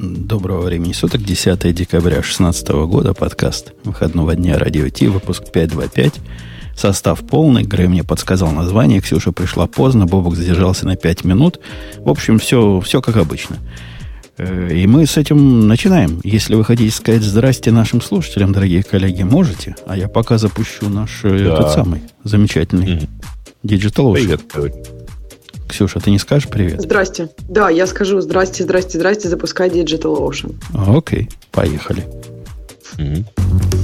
Доброго времени суток, 10 декабря 2016 года, подкаст выходного дня «Радио-Т», выпуск 525. Состав полный, Грей мне подсказал название, Ксюша пришла поздно, Бобок задержался на 5 минут. В общем, все как обычно. И мы с этим начинаем. Если вы хотите сказать «здрасте» нашим слушателям, дорогие коллеги, можете. А я пока запущу наш тот самый замечательный DigitalOcean. Привет. Ксюша, ты не скажешь привет? Здрасте. Да, я скажу здрасте, запускай DigitalOcean. Окей, поехали.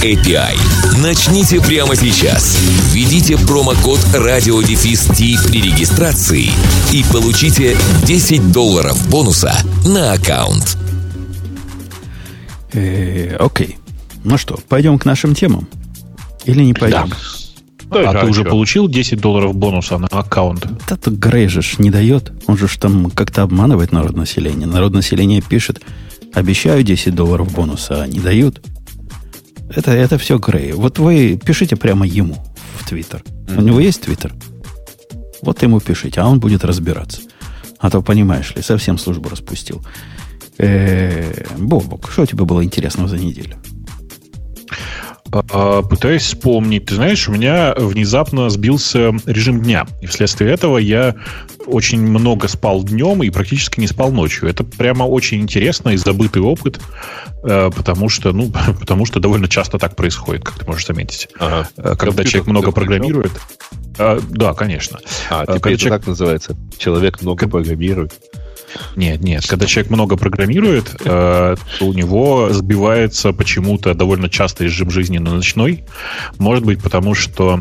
API. Начните прямо сейчас. Введите промокод Radio-T при регистрации и получите $10 бонуса на аккаунт. Окей. Ну что, пойдем к нашим темам? Или не пойдем? Да. А ты уже получил $10 бонуса на аккаунт? Да тут Грей же не дает. Он же там как-то обманывает народонаселение. Народонаселение пишет: обещаю $10 бонуса, а не дают. Это все Грей. Вот вы пишите прямо ему в Твиттер. У него есть Твиттер? Вот ему пишите, а он будет разбираться. А то, понимаешь ли, совсем службу распустил. Бобок, что тебе было интересного за неделю? Пытаюсь вспомнить. Ты знаешь, у меня внезапно сбился режим дня. И вследствие этого я очень много спал днем и практически не спал ночью. Это прямо очень интересно и забытый опыт, потому что довольно часто так происходит, как ты можешь заметить. Ага. Когда человек много программирует. Да, конечно. Теперь это так называется. Человек много программирует. Нет. Когда человек много программирует, то у него сбивается почему-то довольно часто режим жизни на ночной. Может быть, потому что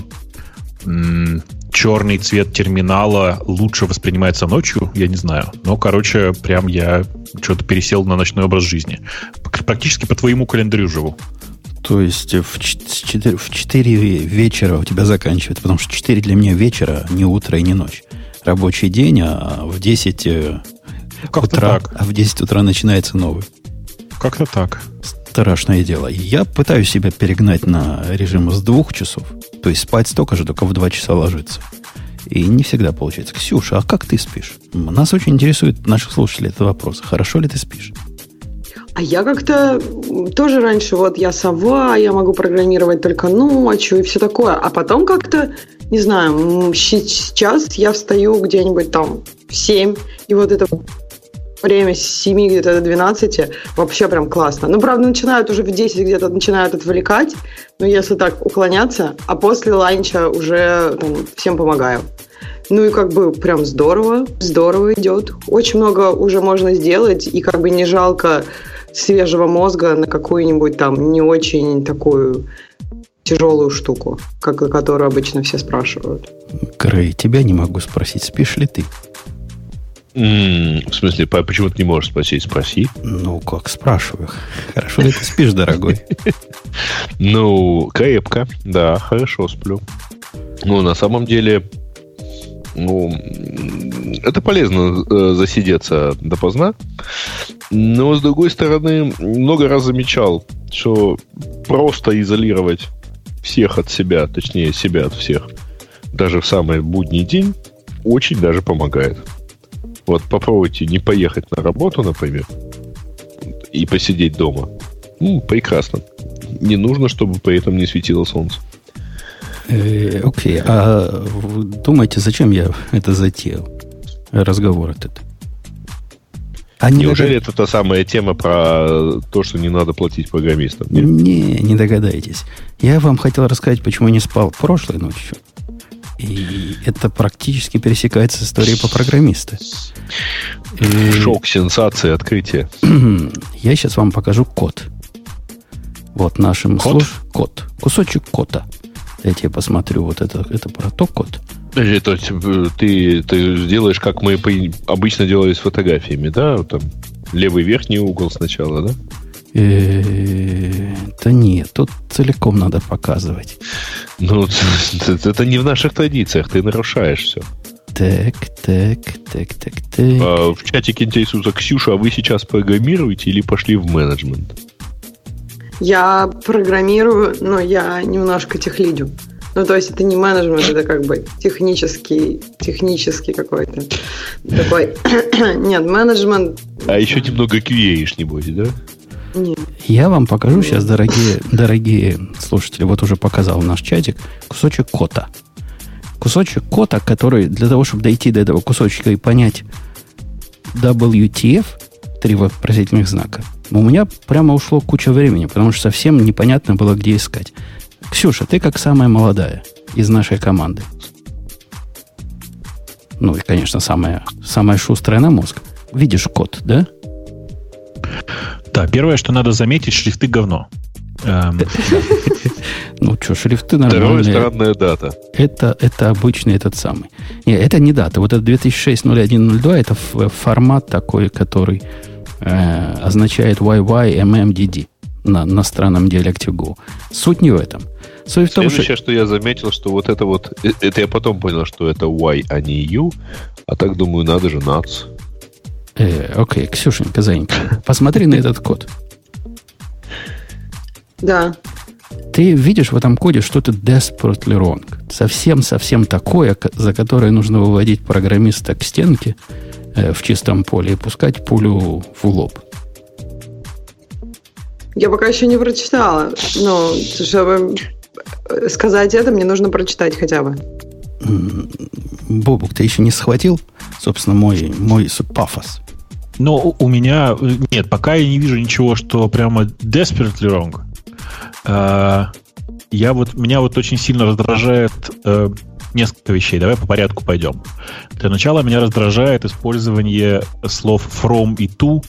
черный цвет терминала лучше воспринимается ночью, я не знаю. Но, короче, прям я что-то пересел на ночной образ жизни. Практически по твоему календарю живу. То есть в 4 вечера у тебя заканчивается, потому что 4 для меня вечера, не утро и не ночь. Рабочий день, а в 10... Как-то утра, так. А в 10 утра начинается новый. Как-то так. Страшное дело. Я пытаюсь себя перегнать на режим с 2 часов. То есть спать столько же, только в 2 часа ложиться. И не всегда получается. Ксюша, а как ты спишь? Нас очень интересует наших слушателей этот вопрос. Хорошо ли ты спишь? А я как-то тоже раньше, вот я сова, я могу программировать только ночью и все такое. А потом как-то, не знаю, сейчас я встаю где-нибудь там в 7, и вот это время с 7 где-то до 12 вообще прям классно. Ну, правда, начинают уже в 10 где-то начинают отвлекать, но если так уклоняться, а после ланча уже там всем помогаю. Ну и как бы прям здорово идет. Очень много уже можно сделать, и как бы не жалко свежего мозга на какую-нибудь там не очень такую тяжелую штуку, которую обычно все спрашивают. Грей, тебя не могу спросить, спишь ли ты? В смысле, почему ты не можешь спросить? Спроси. Ну, как спрашиваю. Хорошо ли ты спишь, дорогой? Ну, крепко. Да, хорошо сплю. Ну, на самом деле... Ну, это полезно засидеться допоздна. Но, с другой стороны, много раз замечал, что просто изолировать всех от себя, точнее, себя от всех, даже в самый будний день, очень даже помогает. Вот попробуйте не поехать на работу, например, и посидеть дома. Прекрасно. Не нужно, чтобы при этом не светило солнце. Окей, а вы думаете, зачем я это затеял? Разговор этот. Неужели это та самая тема про то, что не надо платить программистам? Нет? Не догадаетесь. Я вам хотел рассказать, почему я не спал прошлой ночью. И это практически пересекается с историей по программисту. Шок, сенсация, открытие. Я сейчас вам покажу код. Вот нашим слушателям. Код. Кусочек кода. Я тебе посмотрю, вот это протокод. Ты сделаешь, как мы обычно делали с фотографиями, да? Там Левый верхний угол сначала, да? Да нет, тут целиком надо показывать. Ну, это не в наших традициях, ты нарушаешь все. Так. В чатике интересуется Ксюша, а вы сейчас программируете или пошли в менеджмент? Я программирую, но я немножко техлидю. Ну, то есть это не менеджмент, это как бы технический какой-то такой. Нет, менеджмент. А еще немного QA-ишь, небось, да? Нет. Я вам покажу сейчас, дорогие слушатели, вот уже показал наш чатик, кусочек кота. Кусочек кота, который для того, чтобы дойти до этого кусочка и понять WTF, три вопросительных знака, у меня прямо ушло куча времени, потому что совсем непонятно было, где искать. Ксюша, ты как самая молодая из нашей команды. Ну и, конечно, самая шустрая на мозг. Видишь код, да? Да, первое, что надо заметить, шрифты говно. Ну что, шрифты нормальные. Второе, странная дата. Это обычный этот самый. Нет, это не дата. Вот это 2006-01-02, это формат такой, который означает YYMMDD на странном диалекте Go. Суть не в этом. Суть в том, следующее, что я заметил, что вот... Это я потом понял, что это Y, а не U. А так, думаю, надо же нац. Окей, Ксюшенька, зайка, посмотри на этот код. Да. Ты видишь в этом коде что-то desperately wrong. Совсем-совсем такое, за которое нужно выводить программиста к стенке в чистом поле и пускать пулю в лоб. Я пока еще не прочитала, но чтобы сказать это, мне нужно прочитать хотя бы. Бобук, ты еще не схватил, собственно, мой пафос? Но у меня... Нет, пока я не вижу ничего, что прямо desperately wrong. Меня очень сильно раздражает несколько вещей. Давай по порядку пойдем. Для начала меня раздражает использование слов from и to,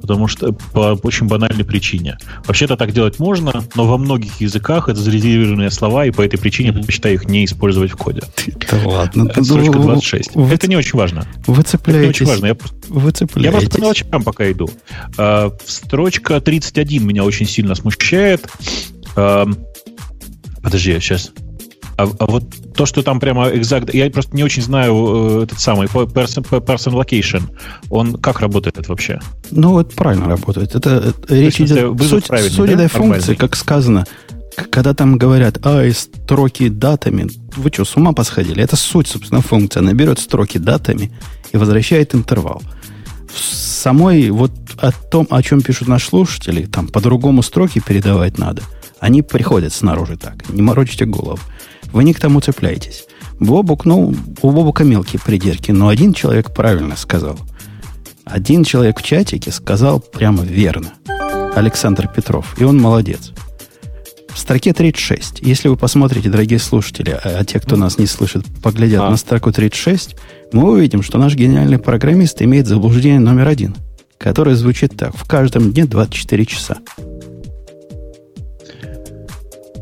потому что по очень банальной причине. Вообще-то так делать можно, но во многих языках это зарезервированные слова, и по этой причине предпочитаю их не использовать в коде. Да ладно. Строчка 26. Это не очень важно. Вы цепляетесь. Я просто по мелочам пока иду. Строчка 31 меня очень сильно смущает. Подожди, я сейчас... А вот то, что там прямо exact... Я просто не очень знаю этот самый person location. Он как работает вообще? Ну, это правильно работает. Это речь идет... Суть этой функции, как сказано, когда там говорят, строки датами, вы что, с ума посходили? Это суть, собственно, функция. Она берет строки датами и возвращает интервал. В самой вот о том, о чем пишут наши слушатели, там по-другому строки передавать надо. Они приходят снаружи так. Не морочите голову. Вы не к тому цепляетесь. Бобок, у Бобока мелкие придирки, но один человек правильно сказал. Один человек в чатике сказал прямо верно. Александр Петров. И он молодец. В строке 36. Если вы посмотрите, дорогие слушатели, а те, кто нас не слышит, поглядят на строку 36, мы увидим, что наш гениальный программист имеет заблуждение номер 1, которое звучит так. В каждом дне 24 часа.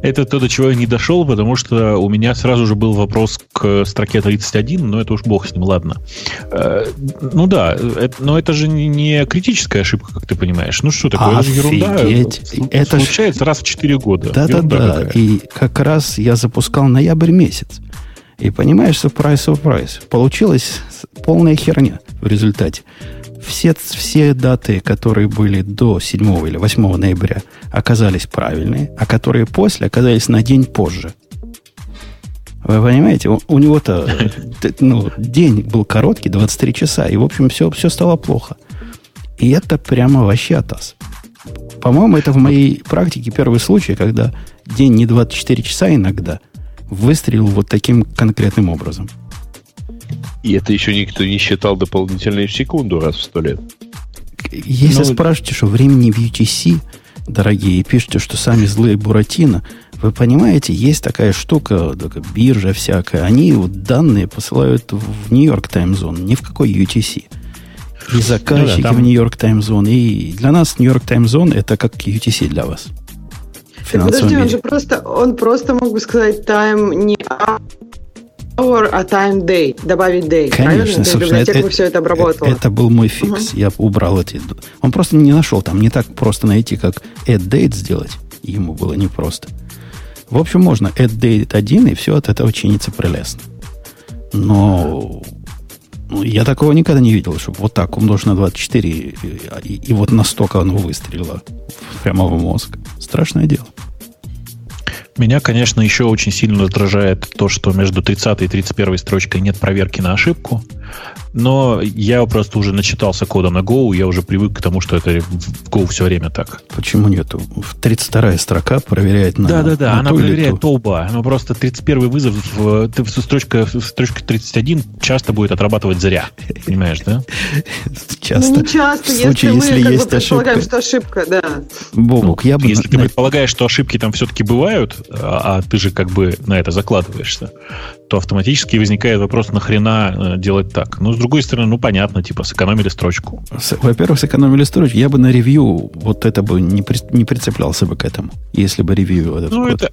Это то, до чего я не дошел, потому что у меня сразу же был вопрос к строке 31, но это уж бог с ним, ладно. Ну да, но это же не критическая ошибка, как ты понимаешь. Ну что такое, это же ерунда. Это случается раз в 4 года. Да-да-да, и как раз я запускал ноябрь месяц. И понимаешь, surprise, получилась полная херня в результате. Все даты, которые были до 7 или 8 ноября, оказались правильные, а которые после оказались на день позже. Вы понимаете, у него-то день был короткий, 23 часа, и, в общем, все стало плохо. И это прямо вообще атас. По-моему, это в моей практике первый случай, когда день не 24 часа иногда выстрелил вот таким конкретным образом. И это еще никто не считал дополнительную секунду раз в 100 лет. Если спрашиваете, что времени в UTC, дорогие, и пишете, что сами злые Буратино, вы понимаете, есть такая штука, биржа всякая, они вот данные посылают в Нью-Йорк таймзон, ни в какой UTC. И заказчики в Нью-Йорк таймзон. И для нас Нью-Йорк таймзон это как UTC для вас. Подожди, он просто мог бы сказать time не hour, а time day. Добавить day. Конечно, собственно, это, все это, обработало. Это был мой фикс. Я убрал эти... Он просто не нашел. Там не так просто найти, как add date сделать. Ему было непросто. В общем, можно add date 1, и все от этого чинится прелестно. Но... я такого никогда не видел, чтобы вот так умножить на 24, и вот настолько оно выстрелило прямо в мозг. Страшное дело. Меня, конечно, еще очень сильно раздражает то, что между 30 и 31 строчкой нет проверки на ошибку. Но я просто уже начитался кода на Go, я уже привык к тому, что это в Go все время так. Почему нету? 32-я строка проверяет на... Да-да-да, она проверяет оба. Но просто 31-й вызов, строчка 31 часто будет отрабатывать зря. Понимаешь, да? Часто. Ну, не часто, если мы предполагаем, что ошибка, да. Бобок, я бы... Если ты предполагаешь, что ошибки там все-таки бывают, а ты же как бы на это закладываешься, то автоматически возникает вопрос, нахрена делать так. Но, с другой стороны, понятно, сэкономили строчку. Во-первых, сэкономили строчку. Я бы на ревью вот это бы не прицеплялся бы к этому, если бы ревью...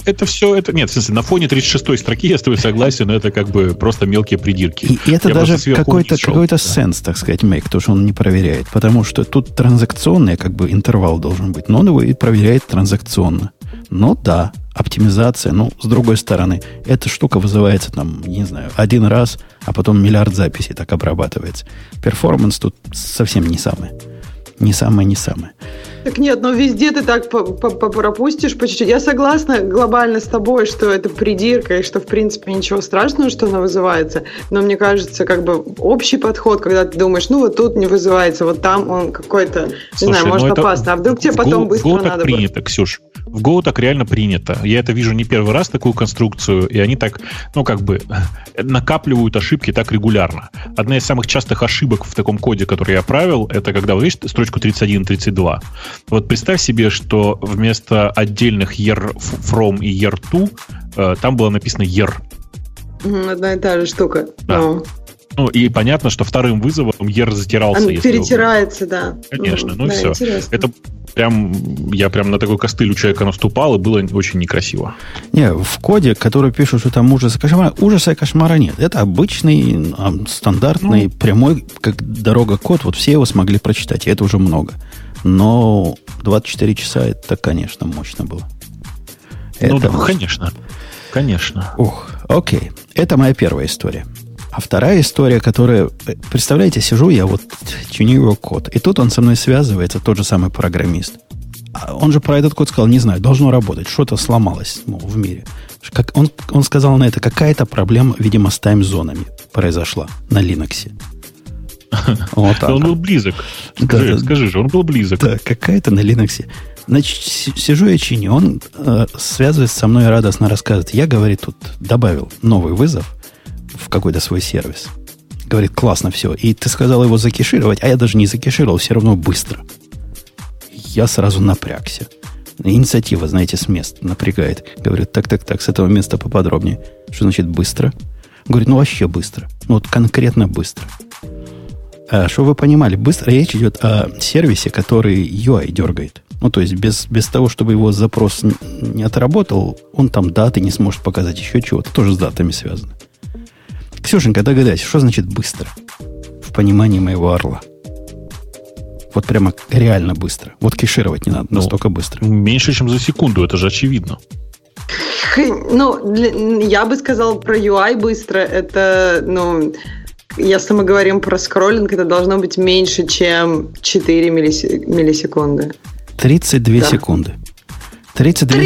это все... Нет, в смысле, на фоне 36-й строки, я с тобой согласен, это как бы просто мелкие придирки. И это даже какой-то сенс, так сказать, make, то, что он не проверяет. Потому что тут транзакционный как бы интервал должен быть, но он его и проверяет транзакционно. Но да, оптимизация, с другой стороны, эта штука вызывается один раз, а потом миллиард записей так обрабатывается. Перформанс тут совсем не самый. Не самое. Так нет, везде ты так пропустишь по чуть-чуть. Я согласна глобально с тобой, что это придирка, и что, в принципе, ничего страшного, что она вызывается. Но мне кажется, общий подход, когда ты думаешь, тут не вызывается, там он какой-то, может, опасно. А вдруг тебе потом быстро надо будет. В Go так принято, Ксюш. В Go так реально принято. Я это вижу не первый раз, такую конструкцию, и они так, накапливают ошибки так регулярно. Одна из самых частых ошибок в таком коде, который я правил, это когда, видишь, строчку 31-32. Вот представь себе, что вместо отдельных year from и year to там было написано year. Одна и та же штука. Да. И понятно, что вторым вызовом year затирался. Он перетирается, да. Конечно, все. Интересно. Это я прям на такой костыль у человека наступал, и было очень некрасиво. Не, в коде, который пишут, что там ужаса и кошмара нет. Это обычный, стандартный, прямой, как дорога код. Вот все его смогли прочитать, и это уже много. Но 24 часа это, конечно, мощно было. Конечно. Окей. Это моя первая история. А вторая история, которая... Представляете, сижу я, тюнирую код, и тут он со мной связывается, тот же самый программист. Он же про этот код сказал, не знаю, должно работать, что-то сломалось в мире. Он сказал на это, какая-то проблема, видимо, с тайм-зонами произошла на Linux. Вот так. Он был близок. Скажи же, он был близок. Да, какая-то на Linux. Значит, сижу я чиню, он связывается со мной и радостно рассказывает. Я, говорит, тут добавил новый вызов в какой-то свой сервис. Говорит, классно все. И ты сказал его закешировать, а я даже не закешировал, все равно быстро. Я сразу напрягся. Инициатива, знаете, с мест напрягает. Говорит, так, с этого места поподробнее. Что значит быстро? Говорит, вообще быстро. Конкретно быстро. Чтобы вы понимали, быстро речь идет о сервисе, который UI дергает. То есть без того, чтобы его запрос не отработал, он там даты не сможет показать, еще чего-то. Тоже с датами связано. Ксюшенька, догадайся, что значит быстро? В понимании моего орла. Прямо реально быстро. Кешировать не надо, настолько быстро. Меньше, чем за секунду, это же очевидно. Я бы сказал про UI быстро, это, если мы говорим про скроллинг, это должно быть меньше, чем 4 миллисекунды. 32 секунды. 32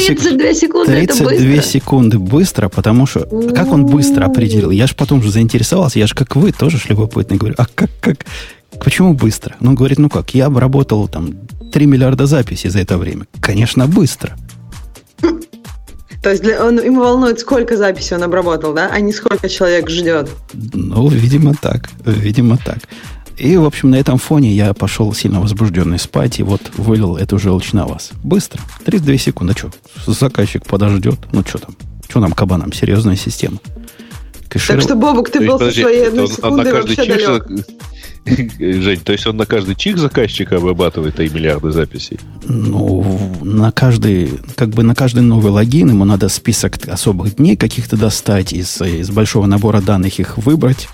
секунды быстро, потому что... Как он быстро определил? Я же потом же заинтересовался, я же как вы, тоже ж любопытный, говорю, а как? Почему быстро? Он говорит, я обработал 3 миллиарда записей за это время. Конечно, быстро. То есть ему волнует, сколько записей он обработал, да? А не сколько человек ждет. Видимо так. И, в общем, на этом фоне я пошел сильно возбужденный спать и вылил эту желчь на вас. Быстро. 32 секунды. Что? Заказчик подождет. Что там? Что нам, кабанам? Серьезная система. Так что, Бобок, ты был со своей одной секундой вообще далек. Жень, то есть он на каждый чих заказчика обрабатывает и миллиарды записей? Ну, на каждый, как бы на каждый новый логин ему надо список особых дней каких-то достать, из большого набора данных их выбрать,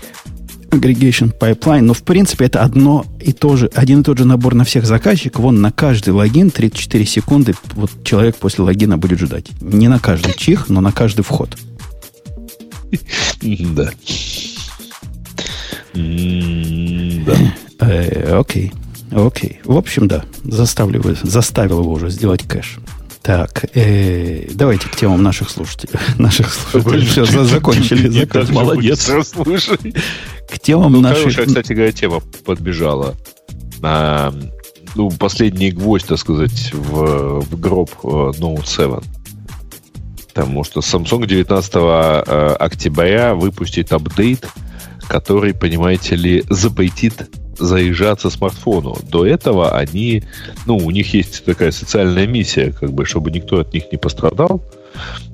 aggregation pipeline, но в принципе это одно и то же, один и тот же набор на всех заказчиков, он на каждый логин 34 секунды вот человек после логина будет ждать. Не на каждый чих, но на каждый вход. Да. Окей. В общем, да. Заставил его уже сделать кэш. Так, давайте к темам наших слушателей. Наших слушателей. Все, закончили. Молодец. К темам наших... Кстати говоря, тема подбежала. Ну, последний гвоздь, так сказать, в гроб Note 7. Потому что Samsung 19 октября выпустит апдейт, который, понимаете ли, запретит заряжаться смартфону. До этого они, ну, у них есть такая социальная миссия, как бы, чтобы никто от них не пострадал.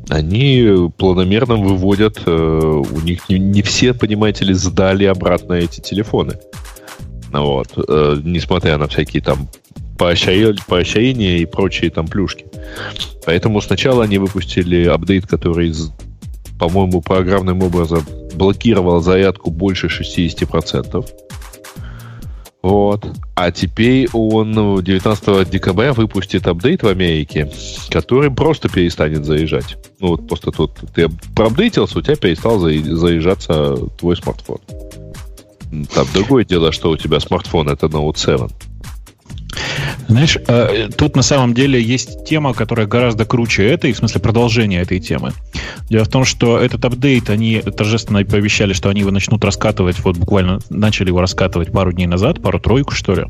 Они планомерно выводят, у них не все, понимаете ли, сдали обратно эти телефоны. Вот. Несмотря на всякие там поощрения и прочие там плюшки. Поэтому сначала они выпустили апдейт, который, по-моему, программным образом блокировал зарядку больше 60%. Вот. А теперь он 19 декабря выпустит апдейт в Америке, который просто перестанет заряжать. Ну вот просто тут ты проапдейтился, у тебя перестал заряжаться твой смартфон. Там другое дело, что у тебя смартфон — это Note 7. Знаешь, тут на самом деле есть тема, которая гораздо круче этой, в смысле продолжение этой темы. Дело в том, что этот апдейт, они торжественно пообещали, что они его начнут раскатывать, вот буквально начали его раскатывать пару дней назад, пару-тройку, что ли.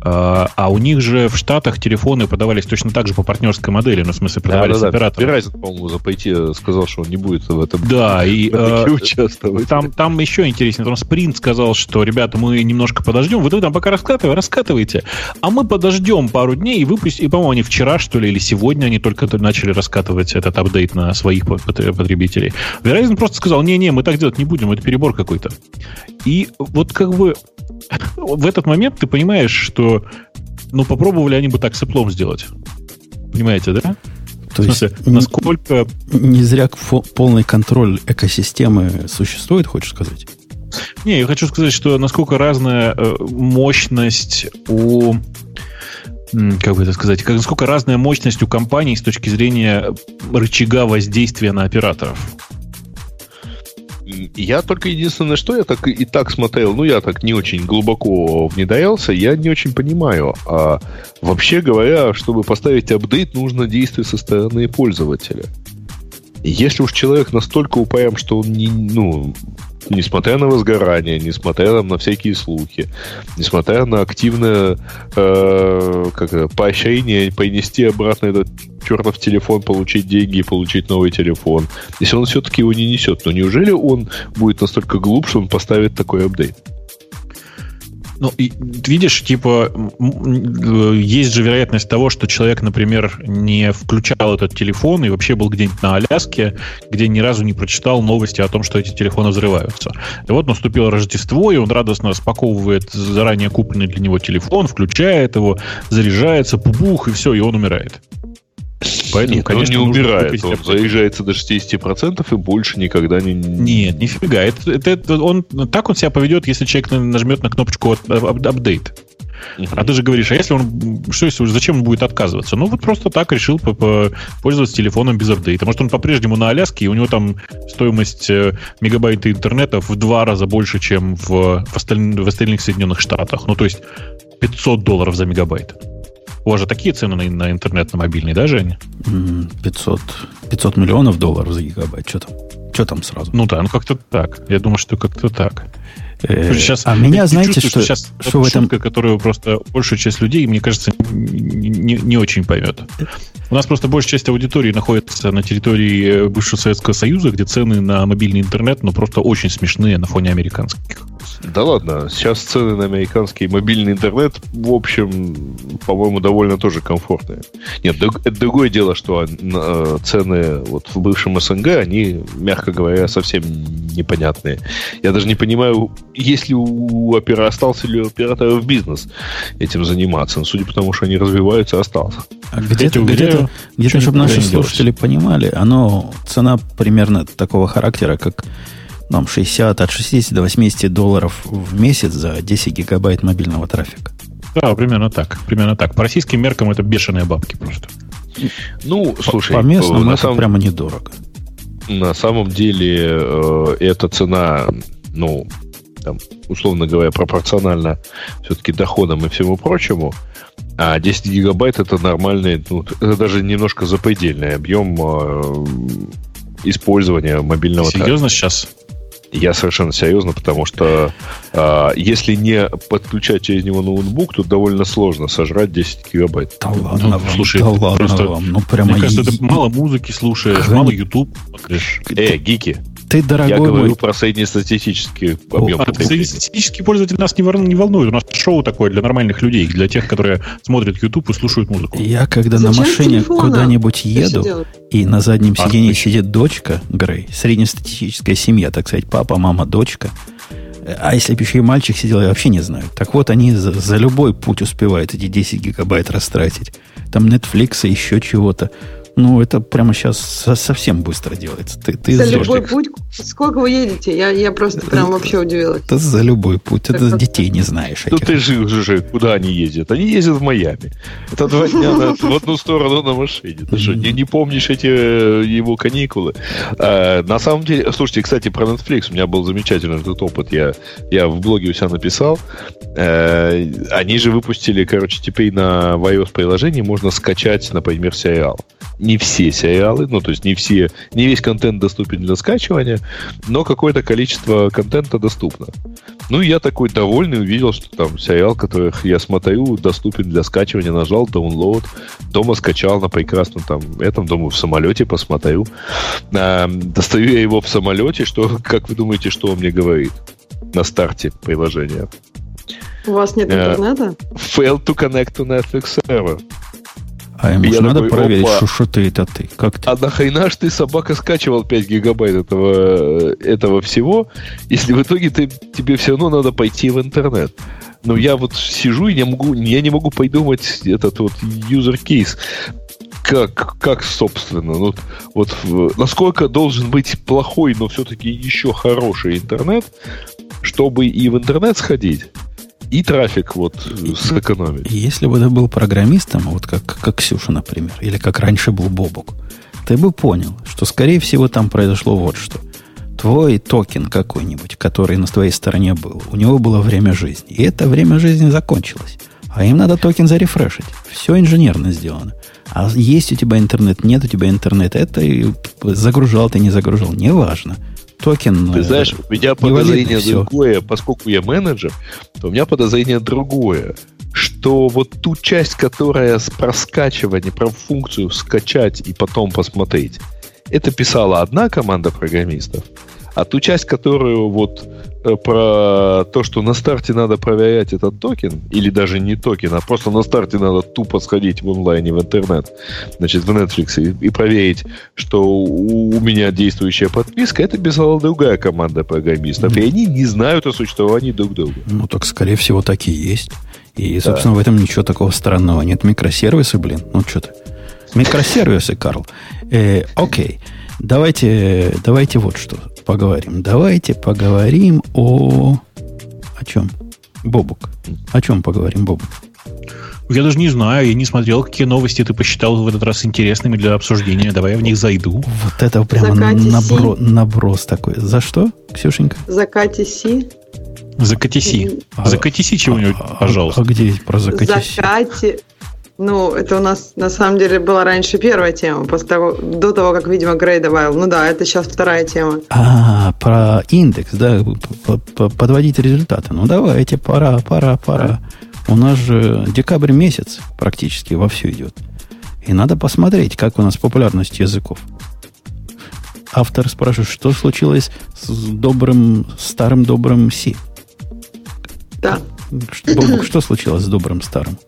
А у них же в Штатах телефоны продавались точно так же по партнерской модели, ну, в смысле, продавались операторам. Verizon, по-моему, запойти сказал, что он не будет в этом. Да, и участвовать. Там еще интереснее, там Sprint сказал, что, ребята, мы немножко подождем, вы там пока раскатываете, а мы подождем пару дней и выпустим. И, по-моему, они вчера, что ли, или сегодня они только начали раскатывать этот апдейт на своих потребителей. Verizon просто сказал, не-не, мы так делать не будем, это перебор какой-то. И вот как бы в этот момент ты понимаешь, что ну попробовали они бы так с Apple сделать. Понимаете, да? То в смысле, есть насколько... Не зря полный контроль экосистемы существует, хочешь сказать? Не, я хочу сказать, что насколько разная мощность у... Как бы это сказать? Насколько разная мощность у компаний с точки зрения рычага воздействия на операторов. Я только единственное, что я так и так смотрел, ну, я так не очень глубоко внедрялся, я не очень понимаю. А вообще говоря, чтобы поставить апдейт, нужно действие со стороны пользователя. Если уж человек настолько упрям, что он не... Ну, несмотря на возгорание, несмотря на всякие слухи, несмотря на активное поощрение принести обратно этот чертов телефон, получить деньги и получить новый телефон, если он все-таки его не несет, ну неужели он будет настолько глуп, что он поставит такой апдейт? Ну, и, видишь, типа, есть же вероятность того, что человек, например, не включал этот телефон и вообще был где-нибудь на Аляске, где ни разу не прочитал новости о том, что эти телефоны взрываются. И вот наступило Рождество, и он радостно распаковывает заранее купленный для него телефон, включает его, заряжается, пубух, и все, и он умирает. Поэтому, нет, конечно, он не умирает, он заряжается до 60% и больше никогда не... Нет, нифига. Так он себя поведет, если человек нажмет на кнопочку «Апдейт». А ты же говоришь, а если он... зачем он будет отказываться? Ну, вот просто так решил пользоваться телефоном без апдейта. Может, он по-прежнему на Аляске, и у него там стоимость мегабайта интернета в 2 раза больше, чем в остальных Соединенных Штатах. Ну, то есть $500 за мегабайт. У вас же такие цены на интернет, на мобильный, да, Женя? 500 миллионов долларов за гигабайт. Что там сразу? Ну да, ну как-то так. Я думаю, что как-то так. Сейчас, а меня, знаете, что в этом... которую просто большую часть людей, мне кажется, не очень поймет. У нас просто большая часть аудитории находится на территории бывшего Советского Союза, где цены на мобильный интернет, ну, просто очень смешные на фоне американских. Да ладно, сейчас цены на американский мобильный интернет, в общем, по-моему, довольно тоже комфортные. Нет, это другое дело, что цены вот в бывшем СНГ, они, мягко говоря, совсем непонятные. Я даже не понимаю, если остался ли у операторов бизнес этим заниматься. Но судя по тому, что они развиваются, остался. А где-то чтобы наши слушатели понимали, цена примерно такого характера, как нам от 60 до 80 $80 в месяц за 10 гигабайт мобильного трафика. Да, примерно так. По российским меркам это бешеные бабки просто. Слушай, по местному это прямо недорого. На самом деле эта цена, условно говоря, пропорционально все-таки доходам и всему прочему. А 10 гигабайт это нормальный, это даже немножко запредельный объем использования мобильного трафика. Серьезно сейчас? Я совершенно серьезно, потому что если не подключать через него ноутбук, то довольно сложно сожрать 10 гигабайт. Да ладно вам, слушай, да ладно просто, вам. Мне кажется, ты мало музыки слушаешь, мало YouTube смотришь. Гики. Ты, дорогой я говорю мой... про среднестатистический объем. Среднестатистический пользователь нас не волнует. У нас шоу такое для нормальных людей, для тех, которые смотрят YouTube и слушают музыку. Я когда на машине куда-нибудь еду, и на заднем сиденье сидит дочка, Грей, среднестатистическая семья, так сказать, папа, мама, дочка. А если бы еще и мальчик сидел, я вообще не знаю. Так вот, они за любой путь успевают эти 10 гигабайт растратить. Там Netflix и еще чего-то. Это прямо сейчас совсем быстро делается. Ты за любой путь? Сколько вы едете? Я просто прям вообще удивилась. Это за любой путь. Это за детей не знаешь. Ну ты же уже куда они ездят? Они ездят в Майами. Это 2 дня в одну сторону на машине. Ты что, не помнишь эти его каникулы? На самом деле, слушайте, кстати, про Netflix. У меня был замечательный этот опыт. Я в блоге у себя написал. Они же выпустили, теперь на iOS приложении можно скачать, например, сериал. Не все сериалы, не весь контент доступен для скачивания, но какое-то количество контента доступно. Я такой довольный увидел, что там сериал, который я смотрю, доступен для скачивания, нажал download, дома скачал на прекрасном думаю, в самолете посмотрю. Достаю я его в самолете, как вы думаете, что он мне говорит на старте приложения? У вас нет интернета? Failed to connect to Netflix server. А ему же надо проверить, что ты это ты. Как ты? А нахрена ж ты, собака, скачивал 5 гигабайт этого всего, если в итоге тебе все равно надо пойти в интернет? Я вот сижу и не могу придумать этот вот юзер-кейс. Как собственно? Насколько должен быть плохой, но все-таки еще хороший интернет, чтобы и в интернет сходить, и трафик сэкономить. Если бы ты был программистом, как Ксюша, например, или как раньше был Бобок, ты бы понял, что, скорее всего, там произошло вот что. Твой токен какой-нибудь, который на твоей стороне был, у него было время жизни. И это время жизни закончилось. А им надо токен зарефрешить. Все инженерно сделано. А есть у тебя интернет, нет у тебя интернета. Это и загружал ты, не загружал. Неважно. Токен, ты знаешь, у меня подозрение другое, поскольку я менеджер, то у меня подозрение другое, что ту часть, которая про скачивание, про функцию скачать и потом посмотреть, это писала одна команда программистов, а ту часть, которую про то, что на старте надо проверять этот токен, или даже не токен, а просто на старте надо тупо сходить в онлайн и в интернет, в Netflix, и проверить, что у меня действующая подписка, это писала другая команда программистов, и они не знают о существовании друг друга. Так, скорее всего, так и есть. И, собственно, в этом ничего такого странного нет. Микросервисы, что ты. Микросервисы, Карл. Окей. Давайте вот что поговорим. Давайте поговорим о чем? Бобок. О чем поговорим, Бобок? Я даже не знаю, я не смотрел, какие новости ты посчитал в этот раз интересными для обсуждения. Давай я в них зайду. Вот это прямо наброс такой. За что, Ксюшенька? За KTC. За KTC чего-нибудь, пожалуйста. А где про за KTC? Это у нас, на самом деле, была раньше первая тема, до того, как, видимо, Грей добавил. Это сейчас вторая тема. Про индекс, да, подводить результаты. Давайте, пора. У нас же декабрь месяц практически вовсю идет. И надо посмотреть, как у нас популярность языков. Автор спрашивает, что случилось с старым добрым C? Да. Бобок, что случилось с добрым старым?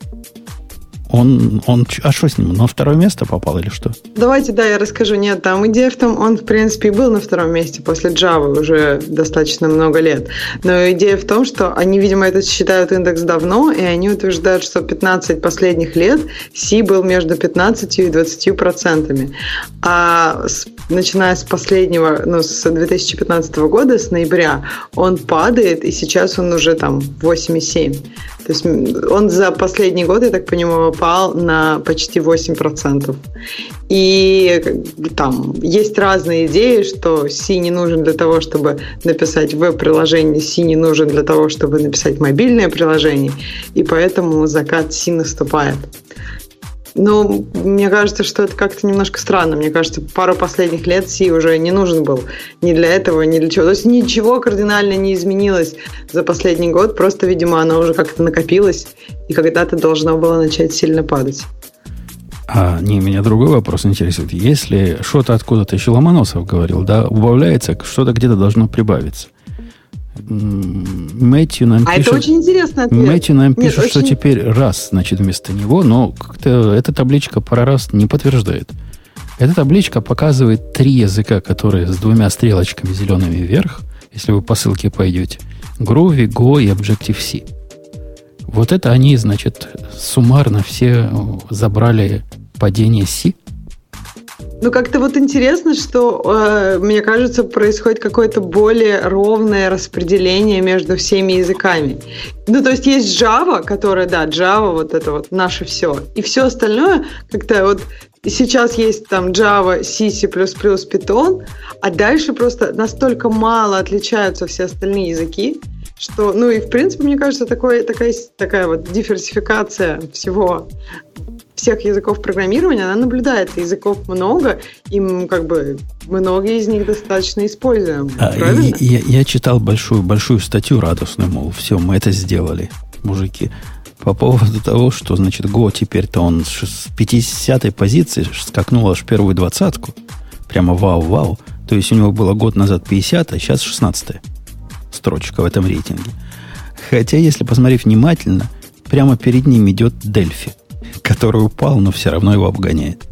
Он, а что с ним? На второе место попал или что? Давайте, да, я расскажу. Нет, там идея в том, он, в принципе, и был на втором месте после Java уже достаточно много лет. Но идея в том, что они, видимо, это считают индекс давно, и они утверждают, что 15 последних лет C был между 15 и 20%. А начиная с последнего, с 2015 года, с ноября, он падает, и сейчас он уже там 8,7%. То есть он за последние годы, я так понимаю, упал на почти 8%. И там есть разные идеи, что C не нужен для того, чтобы написать веб-приложение, C не нужен для того, чтобы написать мобильное приложение, и поэтому закат C наступает. Ну, мне кажется, что это как-то немножко странно. Мне кажется, пару последних лет C уже не нужен был ни для этого, ни для чего. То есть ничего кардинально не изменилось за последний год. Просто, видимо, оно уже как-то накопилось и когда-то должно было начать сильно падать. А, не, меня другой вопрос интересует. Если что-то откуда-то, еще Ломоносов говорил, да, убавляется, что-то где-то должно прибавиться. Мэтью нам пишет, это очень интересный ответ. Мэтью нам пишет, что очень... теперь раз, значит, вместо него, но как-то эта табличка про раз не подтверждает. Эта табличка показывает три языка, которые с двумя стрелочками зелеными вверх, если вы по ссылке пойдете. Groovy, Go и Objective-C. Вот это они, значит, суммарно все забрали падение C. Ну, как-то вот интересно, что, мне кажется, происходит какое-то более ровное распределение между всеми языками. Ну, то есть есть Java, которая, да, Java, вот это вот наше все. И все остальное как-то вот... И сейчас есть там Java, C, C++, Python, а дальше просто настолько мало отличаются все остальные языки, что, ну, и, в принципе, мне кажется, такая вот диверсификация всего... всех языков программирования, она наблюдает. Языков много, и как бы многие из них достаточно используем. Правильно? Я читал большую статью радостную, мол, все, мы это сделали, мужики, по поводу того, что, значит, Go теперь-то он с 50-й позиции скакнул аж первую 20-ку. Прямо вау-вау. То есть у него было год назад 50, а сейчас 16-я строчка в этом рейтинге. Хотя, если посмотреть внимательно, прямо перед ним идет Delphi, который упал, но все равно его обгоняет.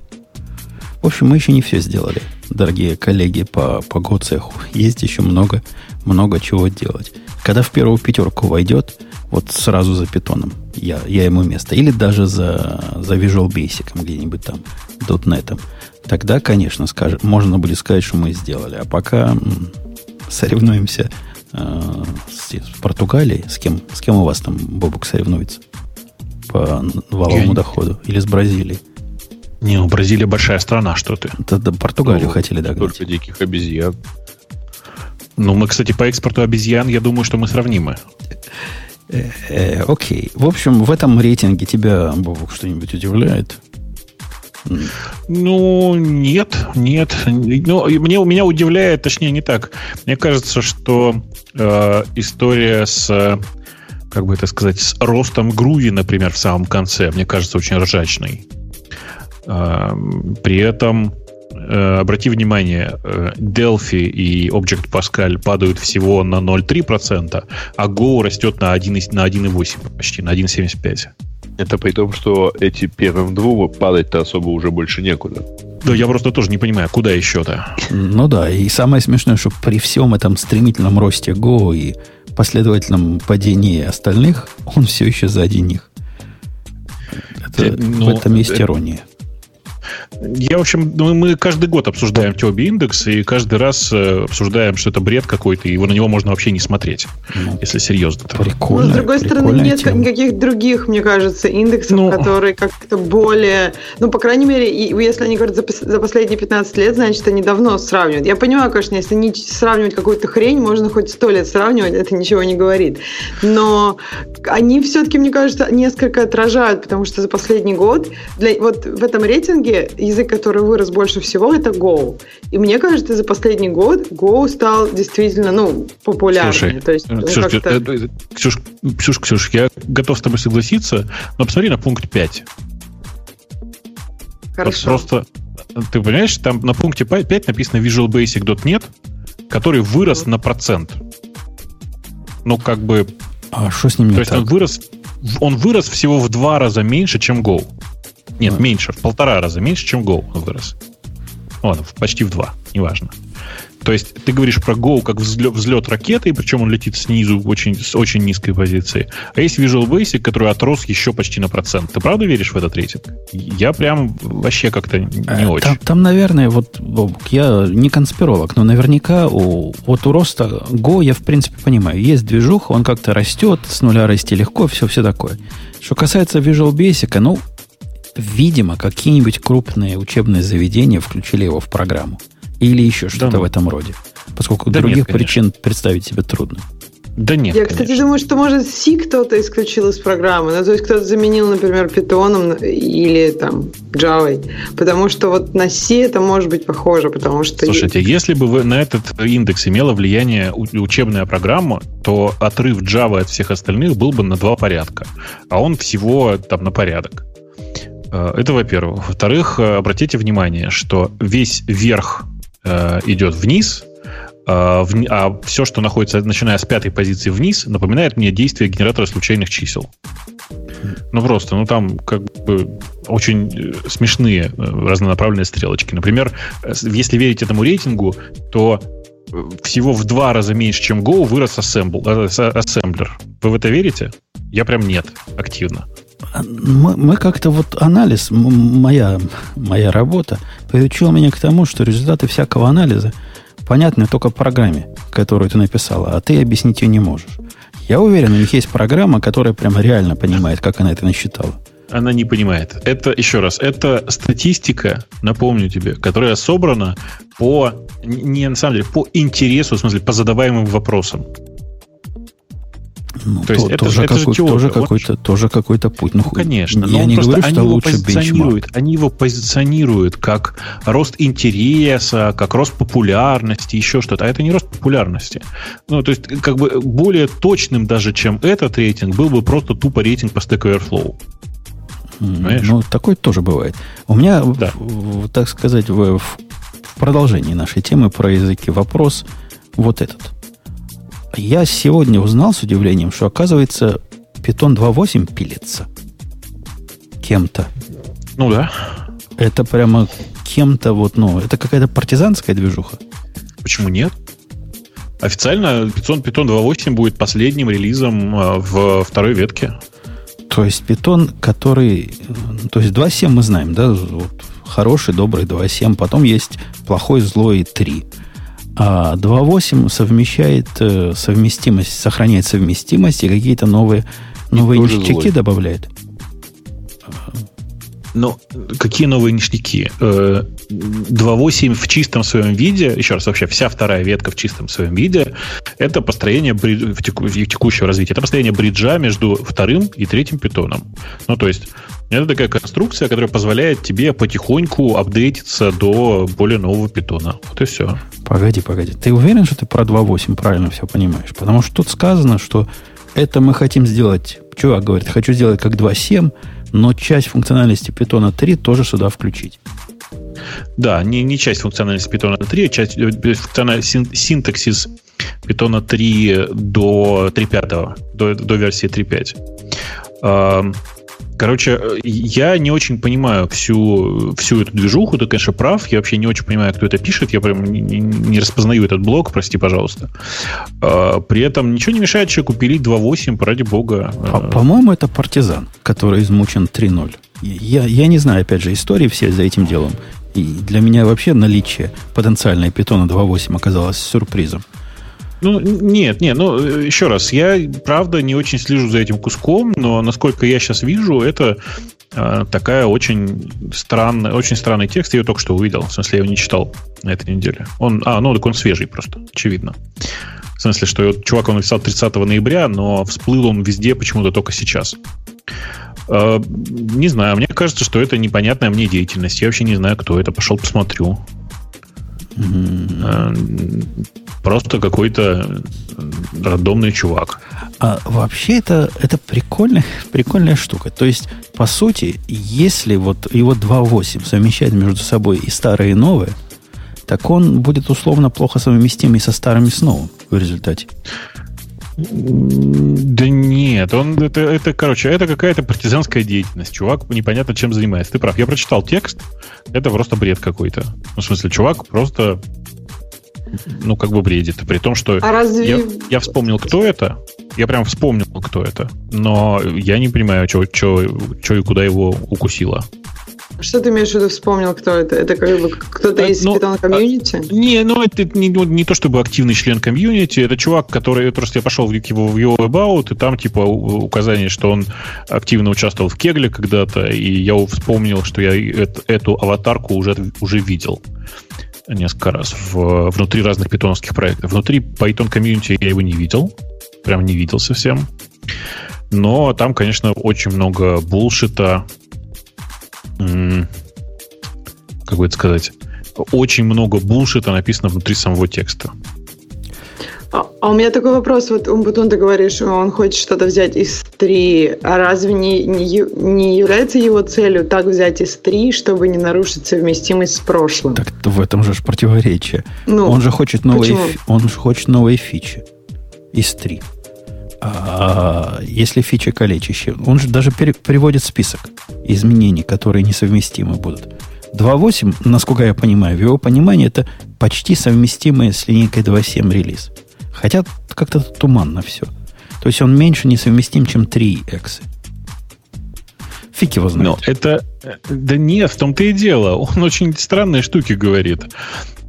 В общем, мы еще не все сделали, дорогие коллеги по Go-цеху. Есть еще много чего делать. Когда в первую пятерку войдет, вот сразу за Python я ему место. Или даже за Visual Basic где-нибудь там, .NET. Тогда, конечно, можно будет сказать, что мы сделали. А пока соревнуемся с Португалией. С кем у вас там, Бобок, соревнуется? По валовому доходу. Или с Бразилией. Не, ну Бразилия большая страна, что ты. Да, Португалию хотели догнать. Только диких обезьян. Ну, мы, кстати, по экспорту обезьян, я думаю, что мы сравнимы. Окей. В общем, в этом рейтинге тебя, Бобок, что-нибудь удивляет? Ну, нет. Ну, меня удивляет, точнее, не так. Мне кажется, что история с... как бы это сказать, с ростом Груви, например, в самом конце, мне кажется, очень ржачный. При этом, обрати внимание, Delphi и Object Pascal падают всего на 0,3%, а Go растет на 1,8, почти на 1,75. Это при том, что эти первым двум падать-то особо уже больше некуда. Да, я просто тоже не понимаю, куда еще-то. Ну да, и самое смешное, что при всем этом стремительном росте Go и последовательном падении остальных, он все еще сзади них. В этом есть ирония. Я, в общем, мы каждый год обсуждаем Тёби индекс, и каждый раз обсуждаем, что это бред какой-то, и на него можно вообще не смотреть, если серьезно. Прикольно. Но, с другой стороны, нет никаких других, мне кажется, индексов, которые как-то более... Ну, по крайней мере, если они говорят за последние 15 лет, значит, они давно сравнивают. Я понимаю, конечно, если не сравнивать какую-то хрень, можно хоть 100 лет сравнивать, это ничего не говорит. Но они все-таки, мне кажется, несколько отражают, потому что за последний год вот в этом рейтинге язык, который вырос больше всего, это Go. И мне кажется, за последний год Go стал действительно, популярным. Слушай, то есть, Ксюш, я готов с тобой согласиться, но посмотри на пункт 5. Хорошо. Вот просто, ты понимаешь, там на пункте 5 написано Visual Basic .NET, который вырос на 1%. Ну, как бы... А что с ним не так? То есть он вырос всего в 2 раза меньше, чем Go. Нет, меньше, в 1,5 раза меньше, чем Go он вырос. Ладно, почти в 2, неважно. То есть ты говоришь про Go как взлет ракеты, причем он летит снизу очень, с очень низкой позиции. А есть Visual Basic, который отрос еще почти на 1%. Ты правда веришь в этот рейтинг? Я прям вообще как-то не очень. Там, наверное, вот, Бобок, я не конспиролог, но наверняка у роста Go я, в принципе, понимаю. Есть движуха, он как-то растет, с нуля расти легко, все такое. Что касается Visual Basic, ну, видимо, какие-нибудь крупные учебные заведения включили его в программу. Или еще что-то в этом роде. Поскольку других причин представить себе трудно. Да нет, я, кстати, думаю, что, может, C кто-то исключил из программы. Ну, то есть кто-то заменил, например, Python или там Java. Потому что вот на C это может быть похоже. Потому что... Слушайте, если бы вы на этот индекс имела влияние учебная программа, то отрыв Java от всех остальных был бы на 2 порядка. А он всего там на порядок. Это во-первых. Во-вторых, обратите внимание, что весь верх идет вниз, а все, что находится, начиная с 5 позиции вниз, напоминает мне действие генератора случайных чисел. Ну, просто, ну, там как бы очень смешные разнонаправленные стрелочки. Например, если верить этому рейтингу, то всего в 2 раза меньше, чем Go, вырос ассемблер. Вы в это верите? Я прям нет, активно. Мы как-то вот анализ, моя работа приучила меня к тому, что результаты всякого анализа понятны только программе, которую ты написала, а ты объяснить ее не можешь. Я уверен, у них есть программа, которая прям реально понимает, как она это насчитала. Она не понимает. Это, еще раз, это статистика, напомню тебе, которая собрана по интересу, в смысле, по задаваемым вопросам. Ну, то есть это тоже, какой-то путь. Ну, конечно. Я но не говорю, что лучше бенчмарк. Они его позиционируют как рост интереса, как рост популярности, еще что-то. А это не рост популярности. Ну, то есть, как бы более точным даже, чем этот рейтинг, был бы просто тупо рейтинг по Stack Overflow. Понимаешь? Ну, такое тоже бывает. У меня, так сказать, в продолжении нашей темы про языки вопрос вот этот. Я сегодня узнал с удивлением, что, оказывается, Python 2.8 пилится кем-то. Ну да. Это прямо кем-то вот, ну, это какая-то партизанская движуха. Почему нет? Официально Python 2.8 будет последним релизом в 2-й ветке. То есть Python, который... То есть 2.7 мы знаем, да? Вот, хороший, добрый 2.7. Потом есть плохой, злой 3. А 2.8 сохраняет совместимость и какие-то новые ништяки добавляет. Но какие новые ништяки? 2.8 в чистом своем виде, еще раз, вообще вся 2-я ветка в чистом своем виде, это построение текущего развития. Это построение бриджа между 2-м и 3-м питоном. Ну, то есть, это такая конструкция, которая позволяет тебе потихоньку апдейтиться до более нового питона. Вот и все. Погоди. Ты уверен, что ты про 2.8 правильно все понимаешь? Потому что тут сказано, что это мы хотим сделать... Чувак говорит, хочу сделать как 2.7, но часть функциональности Python 3 тоже сюда включить. Да, не часть функциональности Python 3, а часть синтаксис Python 3 до 3.5, до версии 3.5. Короче, я не очень понимаю всю эту движуху. Ты, конечно, прав. Я вообще не очень понимаю, кто это пишет. Я прям не распознаю этот блог, прости, пожалуйста. При этом ничего не мешает человеку пилить 2.8, ради бога. По-моему, это партизан, который измучен 3.0. Я не знаю, опять же, истории все за этим делом. И для меня вообще наличие потенциальной питона 2.8 оказалось сюрпризом. Ну, нет, еще раз, я, правда, не очень слежу за этим куском, но, насколько я сейчас вижу, это такая очень странный текст, я его только что увидел, в смысле, я его не читал на этой неделе. Так он свежий просто, очевидно. В смысле, что чувак, он написал 30 ноября, но всплыл он везде почему-то только сейчас. Не знаю, мне кажется, что это непонятная мне деятельность, я вообще не знаю, кто это, пошел посмотрю. Просто какой-то рандомный чувак. А вообще это прикольная штука. То есть, по сути, если вот его 2.8 совмещать между собой и старые, и новые, так он будет условно плохо совместим и со старым, и с новым в результате. Да Нет, это какая-то партизанская деятельность. Чувак непонятно чем занимается. Ты прав, я прочитал текст, это просто бред какой-то. Ну, в смысле, чувак просто, ну, как бы бредит. При том, что я вспомнил, кто это. Я прям вспомнил, кто это. Но я не понимаю, что и куда его укусило. Что ты имеешь в виду, вспомнил, кто это? Это как бы кто-то из питон комьюнити? Это не то чтобы активный член комьюнити. Это чувак, который... Просто я пошел в его about, и там типа указание, что он активно участвовал в кегле когда-то, и я вспомнил, что я эту аватарку уже видел несколько раз внутри разных питоновских проектов. Внутри Python комьюнити я его не видел. Прям не видел совсем. Но там, конечно, очень много булшита. Как бы это сказать? Очень много булшита написано внутри самого текста. А у меня такой вопрос. Вот, Умпутун, ты говоришь, он хочет что-то взять из 3. А разве не является его целью так взять из 3, чтобы не нарушить совместимость с прошлым? Так в этом же противоречие. Ну, он же хочет новые фичи из 3. Если фича калечащая, он же даже приводит список изменений, которые несовместимы будут. 2.8, насколько я понимаю, в его понимании это почти совместимые с линейкой 2.7 релиз. Хотя как-то туманно все. То есть он меньше несовместим, чем 3X. Фиг его знает. Да нет, в том-то и дело. Он очень странные штуки говорит.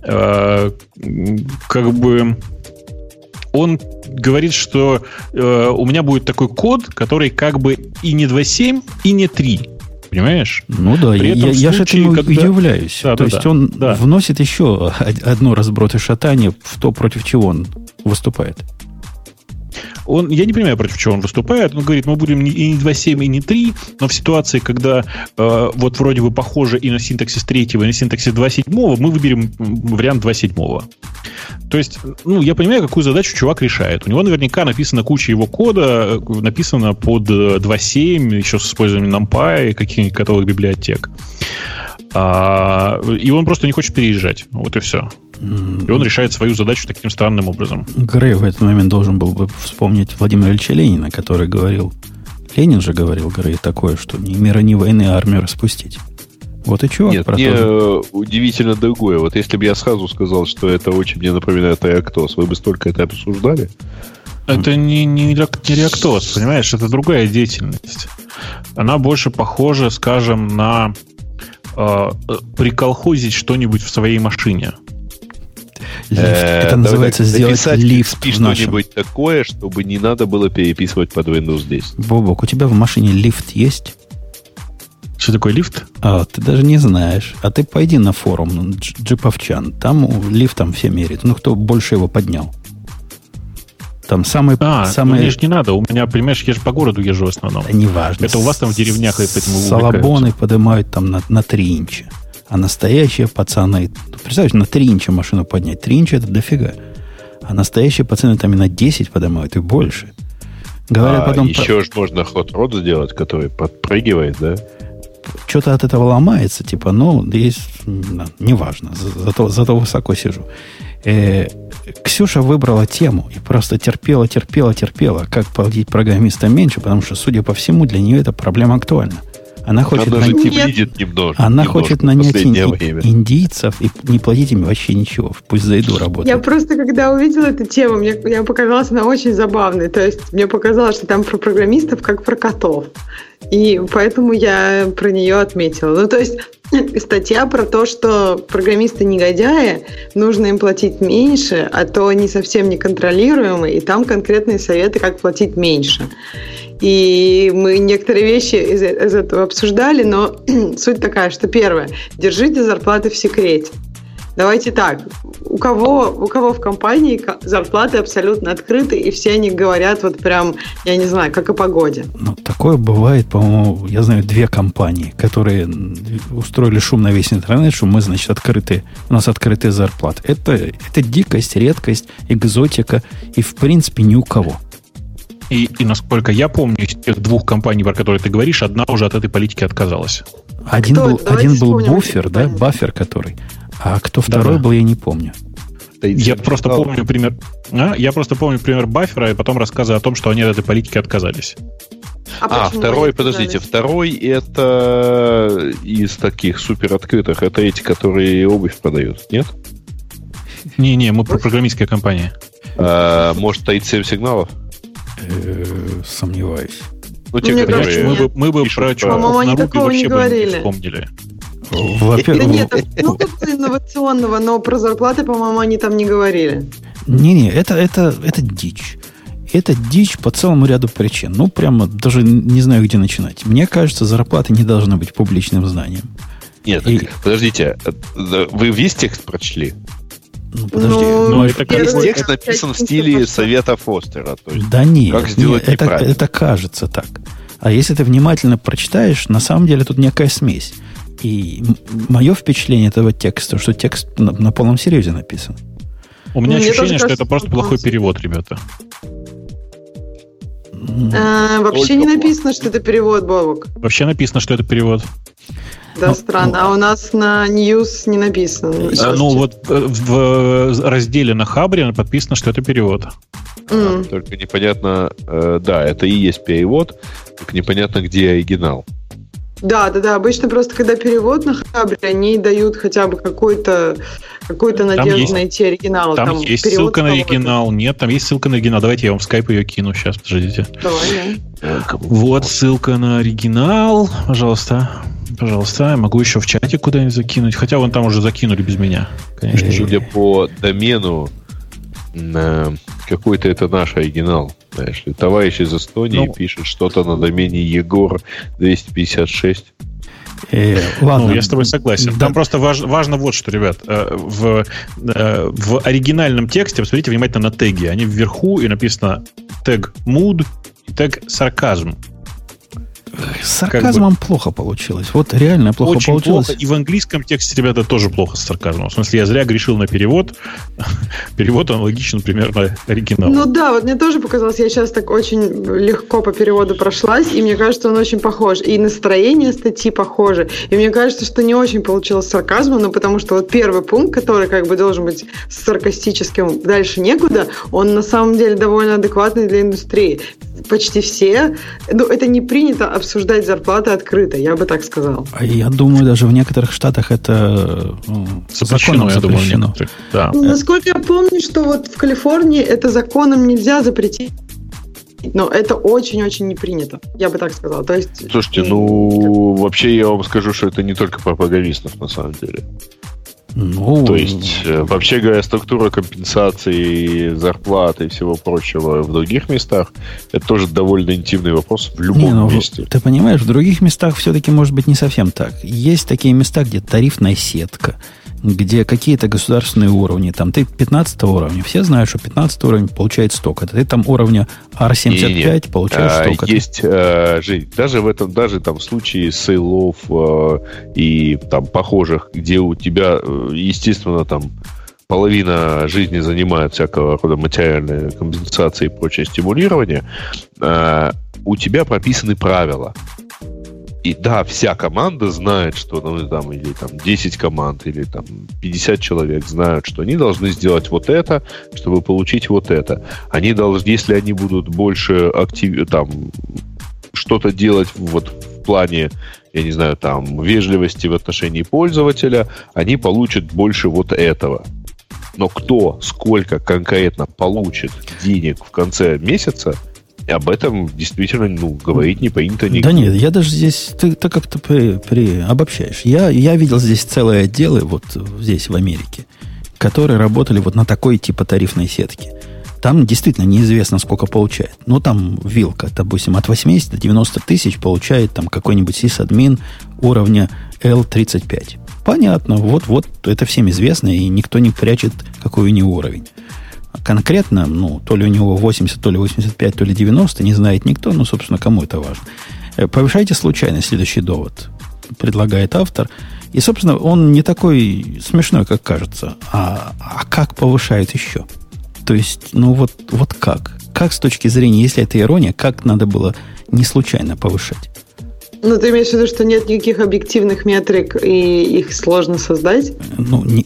Как бы... Он говорит, что у меня будет такой код, который как бы и не 2.7, и не 3. Понимаешь? Ну да, я же этому удивляюсь. Да, То есть он вносит еще одно разброд и шатание в то, против чего он выступает. Я не понимаю, против чего он выступает. Он говорит, мы будем и не 2.7, и не 3, но в ситуации, когда вот вроде бы похоже и на синтаксис 3, и на синтаксис 2.7, мы выберем вариант 2.7. То есть, ну, я понимаю, какую задачу чувак решает. У него наверняка написана куча его кода, написано под 2.7, еще с использованием NumPy, каких-нибудь готовых библиотек. И он просто не хочет переезжать. Вот и все. И он решает свою задачу таким странным образом. Грей в этот момент должен был бы вспомнить Владимира Ильича Ленина, который говорил... Ленин же говорил, Грей, такое, что ни мира, ни войны, а армию распустить. Вот и чувак. Нет, мне удивительно другое. Вот если бы я сразу сказал, что это очень мне напоминает реактос, вы бы столько это обсуждали? Это не реактос, понимаешь? Это другая деятельность. Она больше похожа, скажем, на приколхозить что-нибудь в своей машине. Лифт. Это называется сделать лифт в нашем. Что-нибудь такое, чтобы не надо было переписывать под Windows 10. Бобок, у тебя в машине лифт есть? Что такое лифт? Ты даже не знаешь. А ты пойди на форум джиповчан. Там лифтом все мерят. Ну, кто больше его поднял? Там самые... мне же не надо. У меня, понимаешь, я же по городу езжу в основном. Да неважно. Это у вас там в деревнях. Салабоны поднимают там на 3 инча. А настоящие пацаны... Представляешь, на 3 инча машину поднять. 3 инча это дофига. А настоящие пацаны там и на 10 поднимают, и больше. Говорят, потом... Еще же можно хот-род сделать, который подпрыгивает, да? Что-то от этого ломается, типа, ну, есть... Неважно, зато высоко сижу. Ксюша выбрала тему и просто терпела, как платить программиста меньше, потому что, судя по всему, для нее эта проблема актуальна. Она хочет, хочет нанять индийцев и не платить им вообще ничего. Пусть зайду работать. Я просто, когда увидела эту тему, мне показалась она очень забавной. То есть мне показалось, что там про программистов как про котов. И поэтому я про нее отметила. Ну, то есть статья про то, что программисты-негодяи, нужно им платить меньше, а то они совсем неконтролируемы, и там конкретные советы, как платить меньше. И мы некоторые вещи из этого обсуждали, но суть такая, что первое, держите зарплаты в секрете. Давайте так, у кого в компании зарплаты абсолютно открыты, и все они говорят вот прям, я не знаю, как о погоде. Ну, такое бывает, по-моему, я знаю 2 компании, которые устроили шум на весь интернет, что мы, значит, открыты, у нас открытые зарплаты. Это дикость, редкость, экзотика, и в принципе ни у кого. И насколько я помню, из тех 2 компаний, про которые ты говоришь, одна уже от этой политики отказалась. Один был Буфер, да? Баффер который. А кто второй был, я не помню. Я просто помню пример баффера, и потом рассказы о том, что они от этой политики отказались. Второй это из таких супер открытых, это эти, которые обувь продают, нет? Не-не, мы про программистские компании. Может, таит 7 сигналов? Сомневаюсь. Ну, те, которые... Мы бы про чуваков на руки вообще бы не вспомнили. Да нет, много инновационного, но про зарплаты, по-моему, они там не говорили. Не-не, это дичь. Это дичь по целому ряду причин. Ну, прямо даже не знаю, где начинать. Мне кажется, зарплаты не должны быть публичным знанием. Нет, подождите. Вы весь текст прочли? Ну, подожди. Но это весь текст написан в стиле совета Фостера. То есть, да нет, как сделать нет это кажется так. А если ты внимательно прочитаешь, на самом деле тут некая смесь. И мое впечатление этого текста, что текст на полном серьезе написан. У меня ощущение, что это просто плохой перевод, ребята. Вообще не написано, что это перевод, Бобок. Вообще написано, что это перевод. Да, странно. А у нас на News не написано. Вот в разделе на Хабре подписано, что это перевод. Только непонятно... Да, это и есть перевод, только непонятно, где оригинал. Да. Обычно просто, когда перевод на Хабре, они дают хотя бы какую-то надежду найти оригинал. Там есть ссылка на оригинал. Нет, там есть ссылка на оригинал. Давайте я вам в скайп ее кину. Сейчас, подождите. Давай, да. Вот ссылка на оригинал. Пожалуйста. Я могу еще в чате куда-нибудь закинуть. Хотя вон там уже закинули без меня. Конечно. Судя по домену, какой-то это наш оригинал. Знаешь, товарищ из Эстонии пишет что-то на домене Егор 256. Ладно. Я с тобой согласен. Да. Там просто важно вот что, ребят. В оригинальном тексте, посмотрите внимательно на теги. Они вверху, и написано тег mood и тег сарказм. С сарказмом плохо получилось. Вот реально плохо очень получилось. Плохо. И в английском тексте, ребята, тоже плохо с сарказмом. В смысле, я зря грешил на перевод. Перевод аналогичен примерно оригиналу. Ну да, вот мне тоже показалось, я сейчас так очень легко по переводу прошлась, и мне кажется, он очень похож. И настроение статьи похоже. И мне кажется, что не очень получилось с сарказмом, но потому что вот первый пункт, который как бы должен быть саркастическим, дальше некуда, он на самом деле довольно адекватный для индустрии. Почти все. Ну, это не принято обсуждать зарплаты открыто, я бы так сказал. Я думаю, даже в некоторых штатах это законом запрещено. Да. Насколько я помню, что вот в Калифорнии это законом нельзя запретить, но это очень-очень не принято, я бы так сказала. То есть, слушайте, вообще я вам скажу, что это не только пропагандистов на самом деле. То есть, вообще говоря, структура компенсации, зарплаты и всего прочего в других местах, это тоже довольно интимный вопрос в любом месте. Ты понимаешь, в других местах все-таки может быть не совсем так. Есть такие места, где тарифная сетка, где какие-то государственные уровни. Там ты 15 уровня. Все знают, что 15 уровень получает столько-то. Ты там уровня R75 получаешь столько-то. Есть, Жень, даже там случаи сейлов и там похожих, где у тебя... Естественно, там половина жизни занимает всякого рода материальной компенсации и прочее стимулирование. У тебя прописаны правила. И да, вся команда знает, что или там 10 команд, или там 50 человек знают, что они должны сделать вот это, чтобы получить вот это. Они должны, если они будут больше что-то делать вот в плане, я не знаю, там, вежливости в отношении пользователя, они получат больше вот этого. Но кто, сколько конкретно получит денег в конце месяца, об этом действительно, говорить не принято никто. Да нет, я даже здесь... Ты как-то обобщаешь. Я видел здесь целые отделы, вот здесь, в Америке, которые работали вот на такой типа тарифной сетки. Там действительно неизвестно, сколько получает. Ну, там вилка, допустим, от 80 до 90 тысяч получает там какой-нибудь сисадмин уровня L35. Понятно, вот это всем известно, и никто не прячет, какой у него уровень. Конкретно, то ли у него 80, то ли 85, то ли 90, не знает никто, но, собственно, кому это важно. Повышайте случайно, следующий довод, предлагает автор. И, собственно, он не такой смешной, как кажется, а как повышает еще? То есть, вот как? Как с точки зрения, если это ирония, как надо было не случайно повышать? Ты имеешь в виду, что нет никаких объективных метрик, и их сложно создать?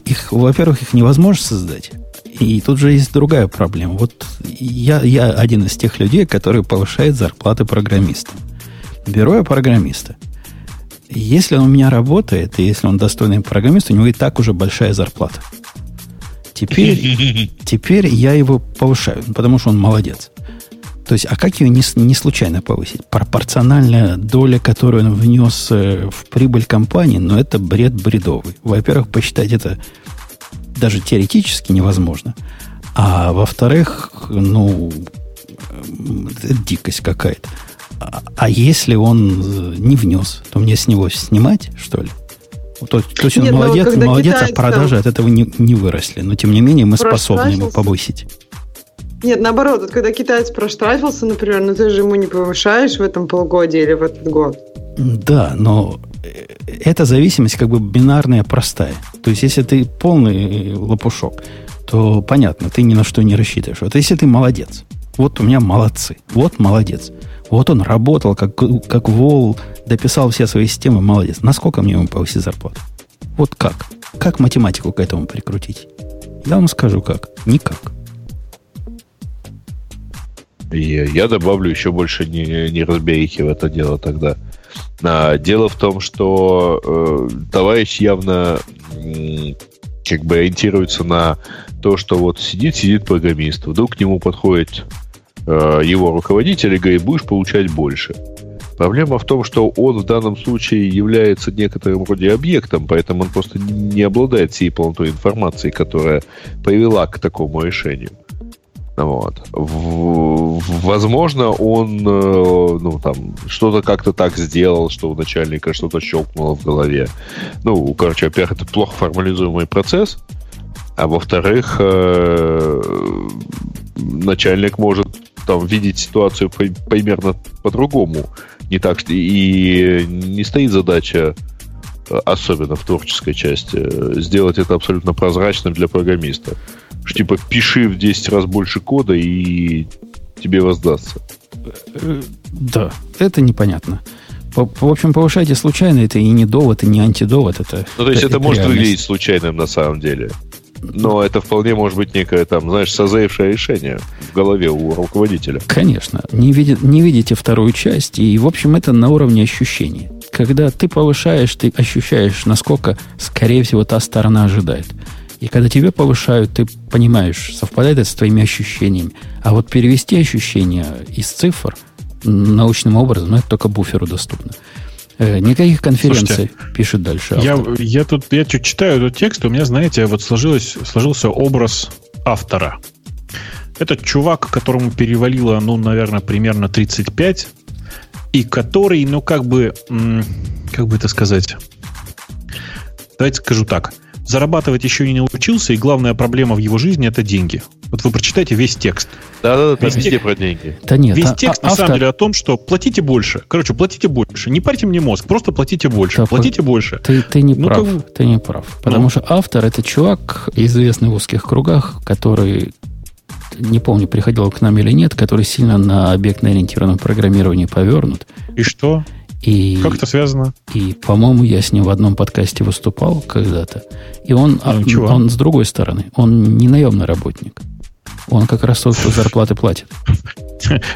Их, во-первых, их невозможно создать. И тут же есть другая проблема. Вот я один из тех людей, который повышает зарплаты программиста. Беру я программиста. Если он у меня работает, и если он достойный программист, у него и так уже большая зарплата. Теперь я его повышаю, потому что он молодец. То есть, а как ее не случайно повысить? Пропорциональная доля, которую он внес в прибыль компании, но это бред бредовый. Во-первых, посчитать это даже теоретически невозможно. А во-вторых, дикость какая-то. А если он не внес, то мне с него снимать, что ли? То есть он молодец, а продажи от этого не выросли. Но, тем не менее, мы способны его повысить. Нет, наоборот, вот когда китаец проштрафился, например, но ты же ему не повышаешь в этом полугодии или в этот год. Да, но эта зависимость как бы бинарная, простая. То есть, если ты полный лопушок, то, понятно, ты ни на что не рассчитываешь. Вот если ты молодец, вот у меня молодцы, вот молодец, вот он работал как вол, дописал все свои системы, молодец. Насколько мне ему повысить зарплату? Вот как? Как математику к этому прикрутить? Я вам скажу как. Никак. И я добавлю еще больше неразберихи в это дело тогда. Дело в том, что товарищ явно как бы ориентируется на то, что вот сидит программист, вдруг к нему подходит его руководитель и говорит, будешь получать больше. Проблема в том, что он в данном случае является некоторым вроде объектом, поэтому он просто не обладает всей полнотой информации, которая привела к такому решению. Вот. Возможно, он что-то как-то так сделал, что у начальника что-то щелкнуло в голове. Во-первых, это плохо формализуемый процесс, а во-вторых, начальник может видеть ситуацию примерно по-другому. Не так, и не стоит задача, особенно в творческой части, сделать это абсолютно прозрачным для программиста. Типа, пиши в 10 раз больше кода, и тебе воздастся. Да, это непонятно. В общем, повышайте случайно, это и не довод, и не антидовод. Это, то есть это может реальность. Выглядеть случайным на самом деле. Но это вполне может быть некое, созревшее решение в голове у руководителя. Конечно. Не видите вторую часть, и, в общем, это на уровне ощущений. Когда ты повышаешь, ты ощущаешь, насколько, скорее всего, та сторона ожидает. И когда тебя повышают, ты понимаешь, совпадает это с твоими ощущениями. А вот перевести ощущения из цифр научным образом, это только буферу доступно. Никаких конференций, слушайте, пишет дальше автор. Я чуть читаю этот текст, у меня, знаете, вот сложился образ автора. Этот чувак, которому перевалило, наверное, примерно 35, и который, как бы это сказать? Давайте скажу так. Зарабатывать еще и не научился, и главная проблема в его жизни – это деньги. Вот вы прочитайте весь текст. Да-да-да, там везде про деньги. Да нет, весь текст, на самом деле, о том, что платите больше. Короче, платите больше. Не парьте мне мозг, просто платите больше. Да, платите больше. Ты не прав. Потому что автор – это чувак, известный в узких кругах, который, не помню, приходил к нам или нет, который сильно на объектно-ориентированном программировании повернут. И что? Как это связано? И, по-моему, я с ним в одном подкасте выступал когда-то. И он с другой стороны, он не наемный работник. Он как раз тот, кто зарплаты платит.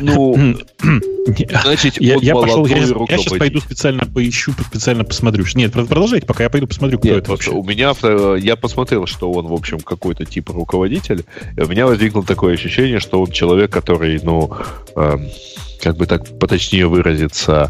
Значит, я сейчас пойду специально поищу, специально посмотрю. Нет, продолжайте, пока я пойду посмотрю, кто это вообще. У меня, я посмотрел, что он, в общем, какой-то типа руководитель. И у меня возникло такое ощущение, что он человек, который, как бы так поточнее выразиться,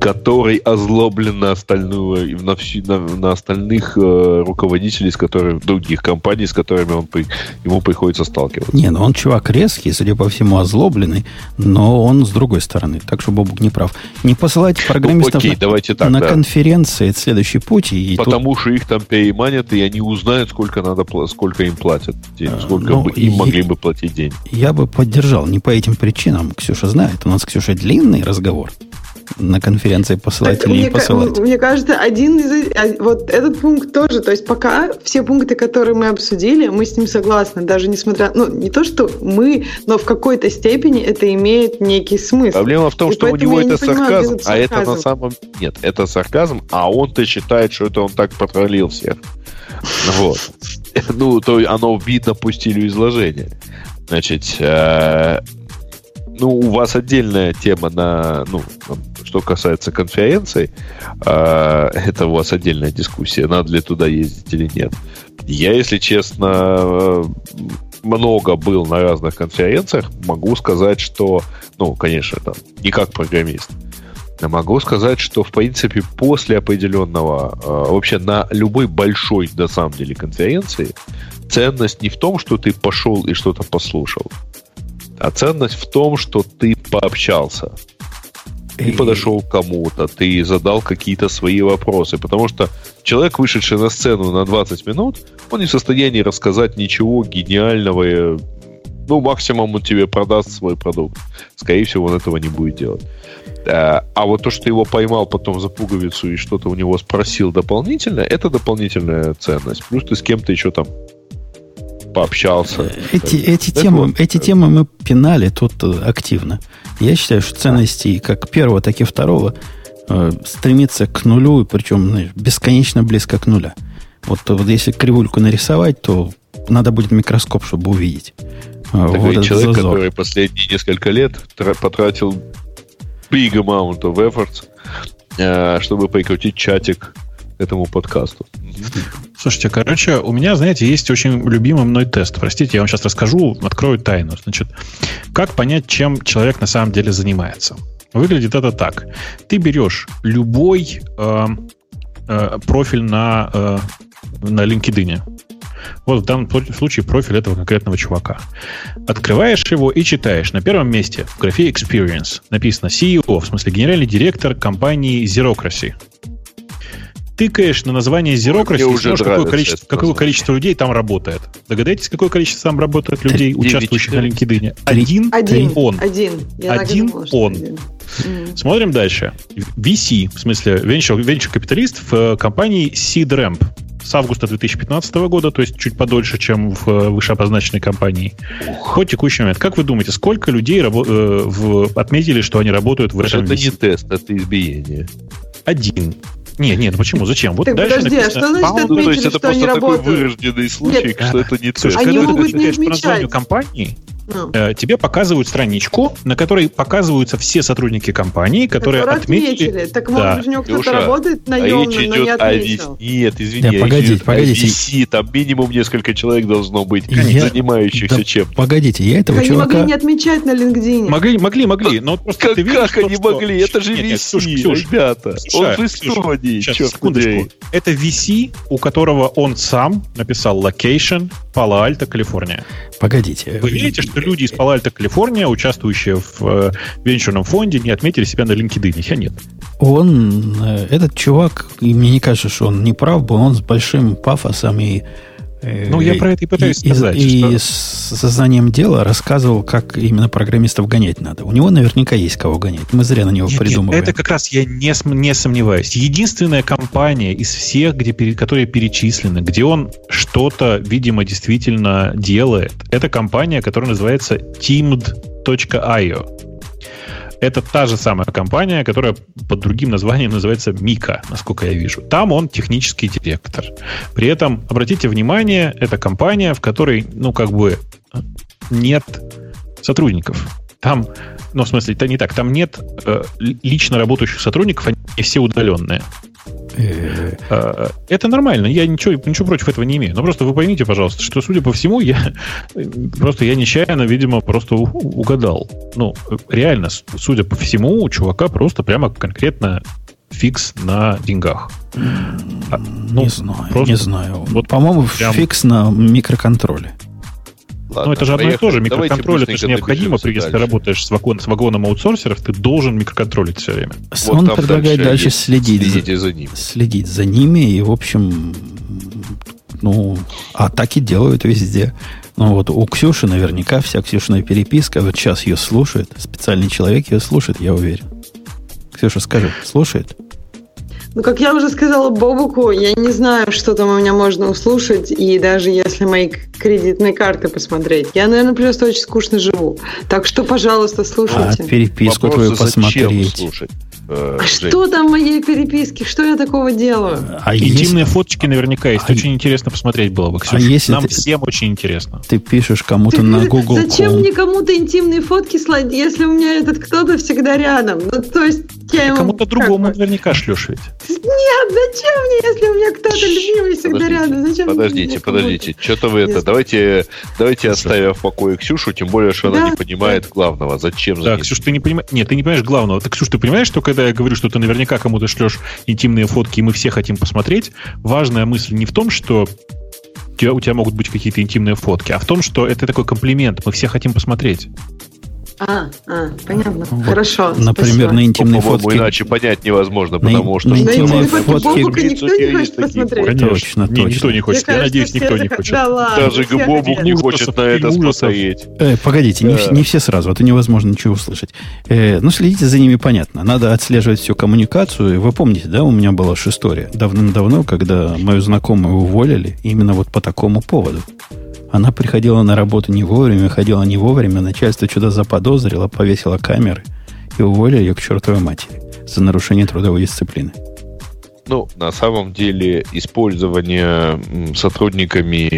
который озлоблен на остальных руководителей, с которыми, других компаний, с которыми ему приходится сталкиваться. Не, он чувак резкий, судя по всему, озлобленный, но он с другой стороны. Так что Бобук не прав. Не посылайте программистов конференции, это следующий путь. Потому что их там переманят, и они узнают, сколько им платят, сколько им могли бы платить денег. Я бы поддержал, не по этим причинам. Ксюша знает. У нас с Ксюшей длинный разговор. на конференции посылать или не посылать. Мне кажется, один из... Вот этот пункт тоже. То есть пока все пункты, которые мы обсудили, мы с ним согласны. Даже несмотря... Ну, не то, что мы, но в какой-то степени это имеет некий смысл. Проблема в том, что у него это сарказм, а это на самом... Нет, это сарказм, а он-то считает, что это он так потроллил всех. Вот. Ну, то оно видно по стилю изложения. Значит... Ну, у вас отдельная тема на, ну, что касается конференций, это у вас отдельная дискуссия, надо ли туда ездить или нет. Я, если честно, много был на разных конференциях, могу сказать, что, ну, конечно, там, не как программист, но могу сказать, что, в принципе, после определенного, вообще на любой большой, на самом деле, конференции, ценность не в том, что ты пошел и что-то послушал, а ценность в том, что ты пообщался. Ты подошел к кому-то, ты задал какие-то свои вопросы. Потому что человек, вышедший на сцену на 20 минут, он не в состоянии рассказать ничего гениального. Ну, максимум он тебе продаст свой продукт. Скорее всего, он этого не будет делать. А вот то, что ты его поймал потом за пуговицу и что-то у него спросил дополнительно, это дополнительная ценность. Плюс ты с кем-то еще там пообщался. Эти темы мы пинали тут активно. Я считаю, что ценности как первого, так и второго стремится к нулю, и причем, знаешь, бесконечно близко к нуля. Вот если кривульку нарисовать, то надо будет микроскоп, чтобы увидеть. Такой вот человек, который последние несколько лет потратил big amount of efforts, чтобы прикрутить чатик этому подкасту. Слушайте, короче, у меня, знаете, есть очень любимый мной тест. Простите, я вам сейчас расскажу, открою тайну. Значит, как понять, чем человек на самом деле занимается? Выглядит это так. Ты берешь любой профиль на LinkedIn. Вот в данном случае профиль этого конкретного чувака. Открываешь его и читаешь. На первом месте в графе Experience написано CEO, в смысле генеральный директор компании Zerocracy. Тыкаешь на название Zerocracy и смотришь, какое количество людей там работает. Догадайтесь, какое количество там работает людей, участвующих на LinkedIn? Один он. Смотрим дальше. VC, в смысле венчур-капиталист в компании Seed Ramp с августа 2015 года, то есть чуть подольше, чем в вышеобозначенной компании. По текущий момент. Как вы думаете, сколько людей отметили, что они работают в этом месте? Это не тест, это избиение. Один. Нет, ну почему? Зачем? Вот так, дальше подожди, написано... а что значит отметили, то есть это что просто такой выраженный случай, нет, что это не цель. Слушай, они могут не отмечать. По названию компании тебе показывают страничку, на которой показываются все сотрудники компании, которые отметили. Так может, у него кто-то работает наемным, но не отметил. Нет, извини. Погодите. VC, там минимум несколько человек должно быть, занимающихся чем-то. Погодите, я этого чувака... Они могли не отмечать на LinkedIn. Могли. Как они могли? Это же VC, ребята. Он в истории. Сейчас, секундочку. Это VC, у которого он сам написал location Пало-Альто, Калифорния. Погодите. Вы видите, что люди из Пало-Альто, Калифорния, участвующие в венчурном фонде, не отметили себя на LinkedIn? Я нет. Этот чувак, и мне не кажется, что он не прав был, он с большим пафосом и... я про это и пытаюсь сказать. И со знанием дела рассказывал, как именно программистов гонять надо. У него наверняка есть кого гонять. Мы зря на него придумываем. Это как раз я не сомневаюсь. Единственная компания из всех, которые перечислены, где он что-то, видимо, действительно делает, это компания, которая называется Teamed.io. Это та же самая компания, которая под другим названием называется Mika, насколько я вижу. Там он технический директор. При этом, обратите внимание, это компания, в которой, нет сотрудников. Там, это не так, там нет лично работающих сотрудников, они все удаленные. Это нормально, я ничего против этого не имею. Но просто вы поймите, пожалуйста, что, судя по всему, я нечаянно, видимо, просто угадал. Реально, судя по всему, у чувака просто прямо конкретно фикс на деньгах. Не знаю. Вот, по-моему, фикс на микроконтроле. Ладно, это же одно и то же. Микроконтроль, это же необходимо. Если ты работаешь с вагоном аутсорсеров, ты должен микроконтролить все время. Он предлагает дальше следить за ними. И, в общем, атаки делают везде. У Ксюши наверняка вся Ксюшина переписка. Вот сейчас ее слушает. Специальный человек ее слушает, я уверен. Ксюша, скажи, слушает? Ну, как я уже сказала Бобуку, я не знаю, что там у меня можно услышать, и даже если мои кредитные карты посмотреть. Я, наверное, просто очень скучно живу. Так что, пожалуйста, слушайте. А переписку вопрос, твою посмотреть. Слушать, что там в моей переписке? Что я такого делаю? А интимные фоточки наверняка есть. Очень интересно посмотреть было бы, Ксюша. А если нам всем очень интересно. Ты пишешь кому-то на Google. Зачем мне кому-то интимные фотки слать, если у меня этот кто-то всегда рядом? Ну, то есть я ему... Кому-то другому наверняка шлешь ведь. Нет, зачем мне, если у меня кто-то любимый всегда рядом? Зачем? Подождите. Что-то вы это... Давайте оставим в покое Ксюшу, тем более, что она не понимает главного. Зачем? Да, Ксюша, ты не понимаешь... Нет, ты не понимаешь главного. Так, Ксюша, ты понимаешь, что когда я говорю, что ты наверняка кому-то шлешь интимные фотки, и мы все хотим посмотреть, важная мысль не в том, что у тебя могут быть какие-то интимные фотки, а в том, что это такой комплимент. Мы все хотим посмотреть. Понятно. Вот. Хорошо. Например, спасибо. На интимные фотки. Иначе понять невозможно, потому что... На интимные фотки никто не хочет посмотреть. Конечно, никто не хочет. Я надеюсь, никто не хочет. Даже Бобук не хочет на это смотреть. Погодите, не все сразу, а то невозможно ничего услышать. Ну, следите за ними, понятно. Надо отслеживать всю коммуникацию. Вы помните, да, у меня была же история давным-давно, когда мою знакомую уволили именно вот по такому поводу. Она приходила на работу не вовремя, ходила не вовремя, начальство что-то заподозрило, повесило камеры и уволили ее к чертовой матери за нарушение трудовой дисциплины. Ну, на самом деле, использование сотрудниками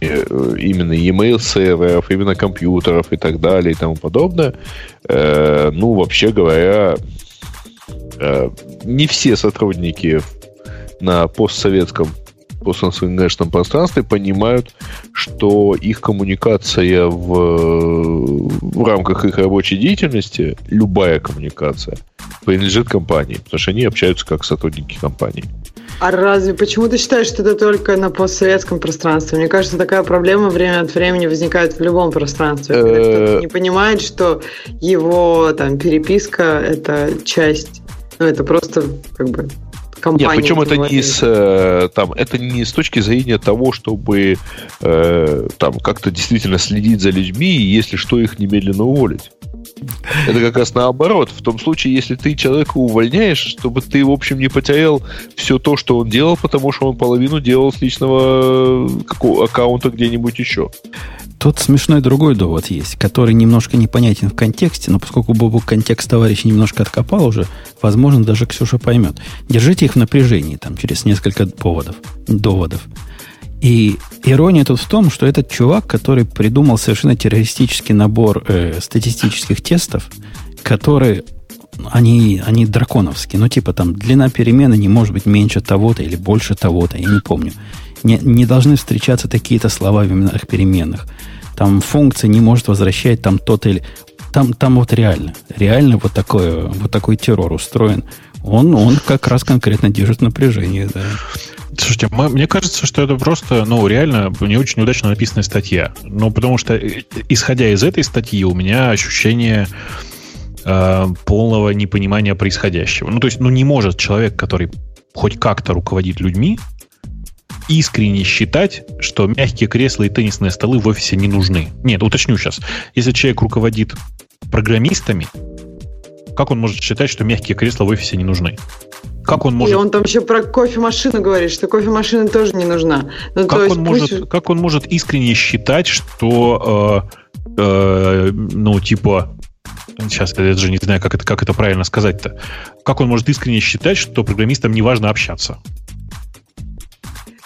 именно e-mail серверов, именно компьютеров и так далее и тому подобное, ну, вообще говоря, не все сотрудники на постсоветском постсоветском пространстве понимают, что их коммуникация в рамках их рабочей деятельности, любая коммуникация, принадлежит компании, потому что они общаются как сотрудники компании. А разве почему ты считаешь, что это только на постсоветском пространстве? Мне кажется, такая проблема время от времени возникает в любом пространстве, когда кто-то не понимает, что его там переписка — это часть, ну это просто как бы... Нет, причем это не с точки зрения того, чтобы там как-то действительно следить за людьми и, если что, их немедленно уволить. Это как раз наоборот. В том случае, если ты человека увольняешь, чтобы ты, в общем, не потерял все то, что он делал, потому что он половину делал с личного аккаунта где-нибудь еще. Тут смешной другой довод есть, который немножко непонятен в контексте, но поскольку Бобу контекст товарищ немножко откопал уже, возможно, даже Ксюша поймет. Держите их в напряжении там через несколько доводов. И ирония тут в том, что этот чувак, который придумал совершенно террористический набор статистических тестов, которые... Они драконовские. Ну, типа там длина перемены не может быть меньше того-то или больше того-то, я не помню. Не должны встречаться такие-то слова в именах переменных. Там функция не может возвращать там то-то или... Там вот реально вот такой террор устроен. Он как раз конкретно держит напряжение, да. Слушайте, мне кажется, что это просто, реально не очень удачно написанная статья. Потому что, исходя из этой статьи, у меня ощущение... полного непонимания происходящего. То есть, не может человек, который хоть как-то руководит людьми, искренне считать, что мягкие кресла и теннисные столы в офисе не нужны. Нет, уточню сейчас. Если человек руководит программистами, как он может считать, что мягкие кресла в офисе не нужны? Как он может... И он там еще про кофемашину говорит, что кофемашина тоже не нужна. Как он может искренне считать, что сейчас я даже не знаю, как это правильно сказать-то. Как он может искренне считать, что программистам не важно общаться?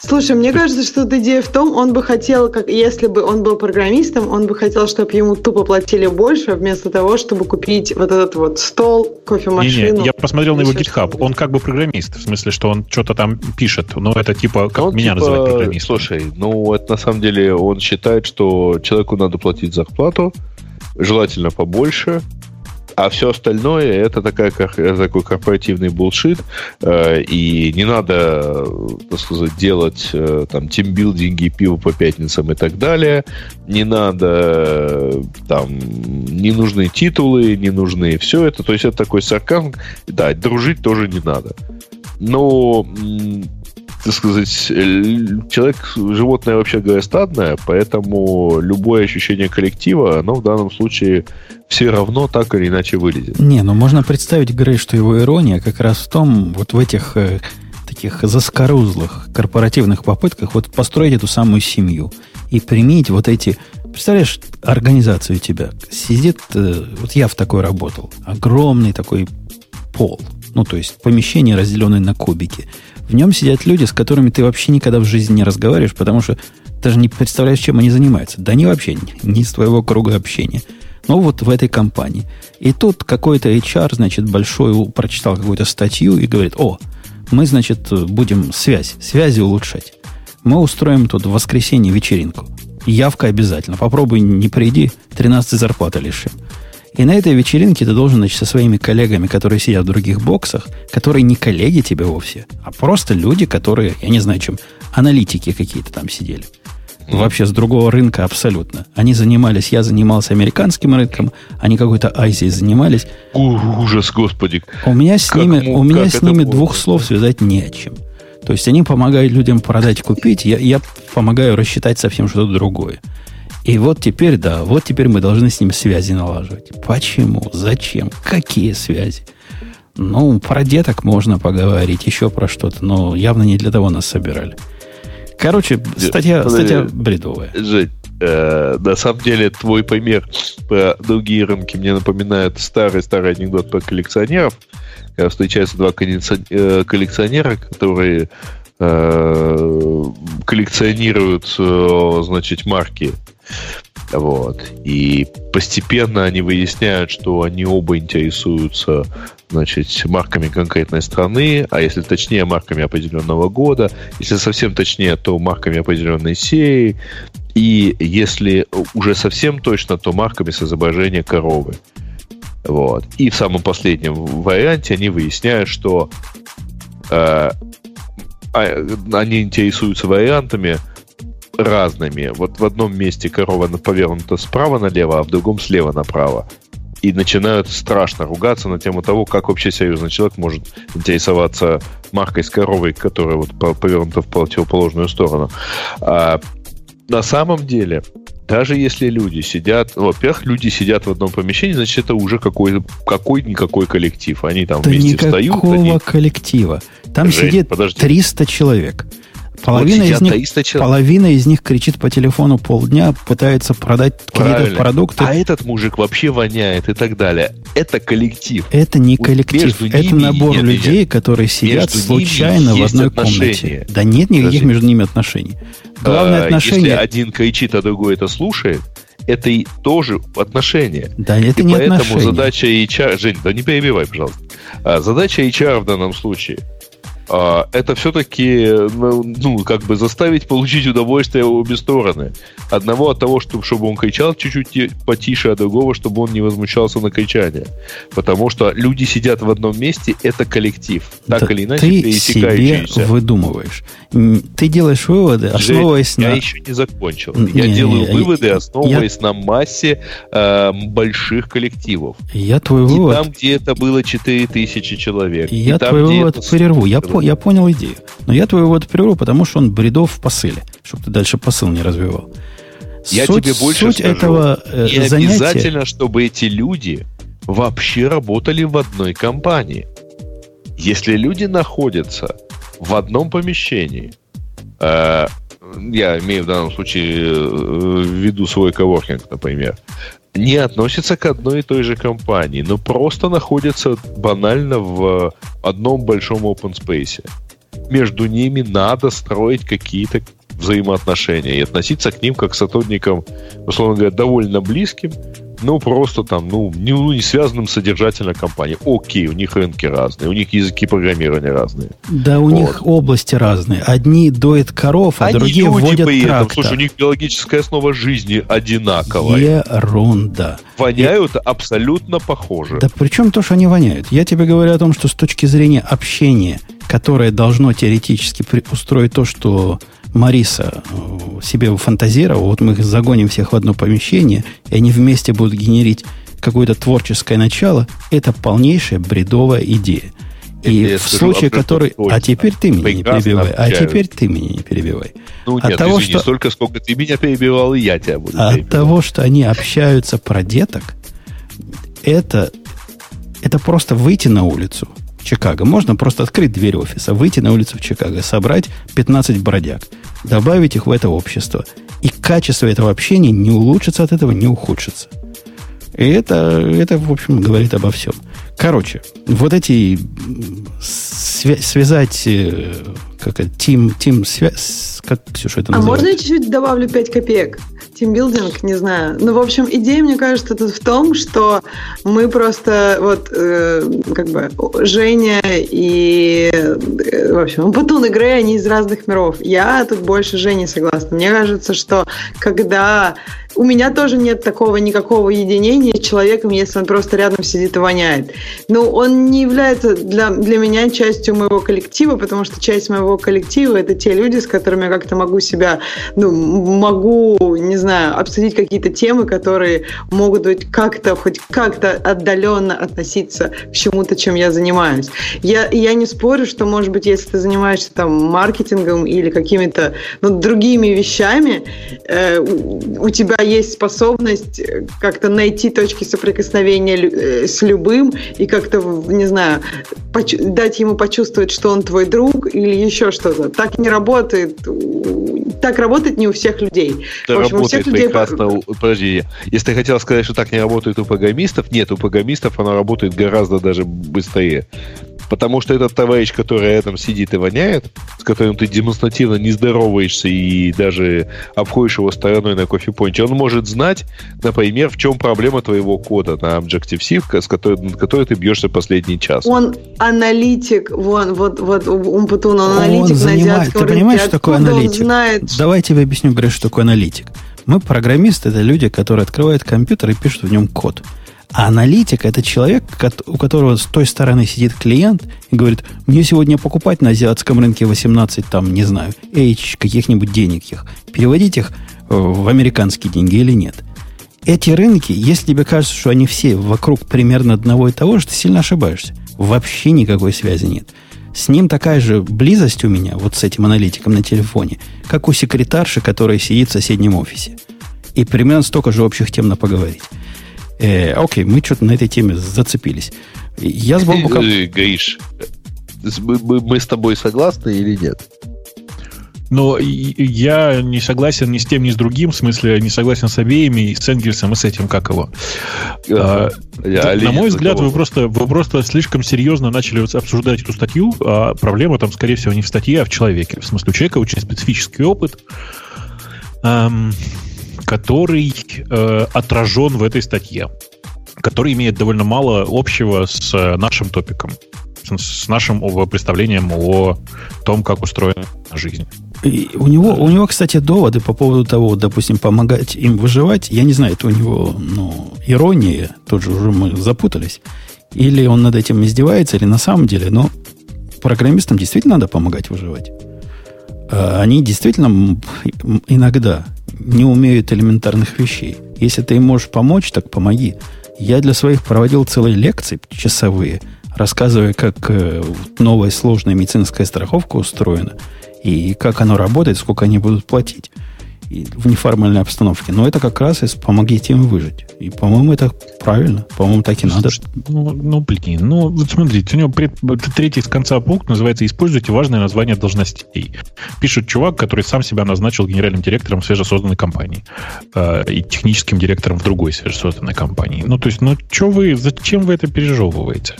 Слушай, мне кажется, что идея в том, он бы хотел, как если бы он был программистом, он бы хотел, чтобы ему тупо платили больше, вместо того, чтобы купить вот этот вот стол, кофемашину. Не, я посмотрел на его GitHub. Он как бы программист, в смысле, что он что-то там пишет. Но это типа, как он, меня называют программистом. Слушай, это на самом деле он считает, что человеку надо платить зарплату, желательно побольше, а все остальное это такой корпоративный булшит, и не надо, так сказать, делать там тимбилдинги, пиво по пятницам и так далее, не надо там, не нужны титулы, не нужны все это, то есть это такой сарказм, да, дружить тоже не надо, но так сказать, человек, животное, вообще говоря, стадное, поэтому любое ощущение коллектива, оно в данном случае все равно так или иначе вылезет. Не, ну можно представить, Грей, что его ирония как раз в том, вот в этих таких заскорузлых корпоративных попытках вот построить эту самую семью и применить вот эти... Представляешь, организация у тебя сидит... Вот я в такой работал. Огромный такой пол. Ну, то есть помещение, разделенное на кубики. В нем сидят люди, с которыми ты вообще никогда в жизни не разговариваешь, потому что даже не представляешь, чем они занимаются. Да они вообще не из твоего круга общения. Но вот в этой компании. И тут какой-то HR, значит, большой прочитал какую-то статью и говорит: о, мы, значит, будем связи улучшать. Мы устроим тут в воскресенье вечеринку. Явка обязательно. Попробуй, не приди, 13 зарплаты лишим. И на этой вечеринке ты должен, значит, со своими коллегами, которые сидят в других боксах, которые не коллеги тебе вовсе, а просто люди, которые, я не знаю чем, аналитики какие-то там сидели. Вообще с другого рынка абсолютно. Они занимались, я занимался американским рынком, они какой-то Азией занимались. Ужас, господи. У меня с ними двух слов связать не о чем. То есть они помогают людям продать, купить, я помогаю рассчитать совсем что-то другое. И вот теперь, да, вот теперь мы должны с ним связи налаживать. Почему? Зачем? Какие связи? Ну, про деток можно поговорить, еще про что-то, но явно не для того нас собирали. Короче, статья бредовая. Жень, на самом деле твой пример про другие рынки мне напоминает старый анекдот про коллекционеров. Когда встречаются два коллекционера, которые коллекционируют, значит, марки. Вот. И постепенно они выясняют, что они оба интересуются, значит, марками конкретной страны, а если точнее, марками определенного года, если совсем точнее, то марками определенной серии, и если уже совсем точно, то марками с изображения коровы. Вот. И в самом последнем варианте они выясняют, что они интересуются вариантами разными. Вот в одном месте корова повернута справа налево, а в другом слева направо. И начинают страшно ругаться на тему того, как вообще серьезный человек может интересоваться маркой с коровой, которая вот повернута в противоположную сторону. А на самом деле... Даже если люди сидят... Во-первых, люди сидят в одном помещении, значит, это уже какой-никакой коллектив. Они там да вместе встают. Какого коллектива? Там, Жень, сидит, подожди, 300 человек. Половина из них кричит по телефону полдня, пытается продать какие-то продукты. А этот мужик вообще воняет и так далее. Это коллектив. Это не коллектив. Это набор людей, которые сидят случайно в одной комнате. Да нет никаких между ними отношений. Главное отношение... Если один кричит, а другой это слушает, это и тоже отношения. Да, это и не поэтому отношения. Задача HR... Жень, да не перебивай, пожалуйста. Задача HR в данном случае... это все-таки, ну, как бы заставить получить удовольствие обе стороны. Одного от того, чтобы он кричал чуть-чуть потише, а другого, чтобы он не возмущался на кричание. Потому что люди сидят в одном месте, это коллектив. Так да или иначе, пересекающийся. Ты себе выдумываешь. Ты делаешь выводы, основываясь на... Я еще не закончил. Я делаю выводы, основываясь на массе больших коллективов. Я твой вывод... И там, где это было 4000 человек. Я твой вывод прерву. Я понял идею. Но я твой вывод прерву, потому что он бредов в посыле. Чтобы ты дальше посыл не развивал. Я тебе больше скажу. Обязательно, чтобы эти люди вообще работали в одной компании. Если люди находятся в одном помещении, я имею в данном случае в виду свой коворкинг, например, не относятся к одной и той же компании, но просто находятся банально в одном большом open space. Между ними надо строить какие-то взаимоотношения и относиться к ним как к сотрудникам, условно говоря, довольно близким, но просто там, не связанным содержательно компанией. Окей, у них рынки разные, у них языки программирования разные. Да, у них области разные. Одни доят коров, а другие водят трактор. Слушай, у них биологическая основа жизни одинаковая. Ерунда. Воняют абсолютно похоже. Да причем то, что они воняют. Я тебе говорю о том, что с точки зрения общения, которое должно теоретически устроить то, что... Мариса себе фантазировал, вот мы их загоним всех в одно помещение, и они вместе будут генерить какое-то творческое начало, это полнейшая бредовая идея. И в случае, который... А теперь ты меня не перебивай. Ну, нет, извини, столько, сколько ты меня перебивал, и я тебя буду перебивать. От того, что они общаются про деток, это просто выйти на улицу Чикаго. Можно просто открыть дверь офиса, выйти на улицу в Чикаго, собрать 15 бродяг, добавить их в это общество. И качество этого общения не улучшится от этого, не ухудшится. И это, в общем, говорит обо всем. Короче, вот эти связать, как это, тим связь, как, Ксюша, это называется? А можно я чуть-чуть добавлю 5 копеек? Тимбилдинг, не знаю. Ну, в общем, идея, мне кажется, тут в том, что мы просто, вот, как бы, Женя и, в общем, Батун и Грей, они из разных миров. Я тут больше Жене согласна. Мне кажется, что когда... У меня тоже нет такого никакого единения с человеком, если он просто рядом сидит и воняет. Но он не является для меня частью моего коллектива, потому что часть моего коллектива — это те люди, с которыми я как-то могу себя, не знаю, обсудить какие-то темы, которые могут быть как-то, хоть как-то отдаленно относиться к чему-то, чем я занимаюсь. Я не спорю, что, может быть, если ты занимаешься там маркетингом или какими-то другими вещами, у тебя есть способность как-то найти точки соприкосновения с любым и как-то, не знаю, дать ему почувствовать, что он твой друг или еще что-то. Так не работает. Так работает не у всех людей. Да, в общем, работает у всех людей... прекрасно. Подожди, если ты хотел сказать, что так не работает у программистов, нет, у программистов она работает гораздо даже быстрее. Потому что этот товарищ, который рядом сидит и воняет, с которым ты демонстративно не здороваешься и даже обходишь его стороной на кофе-понче, он может знать, например, в чем проблема твоего кода на Objective-C, над которой ты бьешься последний час. Он аналитик. Вон, вот Умпутун, он аналитик. Он занимает. Ты понимаешь, что такое аналитик? Давай я тебе объясню, Гриш, что такое аналитик. Мы, программисты, это люди, которые открывают компьютер и пишут в нем код. А аналитик – это человек, у которого с той стороны сидит клиент и говорит, мне сегодня покупать на азиатском рынке 18, там, не знаю, каких-нибудь денег их, переводить их в американские деньги или нет. Эти рынки, если тебе кажется, что они все вокруг примерно одного и того же, ты сильно ошибаешься. Вообще никакой связи нет. С ним такая же близость у меня, вот с этим аналитиком на телефоне, как у секретарши, которая сидит в соседнем офисе. И примерно столько же общих тем на поговорить. Окей, мы что-то на этой теме зацепились. Я с Бобоком... Гриш, мы с тобой согласны или нет? Но я не согласен ни с тем, ни с другим. В смысле, не согласен с обеими, и с Энгельсом, и с этим, как его. На мой взгляд, вы просто слишком серьезно начали обсуждать эту статью. А проблема там, скорее всего, не в статье, а в человеке. В смысле, у человека очень специфический опыт, который отражен в этой статье, который имеет довольно мало общего с нашим топиком, с нашим представлением о том, как устроена жизнь. И у него, кстати, доводы по поводу того, допустим, помогать им выживать, я не знаю, это у него ирония, тут же уже мы запутались, или он над этим издевается, или на самом деле, но программистам действительно надо помогать выживать. Они действительно иногда не умеют элементарных вещей. Если ты им можешь помочь, так помоги. Я для своих проводил целые лекции часовые, рассказывая, как новая сложная медицинская страховка устроена, и как она работает, сколько они будут платить в неформальной обстановке. Но это как раз и помогите им выжить. И, по-моему, это правильно. По-моему, так и надо. Вот смотрите, у него третий с конца пункт называется «Используйте важное название должностей». Пишет чувак, который сам себя назначил генеральным директором свежесозданной компании и техническим директором в другой свежесозданной компании. Зачем вы это пережевываете?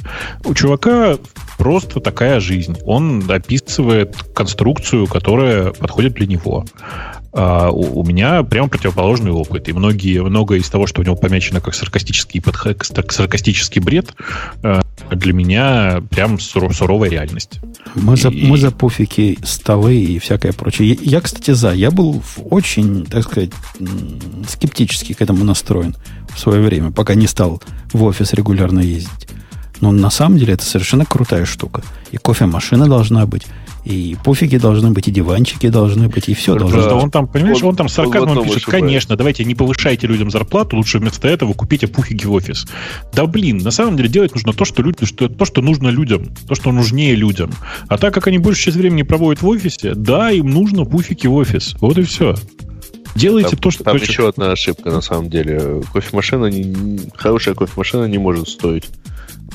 У чувака просто такая жизнь. Он описывает конструкцию, которая подходит для него. У меня прямо противоположный опыт. И многое из того, что у него помечено как саркастический бред, для меня прям суровая реальность. Мы за пуфики, столы и всякое прочее. Я, кстати, за. Я был очень, так сказать, скептически к этому настроен в свое время, пока не стал в офис регулярно ездить. Но на самом деле это совершенно крутая штука. И кофемашина должна быть, И пуфики должны быть, и диванчики должны быть, и все должно быть. Он там, понимаешь, он там сарказмом пишет: конечно, давайте не повышайте людям зарплату, лучше вместо этого купите пуфики в офис. Да блин, на самом деле делать нужно то, что люди, то, что нужно людям, то, что нужнее людям. А так как они большую часть времени проводят в офисе, да, им нужно пуфики в офис. Вот и все. Делайте там, то, что там еще одна ошибка, на самом деле. Кофемашина, хорошая кофемашина не может стоить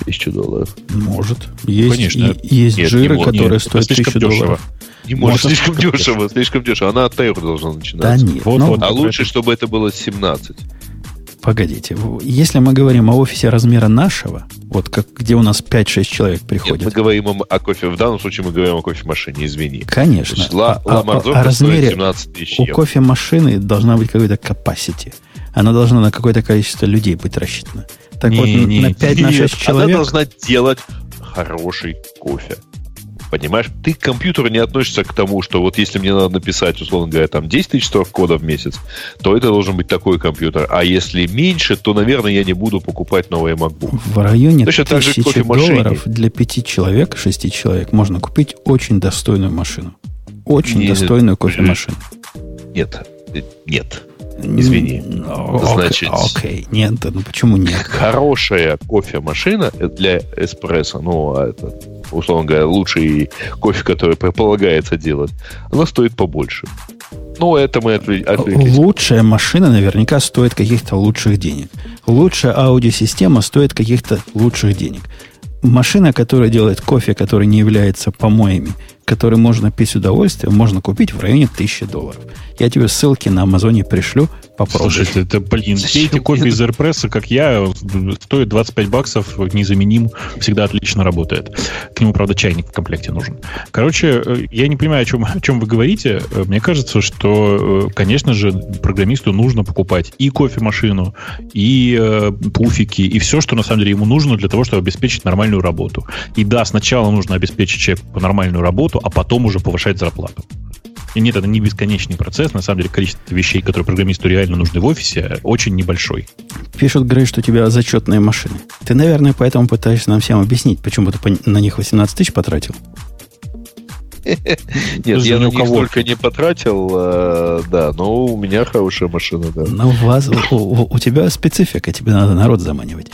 $1000. Может. Есть, конечно. Есть жиры, которые стоят $1000. Не может. Слишком дешево, слишком дешево. Она от евро должна начинаться. Да нет, вот, ну, а лучше, чтобы это было 17. Погодите. Если мы говорим о офисе размера нашего, вот как, где у нас 5-6 человек приходит. Нет, мы говорим о кофе. В данном случае мы говорим о кофемашине, извини. Конечно. Ла Мардока стоит 17 тысяч евро. У кофемашины должна быть какой-то capacity. Она должна на какое-то количество людей быть рассчитана. Так не, вот, не, на 5-6 человек... Она должна делать хороший кофе. Понимаешь? Ты к компьютеру не относишься к тому, что вот если мне надо написать, условно говоря, там 10 тысяч строк кода в месяц, то это должен быть такой компьютер. А если меньше, то, наверное, я не буду покупать новые MacBook. В районе $1000 для 5 человек, 6 человек можно купить очень достойную машину. Очень достойную кофемашину. Нет. Извини. Значит, окей. Нет, ну почему нет? Хорошая кофемашина для эспрессо, ну, это, условно говоря, лучший кофе, который предполагается делать, она стоит побольше. Ну, это мы отвлеклись. Лучшая машина наверняка стоит каких-то лучших денег. Лучшая аудиосистема стоит каких-то лучших денег. Машина, которая делает кофе, который не является помоями, который можно пить с удовольствием, можно купить в районе $1000. Я тебе ссылки на Амазоне пришлю, попробуй. Слушайте, это, блин, все эти кофе из AirPress, как я, стоит $25, незаменим, всегда отлично работает. К нему, правда, чайник в комплекте нужен. Короче, я не понимаю, о чем вы говорите. Мне кажется, что, конечно же, программисту нужно покупать и кофемашину, и пуфики, и все, что, на самом деле, ему нужно для того, чтобы обеспечить нормальную работу. И да, сначала нужно обеспечить человеку нормальную работу, а потом уже повышать зарплату. И нет, это не бесконечный процесс. На самом деле, количество вещей, которые программисту реально нужны в офисе, очень небольшой. Пишут, Грей, что у тебя зачетные машины. Ты, наверное, поэтому пытаешься нам всем объяснить, почему ты на них 18 тысяч потратил? Нет, я на них столько не потратил, да, но у меня хорошая машина, да. Но у тебя специфика, тебе надо народ заманивать.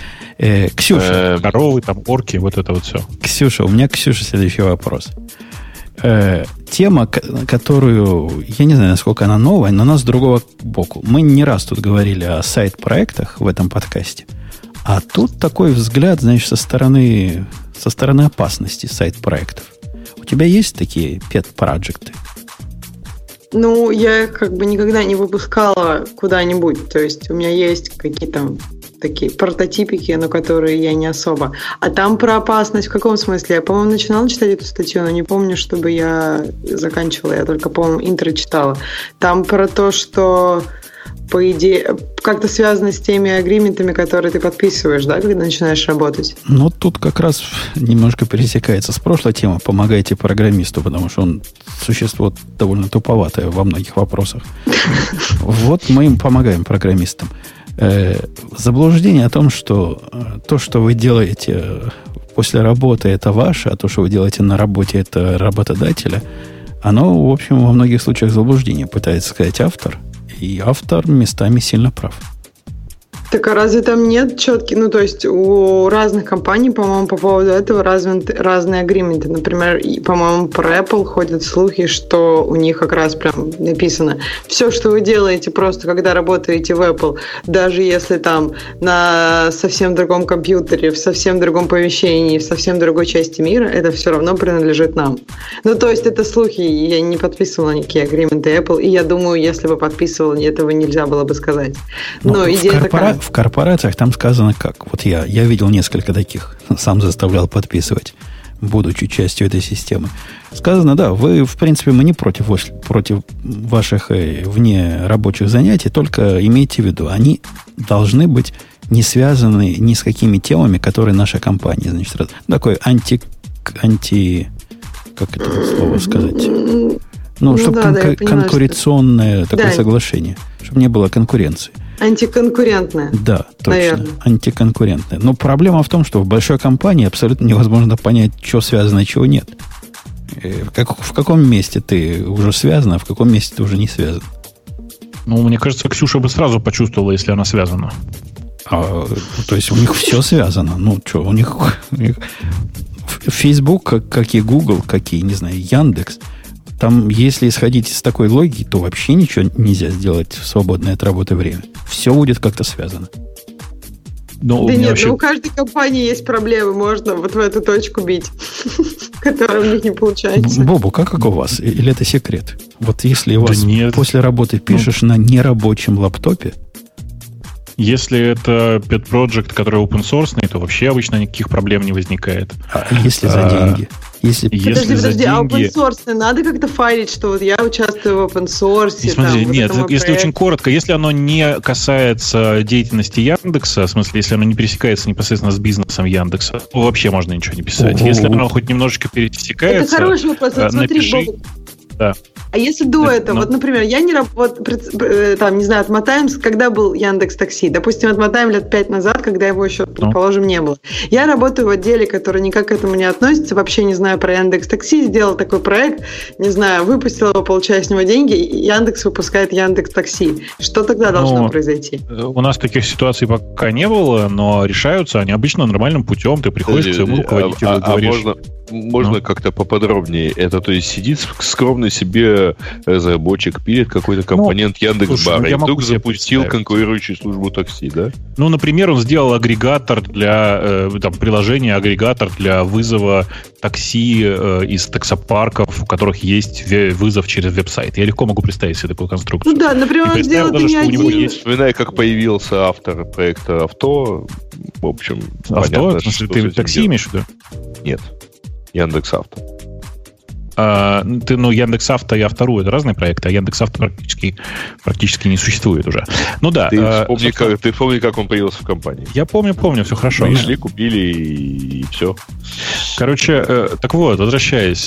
Ксюша. Коровы, там, орки, вот это вот все. Ксюша, у меня к Ксюше следующий вопрос. Тема, которую, я не знаю, насколько она новая, но она с другого боку. Мы не раз тут говорили о сайт-проектах в этом подкасте, а тут такой взгляд, знаешь, со стороны опасности сайт-проектов. У тебя есть такие pet-проджекты? Ну, я как бы никогда не выпускала куда-нибудь. То есть у меня есть какие-то такие прототипики, но которые я не особо. А там про опасность в каком смысле? Я, по-моему, начинала читать эту статью, но не помню, чтобы я заканчивала. Я только, по-моему, интро читала. Там про то, что по идее как-то связано с теми агриментами, которые ты подписываешь, да, когда начинаешь работать. Ну, тут как раз немножко пересекается с прошлой темой. Помогайте программисту, потому что он существо довольно туповатое во многих вопросах. Вот мы им помогаем, программистам. Заблуждение о том, что то, что вы делаете после работы, это ваше, а то, что вы делаете на работе, это работодателя, оно, в общем, во многих случаях заблуждение, пытается сказать автор. И автор местами сильно прав. Так а разве там нет четких... Ну, то есть у разных компаний, по-моему, по поводу этого разные агрименты. Например, по-моему, про Apple ходят слухи, что у них как раз прям написано: все, что вы делаете просто, когда работаете в Apple, даже если там на совсем другом компьютере, в совсем другом помещении, в совсем другой части мира, это все равно принадлежит нам. Ну, то есть это слухи, я не подписывала никакие агрименты Apple, и я думаю, если бы подписывала, этого нельзя было бы сказать. Но идея такая... В корпорациях там сказано как. Вот я видел несколько таких, сам заставлял подписывать, будучи частью этой системы. Сказано, да, вы, в принципе, мы не против ваших внерабочих занятий, только имейте в виду, они должны быть не связаны ни с какими темами, которые наша компания, значит, такой как это слово сказать? Ну, чтобы конкуренционное такое соглашение, чтобы не было конкуренции. Антиконкурентная. Да, точно. Наверное. Антиконкурентная. Но проблема в том, что в большой компании абсолютно невозможно понять, что связано, чего нет. В каком месте ты уже связан, а в каком месте ты уже не связан? Ну, мне кажется, Ксюша бы сразу почувствовала, если она связана. То есть у них все связано. Ну, что, у них Facebook, как и Google, как и, не знаю, Яндекс. Там, если исходить из такой логики, то вообще ничего нельзя сделать в свободное от работы время. Все будет как-то связано. Но да нет, вообще... но у каждой компании есть проблемы. Можно вот в эту точку бить, которая у них не получается. Бобу, как у вас? Или это секрет? Вот если у вас после работы пишешь на нерабочем лаптопе, если это pet project, который open-source, то вообще обычно никаких проблем не возникает. А если за деньги? Если а open-source надо как-то файлить, что вот я участвую в open-source? Смотри, там, нет, если очень коротко, если оно не касается деятельности Яндекса, в смысле, если оно не пересекается непосредственно с бизнесом Яндекса, то вообще можно ничего не писать. О-о-о. Если оно хоть немножечко пересекается, это хороший вопрос. Напиши... Да. А если до этого, вот, например, я не работаю, там, не знаю, отмотаем, когда был Яндекс.Такси, допустим, отмотаем лет 5 назад, когда его еще, предположим, не было. Я работаю в отделе, который никак к этому не относится, вообще не знаю про Яндекс.Такси, сделал такой проект, не знаю, выпустил его, получая с него деньги, и Яндекс выпускает Яндекс.Такси. Что тогда должно произойти? У нас таких ситуаций пока не было, но решаются они обычно нормальным путем. Ты приходишь к своему руководителю и говоришь... Можно как-то поподробнее это? То есть сидит скромный себе разработчик, пилит какой-то компонент Яндекс.Бара, и вдруг запустил конкурирующую службу такси, да? Ну, например, он сделал агрегатор для приложение-агрегатор для вызова такси из таксопарков, у которых есть вызов через веб-сайт. Я легко могу представить себе такую конструкцию. Ну да, например, он сделал даже, что у него есть... Вспоминая, как появился автор проекта «Авто», в общем, понятно, что... Ты такси имеешь в виду? Нет. Яндекс.Авто. Яндекс.Авто и Автору — это разные проекты, а Яндекс.Авто практически не существует уже. Ну да. Ты вспомни, как он появился в компании. Я помню, все хорошо. Пришли, купили и все. Короче, так вот, возвращаясь,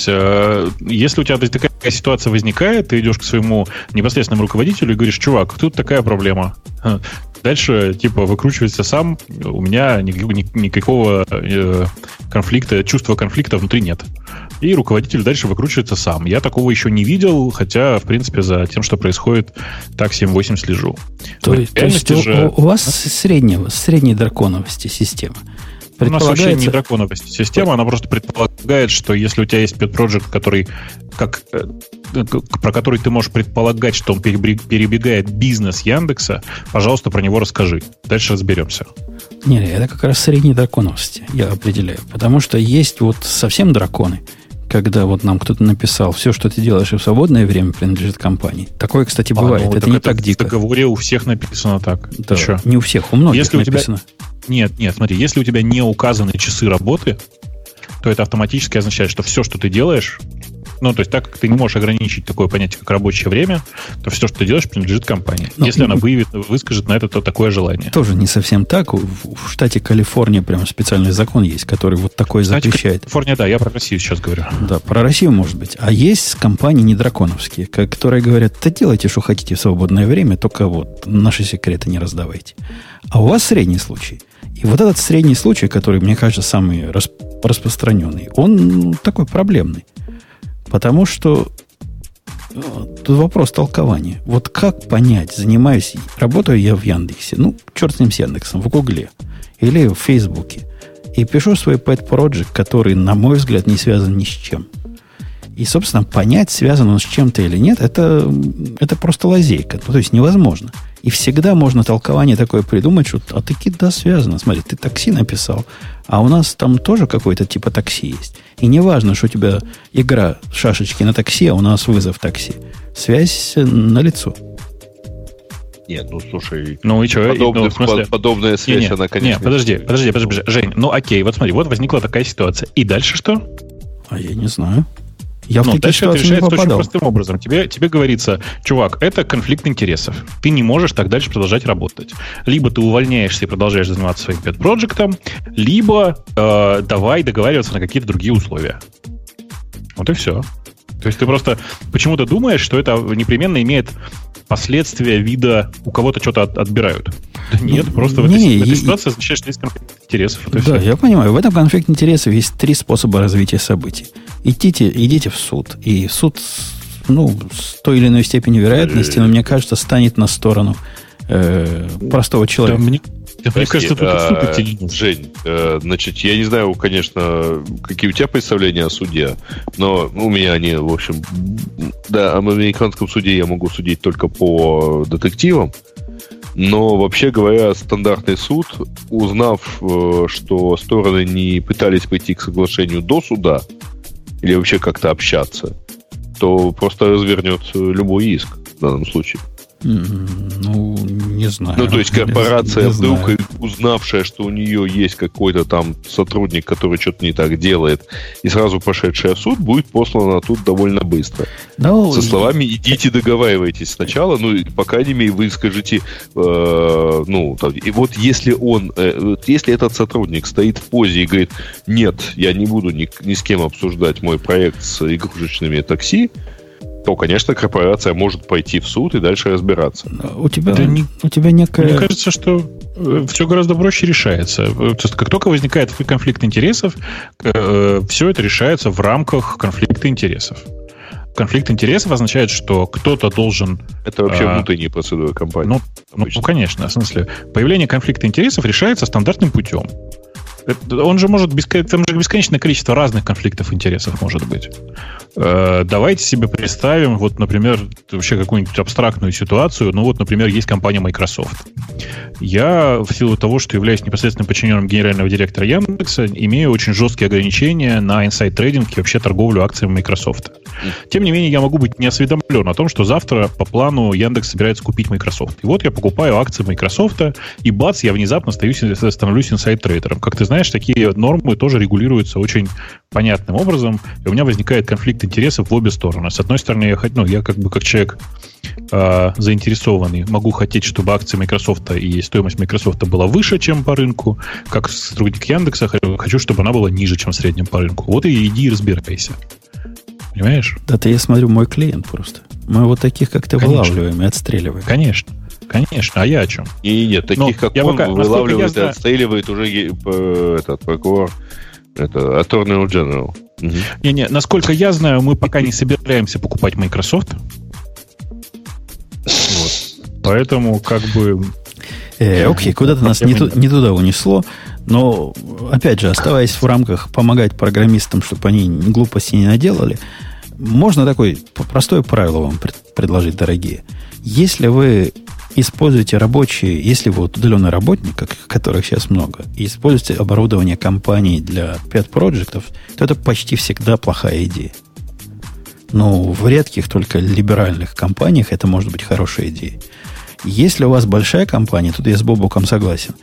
если у тебя такая ситуация возникает, ты идешь к своему непосредственному руководителю и говоришь: чувак, тут такая проблема. Дальше, выкручивайся сам, у меня никакого конфликта, чувства конфликта внутри нет. И руководитель дальше выкручивается сам. Я такого еще не видел, хотя, в принципе, за тем, что происходит, так 7-8 слежу. То есть у вас средней драконовости система? У нас вообще не драконовость система, она просто предполагает, что если у тебя есть pet project, который, про который ты можешь предполагать, что он перебегает бизнес Яндекса, пожалуйста, про него расскажи. Дальше разберемся. Не, это как раз средней драконовости, я определяю. Потому что есть вот совсем драконы, когда вот нам кто-то написал: все, что ты делаешь и в свободное время, принадлежит компании. Такое, кстати, бывает. Ну, это не так дико. В договоре у всех написано так. Да, не у всех, у многих если написано. Нет, смотри, если у тебя не указаны часы работы, то это автоматически означает, что все, что ты делаешь, то есть так как ты не можешь ограничить такое понятие, как рабочее время, то все, что ты делаешь, принадлежит компании. Если она выскажет на это то такое желание. Тоже не совсем так. В штате Калифорния прям специальный закон есть, который вот такой запрещает. Калифорния, да, я про Россию сейчас говорю. Да, про Россию, может быть. А есть компании не драконовские, которые говорят: да делайте, что хотите в свободное время, только вот наши секреты не раздавайте. А у вас средний случай. И вот этот средний случай, который, мне кажется, самый распространенный, он такой проблемный. Потому что тут вопрос толкования. Вот как понять, работаю я в Яндексе, черт с ним с Яндексом, в Гугле или в Фейсбуке, и пишу свой pet project, который, на мой взгляд, не связан ни с чем. И, собственно, понять, связан он с чем-то или нет, это просто лазейка. То есть невозможно. И всегда можно толкование такое придумать, что таки да, связано. Смотри, ты такси написал, а у нас там тоже какой-то типа такси есть. И не важно, что у тебя игра шашечки на такси, а у нас вызов такси. Связь налицо. Нет, слушай, и что? Подобная связь, нет, она, конечно... Нет, подожди, Жень, окей, вот смотри, вот возникла такая ситуация. И дальше что? А я не знаю. Я в такие ситуации не попадал. Дальше это решается очень простым образом. Тебе говорится: чувак, это конфликт интересов. Ты не можешь так дальше продолжать работать. Либо ты увольняешься и продолжаешь заниматься своим pet project, либо давай договариваться на какие-то другие условия. Вот и все. То есть ты просто почему-то думаешь, что это непременно имеет последствия вида у кого-то что-то отбирают. Да нет, просто в этой ситуации означает, что есть конфликт. интересов. Вот да, я понимаю. В этом конфликте интересов есть три способа развития событий. Идите в суд. И суд, с той или иной степенью вероятности, но мне кажется, станет на сторону простого человека. Мне кажется, тут суд идти не нужно. Жень, значит, я не знаю, конечно, какие у тебя представления о суде, но у меня они, в общем, да, об американском суде я могу судить только по детективам. Но, вообще говоря, стандартный суд, узнав, что стороны не пытались прийти к соглашению до суда или вообще как-то общаться, то просто развернет любой иск в данном случае. Не знаю. То есть корпорация, вдруг узнавшая, что у нее есть какой-то там сотрудник, который что-то не так делает, и сразу пошедшая в суд, будет послана тут довольно быстро. Со словами «идите договаривайтесь сначала», по крайней мере, вы скажите, и вот если если этот сотрудник стоит в позе и говорит: «Нет, я не буду ни с кем обсуждать мой проект с игрушечными такси», то, конечно, корпорация может пойти в суд и дальше разбираться. У тебя некое... Мне кажется, что все гораздо проще решается. То есть, как только возникает конфликт интересов, все это решается в рамках конфликта интересов. Конфликт интересов означает, что кто-то должен... Это вообще внутренняя процедура компании. Конечно. В смысле, появление конфликта интересов решается стандартным путем. Он же может там же бесконечное количество разных конфликтов интересов может быть. Давайте себе представим, например, вообще какую-нибудь абстрактную ситуацию. Например, есть компания Microsoft. Я, в силу того, что являюсь непосредственным подчиненным генерального директора Яндекса, имею очень жесткие ограничения на инсайд-трейдинг и вообще торговлю акциями Microsoft. Тем не менее, я могу быть не осведомлен о том, что завтра по плану Яндекс собирается купить Microsoft. И я покупаю акции Microsoft, и бац, я внезапно становлюсь инсайд-трейдером. Как ты знаешь, такие нормы тоже регулируются очень понятным образом, и у меня возникает конфликт интересов в обе стороны. С одной стороны, я как человек заинтересованный, могу хотеть, чтобы акции Microsoft и стоимость Microsoft была выше, чем по рынку, как сотрудник Яндекса хочу, чтобы она была ниже, чем в среднем по рынку. И иди разбирайся. Понимаешь? Да-то я смотрю, мой клиент просто. Мы таких как-то вылавливаем и отстреливаем. Конечно, а я о чем? И нет, таких, вылавливает и отстреливает уже этот прокурор, это Attorney General. Угу. Насколько я знаю, мы пока не собираемся покупать Microsoft. Поэтому окей, куда-то нас не туда унесло. Но, опять же, оставаясь в рамках помогать программистам, чтобы они глупости не наделали, можно такое простое правило вам предложить, дорогие. Если вы используете рабочие, если вы удаленный работник, которых сейчас много, и используете оборудование компании для pet-проджектов, то это почти всегда плохая идея. В редких только либеральных компаниях это может быть хорошая идея. Если у вас большая компания, тут я с Бобоком согласен,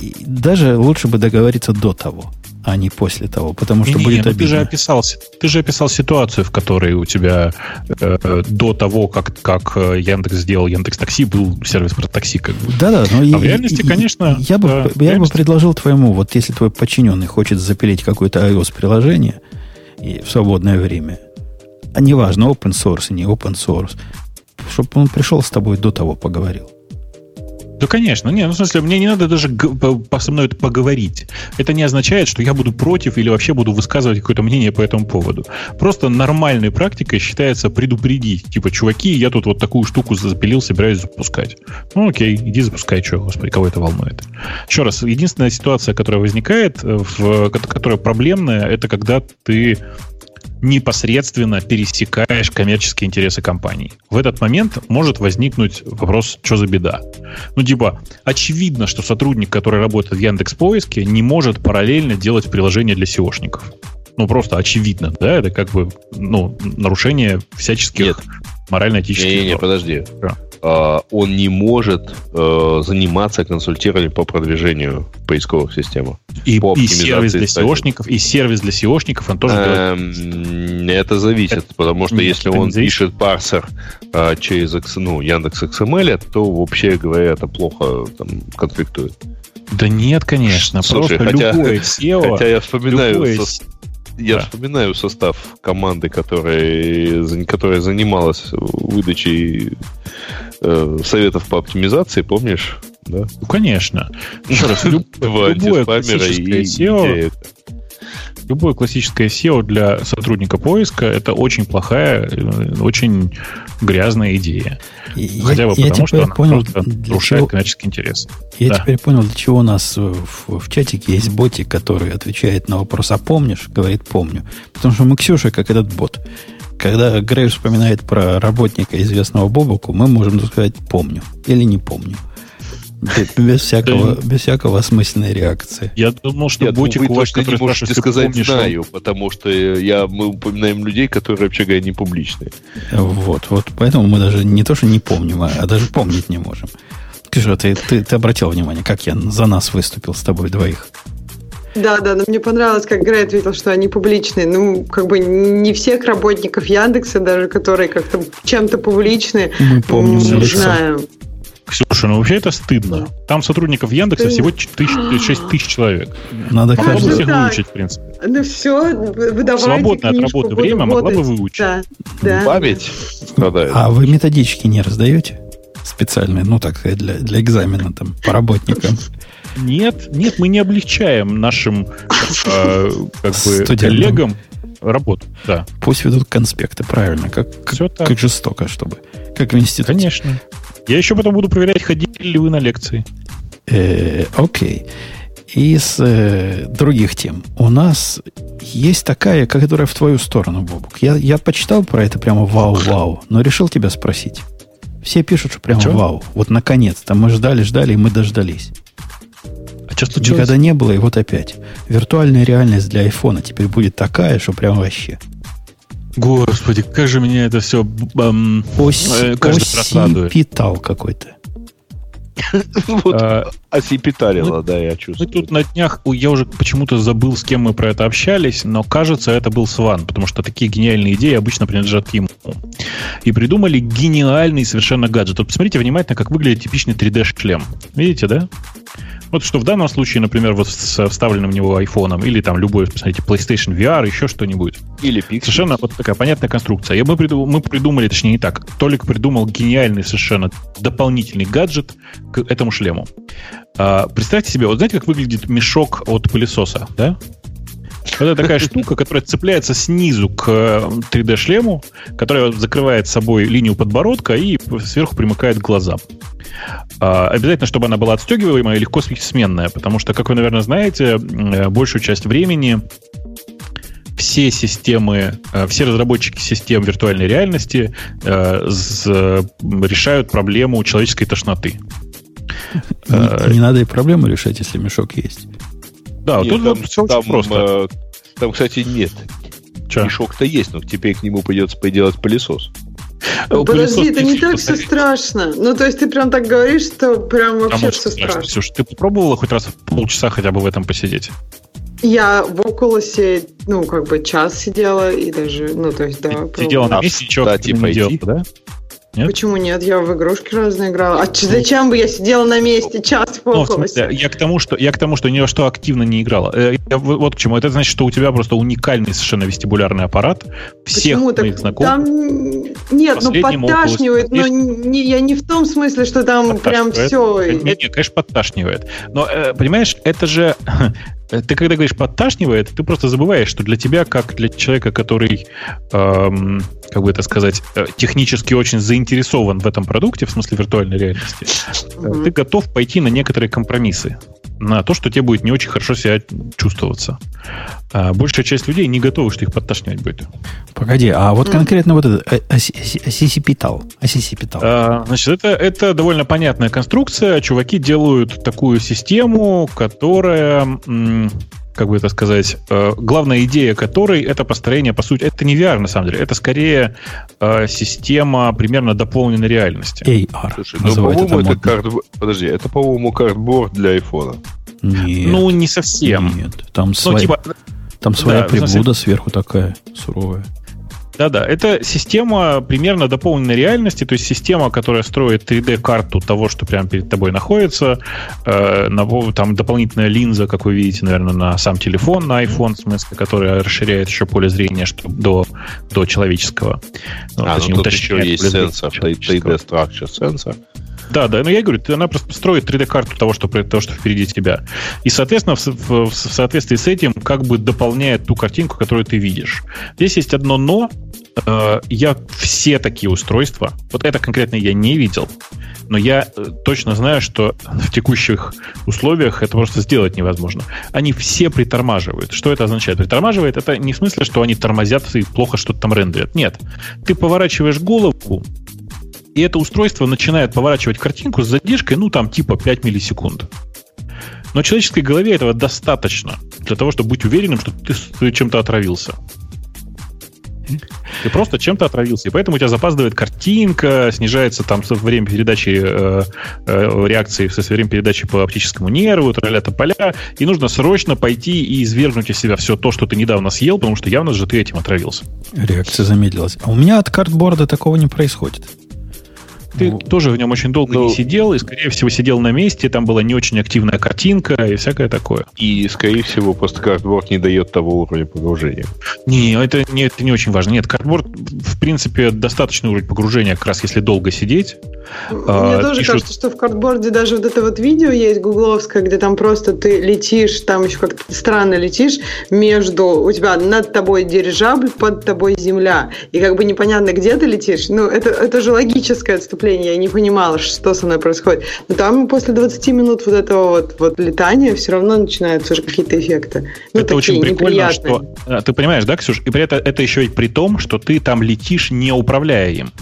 и даже лучше бы договориться до того, а не после того, потому что будет обидно. Ты же описал ситуацию, в которой у тебя до того, как Яндекс сделал Яндекс.Такси, был сервис про такси. Да-да. В реальности, конечно... Я бы предложил твоему, если твой подчиненный хочет запилить какое-то iOS-приложение в свободное время, неважно, open source и не open source, чтобы он пришел с тобой до того, поговорил. Да, конечно. В смысле, мне не надо даже со мной это поговорить. Это не означает, что я буду против или вообще буду высказывать какое-то мнение по этому поводу. Просто нормальной практикой считается предупредить. Чуваки, я тут такую штуку запилил, собираюсь запускать. Окей, иди запускай, господи, кого это волнует. Еще раз, единственная ситуация, которая возникает, которая проблемная, это когда ты непосредственно пересекаешь коммерческие интересы компании. В этот момент может возникнуть вопрос, что за беда. Очевидно, что сотрудник, который работает в Яндекс.Поиске, не может параллельно делать приложение для SEOшников. Просто очевидно, да? Это нарушение всяческих морально-этических норм. Не, подожди. Да. Он не может заниматься консультированием по продвижению поисковых систем. И сервис для SEOшников, он тоже делает. Это зависит, потому что если он пишет парсер через Яндекс.XML, то, вообще говоря, это плохо конфликтует. Да нет, конечно. Слушай, любое SEO... Хотя я вспоминаю... Я вспоминаю состав команды, которая занималась выдачей советов по оптимизации, помнишь? да? Ну, конечно. Еще раз, любое классическое SEO... Любое классическое SEO для сотрудника поиска — это очень плохая, очень грязная идея. Хотя бы потому, что она просто нарушает коммерческий интерес. Я теперь понял, для чего у нас в чатике есть ботик, который отвечает на вопрос «А помнишь?» Говорит «Помню». Потому что мы, Ксюша, как этот бот. Когда Грей вспоминает про работника, известного Бобоку, мы можем сказать «Помню» или «Не помню». Без всякого осмысленной реакции. Я думал, что ботик у вас, который спрашивает, сказать помнишь, знаю, потому что мы упоминаем людей, которые, вообще говоря, не публичные. Вот. Поэтому мы даже не то, что не помним, а даже помнить не можем. Ксюша, ты обратила внимание, как я за нас выступил с тобой двоих? Да, но мне понравилось, как Грей ответил, что они публичные. Ну, как бы не всех работников Яндекса, даже которые как-то чем-то публичные. Мы помним лицо. Ксюша, ну вообще это стыдно. Там сотрудников Яндекса всего 6 тысяч человек. Надо каждый всех выучить, в принципе. Ну все, выдавайте свободное книжку, от работы время могла бы выучить. Да. Память страдает. А вы методички не раздаете? Специальные, ну так сказать, для экзамена там по работникам. Нет, мы не облегчаем нашим коллегам работу. Да. Пусть ведут конспекты, правильно. Как жестоко, чтобы. Как в институте. Конечно. Я еще потом буду проверять, ходили ли вы на лекции. Окей. Из других тем. У нас есть такая, которая в твою сторону, Бобок. Я почитал про это прямо вау-вау, но решил тебя спросить. Все пишут, что прямо вау. Вот наконец-то. Мы ждали, и мы дождались. А что случилось? Никогда не было, и вот опять. Виртуальная реальность для айфона теперь будет такая, что прям вообще... Господи, как же меня это все Occipital какой-то. Occipital, да, я чувствую. Мы тут на днях, я уже почему-то забыл, с кем мы про это общались, но кажется, это был Сван, потому что такие гениальные идеи обычно принадлежат ему. И придумали гениальный совершенно гаджет. Вот посмотрите внимательно, как выглядит типичный 3D-шлем. Видите, да? Вот что в данном случае, например, вот с вставленным в него айфоном, или там любой, посмотрите, PlayStation VR, еще что-нибудь. Или Pixel. Совершенно вот такая понятная конструкция. И мы придумали, точнее не так, Толик придумал гениальный совершенно дополнительный гаджет к этому шлему. Представьте себе, вот знаете, как выглядит мешок от пылесоса, да? Вот это такая штука, которая цепляется снизу к 3D-шлему, которая закрывает собой линию подбородка и сверху примыкает к глазам. Обязательно, чтобы она была отстегиваемая и легко сменная, потому что, как вы, наверное, знаете, большую часть времени все разработчики систем виртуальной реальности решают проблему человеческой тошноты. Не надо и проблему решать, если мешок есть. Да, нет, тут все просто. Там, кстати, нет. Че? Мешок-то есть, но теперь к нему придется поделать пылесос. Подожди, это не так все страшно. Ну, то есть ты прям так говоришь, что прям вообще все страшно. Ксюш, ты попробовала хоть раз в полчаса хотя бы в этом посидеть? Я в Oculus, час сидела и даже, сидела на месте, ничего не делала, да? Нет? Почему нет? Я в игрушки разные играла. Зачем бы я сидела на месте час полкалась? Я к тому, что ни во что активно не играла. Вот к чему. Это значит, что у тебя просто уникальный совершенно вестибулярный аппарат. Всех почему моих знакомых. Там... Нет, подташнивает. Около... Я не в том смысле, что там прям все... Нет, конечно, подташнивает. Но, понимаешь, это же... Ты когда говоришь подташнивает, ты просто забываешь, что для тебя, как для человека, который, технически очень заинтересован в этом продукте, в смысле виртуальной реальности, ты готов пойти на некоторые компромиссы, на то, что тебе будет не очень хорошо себя чувствоваться. Большая часть людей не готова, что их подташнивать будет. Погоди, а вот конкретно вот этот Occipital. Значит, это довольно понятная конструкция. Чуваки делают такую систему, которая... главная идея которой это построение, по сути, это не VR, на самом деле, это скорее система примерно дополненной реальности. AR. Слушай, это, по-моему, картборд для айфона. Нет. Ну, не совсем. Нет, там своя приблуда сверху такая суровая. Да, это система примерно дополненной реальности, то есть система, которая строит 3D-карту того, что прямо перед тобой находится, там дополнительная линза, как вы видите, наверное, на сам телефон, на iPhone, в смысле, которая расширяет еще поле зрения до человеческого. Ну, точнее, еще есть сенсор, 3D-structure сенсор. Да, но я говорю, она просто строит 3D-карту того, что впереди тебя. И, соответственно, в соответствии с этим как бы дополняет ту картинку, которую ты видишь. Здесь есть одно «но». Я все такие устройства, вот это конкретно я не видел, но я точно знаю, что в текущих условиях это просто сделать невозможно. Они все притормаживают. Что это означает? Притормаживает — это не в смысле, что они тормозят и плохо что-то там рендерят. Нет. Ты поворачиваешь голову, и это устройство начинает поворачивать картинку с задержкой, ну, там, типа 5 миллисекунд. Но в человеческой голове этого достаточно для того, чтобы быть уверенным, что ты чем-то отравился. Ты просто чем-то отравился, и поэтому у тебя запаздывает картинка, снижается там время передачи реакции, время передачи по оптическому нерву, траля-тополя, и нужно срочно пойти и извергнуть из себя все то, что ты недавно съел, потому что явно же ты этим отравился. Реакция замедлилась. А у меня от картборда такого не происходит. Ты тоже в нем очень долго не сидел, и, скорее всего, сидел на месте, там была не очень активная картинка и всякое такое. И, скорее всего, просто картборд не дает того уровня погружения. Это не очень важно. Нет, картборд, в принципе, достаточный уровень погружения, как раз если долго сидеть. Мне тоже кажется, что в картборде даже вот это вот видео есть гугловское, где там просто ты летишь, там еще как-то странно летишь, у тебя над тобой дирижабль, под тобой земля. И как бы непонятно, где ты летишь. Ну, это же логическое отступление. Я не понимала, что со мной происходит. Но там после 20 минут вот этого вот летания все равно начинаются уже какие-то эффекты. Это очень прикольно, неприятные. Что... Ты понимаешь, да, Ксюш? И при этом это еще и при том, что ты там летишь, не управляя им.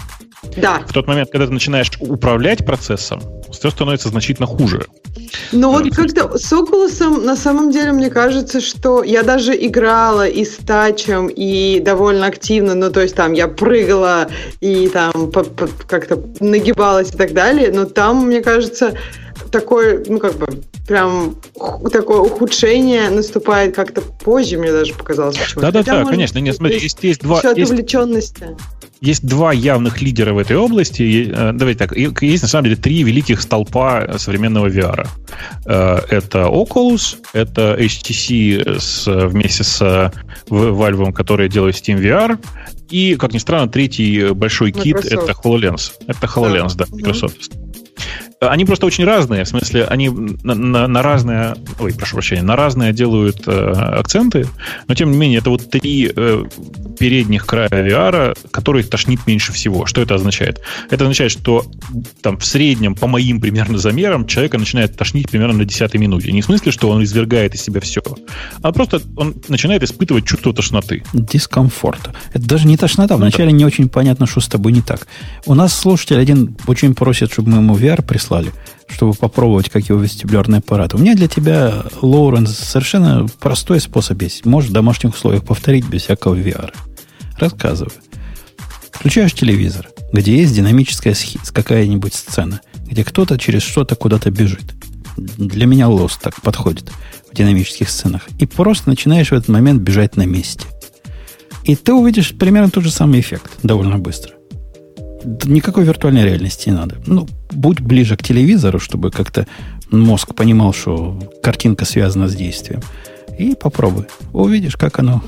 Да. В тот момент, когда ты начинаешь управлять процессом, все становится значительно хуже. Ну вот как-то с Oculus, на самом деле, мне кажется, что я даже играла и с тачем, и довольно активно, ну то есть там я прыгала и там как-то нагибалась и так далее, но там, мне кажется, такое, ну как бы, прям такое ухудшение наступает как-то позже, мне даже показалось. Почему-то. Да, конечно. Нет, смотри, есть два... Еще от увлеченности. Есть два явных лидера в этой области. Давайте так. Есть, на самом деле, три великих столпа современного VR. Это Oculus, это HTC вместе с Valve, которые делают Steam VR, и, как ни странно, третий большой кит — это HoloLens. Да, Microsoft. Они просто очень разные, в смысле, они на разные делают акценты, но тем не менее, это вот три передних края VR, которые тошнит меньше всего. Что это означает? Это означает, что там в среднем, по моим примерно замерам, человека начинает тошнить примерно на 10-й минуте. Не в смысле, что он извергает из себя все, а просто он начинает испытывать чувство тошноты. Дискомфорт. Это даже не тошнота, вначале не очень понятно, что с тобой не так. У нас слушатель один очень просит, чтобы мы ему VR прислали, чтобы попробовать, как его вестибулярный аппарат. У меня для тебя, Лоуренс, совершенно простой способ есть. Можешь в домашних условиях повторить без всякого VR. Рассказываю. Включаешь телевизор, где есть динамическая какая-нибудь сцена, где кто-то через что-то куда-то бежит. Для меня Lost так подходит в динамических сценах. И просто начинаешь в этот момент бежать на месте. И ты увидишь примерно тот же самый эффект довольно быстро. Никакой виртуальной реальности не надо. Ну, будь ближе к телевизору, чтобы как-то мозг понимал, что картинка связана с действием. И попробуй. Увидишь, как оно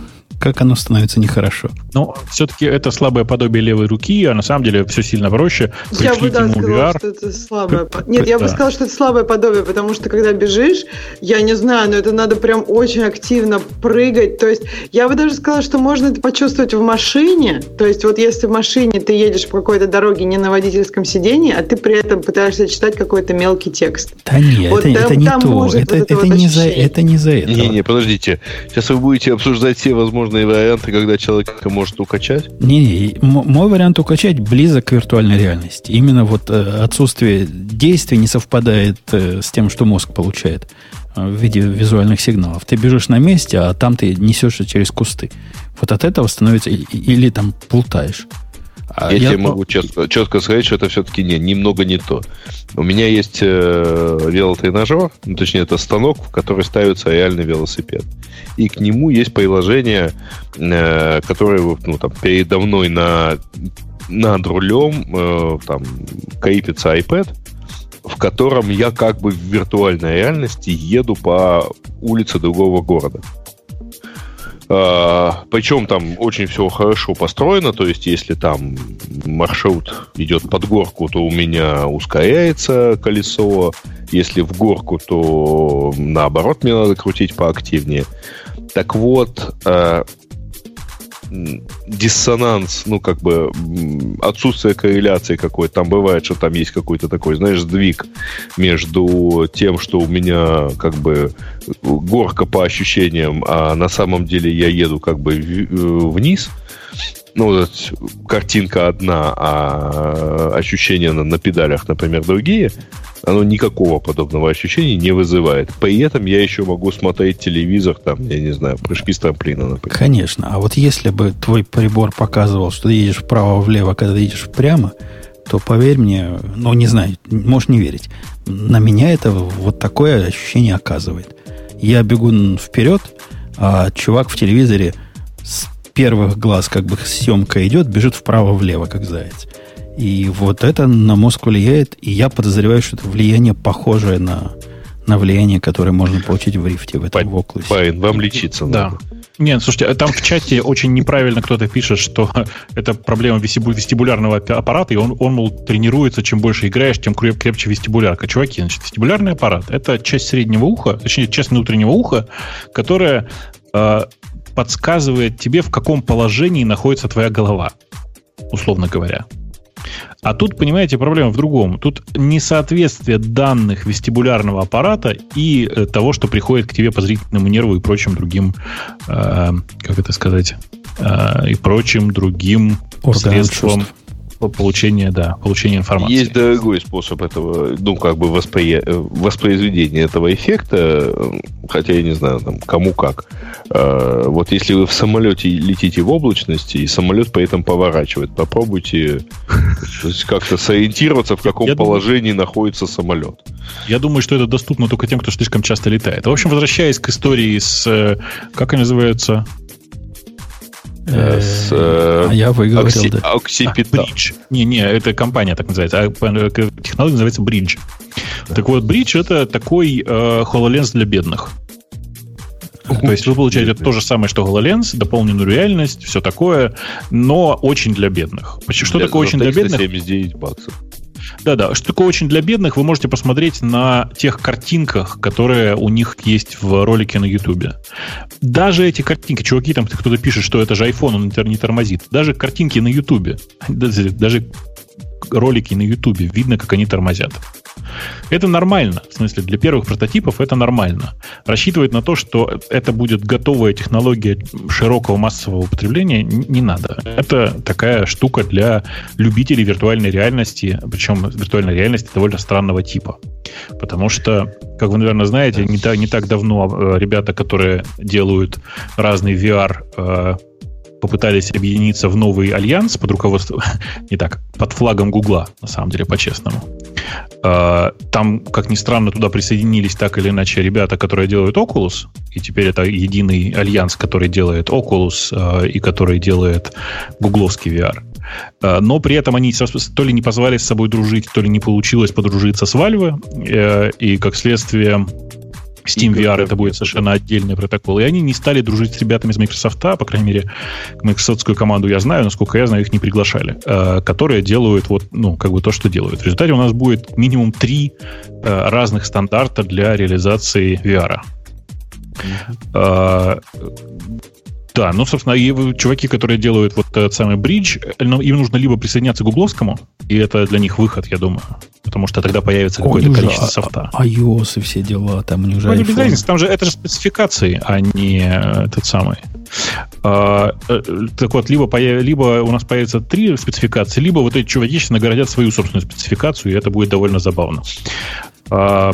становится нехорошо. Но все-таки это слабое подобие левой руки, а на самом деле все сильно проще. Я бы сказала, что это слабое. Нет, я бы сказала, что это слабое подобие, потому что когда бежишь, я не знаю, но это надо прям очень активно прыгать. То есть я бы даже сказала, что можно это почувствовать в машине. То есть вот если в машине ты едешь по какой-то дороге не на водительском сидении, а ты при этом пытаешься читать какой-то мелкий текст. Да нет, вот это не то. Это не за это. Не, подождите. Сейчас вы будете обсуждать все возможности варианты, когда человека может укачать? Не, мой вариант укачать близок к виртуальной реальности. Именно вот отсутствие действий не совпадает с тем, что мозг получает в виде визуальных сигналов. Ты бежишь на месте, а там ты несешься через кусты. Вот от этого становится... Или там плутаешь. А я тебе могу четко сказать, что это все-таки немного не то. У меня есть велотренажер, точнее, это станок, в который ставится реальный велосипед. И к нему есть приложение, которое передо мной над рулем крепится iPad, в котором я как бы в виртуальной реальности еду по улице другого города. Причем там очень все хорошо построено. То есть, если там маршрут идет под горку, то у меня ускоряется колесо. Если в горку, то наоборот мне надо крутить поактивнее. Так вот, диссонанс, ну, как бы отсутствие корреляции какой-то. Там бывает, что там есть какой-то такой, знаешь, сдвиг между тем, что у меня как бы горка по ощущениям, а на самом деле я еду как бы вниз. Ну, вот картинка одна, а ощущения на педалях, например, другие. Оно никакого подобного ощущения не вызывает. При этом я еще могу смотреть телевизор, там, я не знаю, прыжки с трамплина, например. Конечно. А вот если бы твой прибор показывал, что ты едешь вправо-влево, когда ты едешь прямо, то, поверь мне, ну, не знаю, можешь не верить, на меня это вот такое ощущение оказывает. Я бегу вперед, а чувак в телевизоре с первых глаз как бы съемка идет, бежит вправо-влево, как заяц. И вот это на мозг влияет, и я подозреваю, что это влияние похожее на влияние, которое можно получить в рифте, в этом Oculus. Пайн, вам лечиться надо. Да. Нет, слушайте, там в чате очень неправильно кто-то пишет, что это проблема вестибулярного аппарата, и он, мол, тренируется, чем больше играешь, тем крепче вестибулярка. Чуваки, значит, вестибулярный аппарат – это часть среднего уха, точнее, часть внутреннего уха, которая подсказывает тебе, в каком положении находится твоя голова, условно говоря. А тут, понимаете, проблема в другом. Тут несоответствие данных вестибулярного аппарата и того, что приходит к тебе по зрительному нерву и прочим другим, как это сказать, и прочим другим средствам получения, да, получения информации. Есть другой способ этого, ну, как бы воспроизведения этого эффекта, хотя я не знаю, там, кому как. Вот если вы в самолете летите в облачности, и самолет при этом поворачивает, попробуйте как-то сориентироваться, в каком положении находится самолет. Я думаю, что это доступно только тем, кто слишком часто летает. В общем, возвращаясь к истории с... Как они называются? Я выиграл. Occipital. Не, это компания так называется. Технология называется Bridge. Да. Так вот, Bridge — это такой HoloLens для бедных. То есть вы получаете то же самое, что HoloLens, дополненную реальность, все такое, но очень для бедных. Что такое очень для бедных? $79. Да-да, что такое очень для бедных, вы можете посмотреть на тех картинках, которые у них есть в ролике на Ютубе. Даже эти картинки, чуваки, там кто-то пишет, что это же iPhone, он не тормозит. Даже картинки на Ютубе, даже ролики на Ютубе, видно, как они тормозят. Это нормально. В смысле, для первых прототипов это нормально. Рассчитывать на то, что это будет готовая технология широкого массового употребления, не надо. Это такая штука для любителей виртуальной реальности, причем виртуальной реальности довольно странного типа. Потому что, как вы, наверное, знаете, не так давно ребята, которые делают разный VR, попытались объединиться в новый альянс под руководством, не так, под флагом Гугла, на самом деле, по-честному. Там, как ни странно, туда присоединились так или иначе ребята, которые делают Oculus, и теперь это единый альянс, который делает Oculus и который делает гугловский VR. Но при этом они то ли не позвали с собой дружить, то ли не получилось подружиться с Valve, и как следствие... Steam VR это будет совершенно отдельный протокол. И они не стали дружить с ребятами из Microsoft, по крайней мере, Microsoftскую команду я знаю, насколько я знаю, их не приглашали, которые делают вот, ну, как бы то, что делают. В результате у нас будет минимум 3 разных стандарта для реализации VR. Да, ну, собственно, и чуваки, которые делают вот этот самый бридж, им нужно либо присоединяться к гугловскому, и это для них выход, я думаю, потому что тогда появится какое-то количество софта. iOS и все дела, там не уже iPhone. Не без разницы, там же это же спецификации, а не этот самый. Так вот, либо у нас появится 3 спецификации, либо вот эти чувачи нагородят свою собственную спецификацию, и это будет довольно забавно. Да.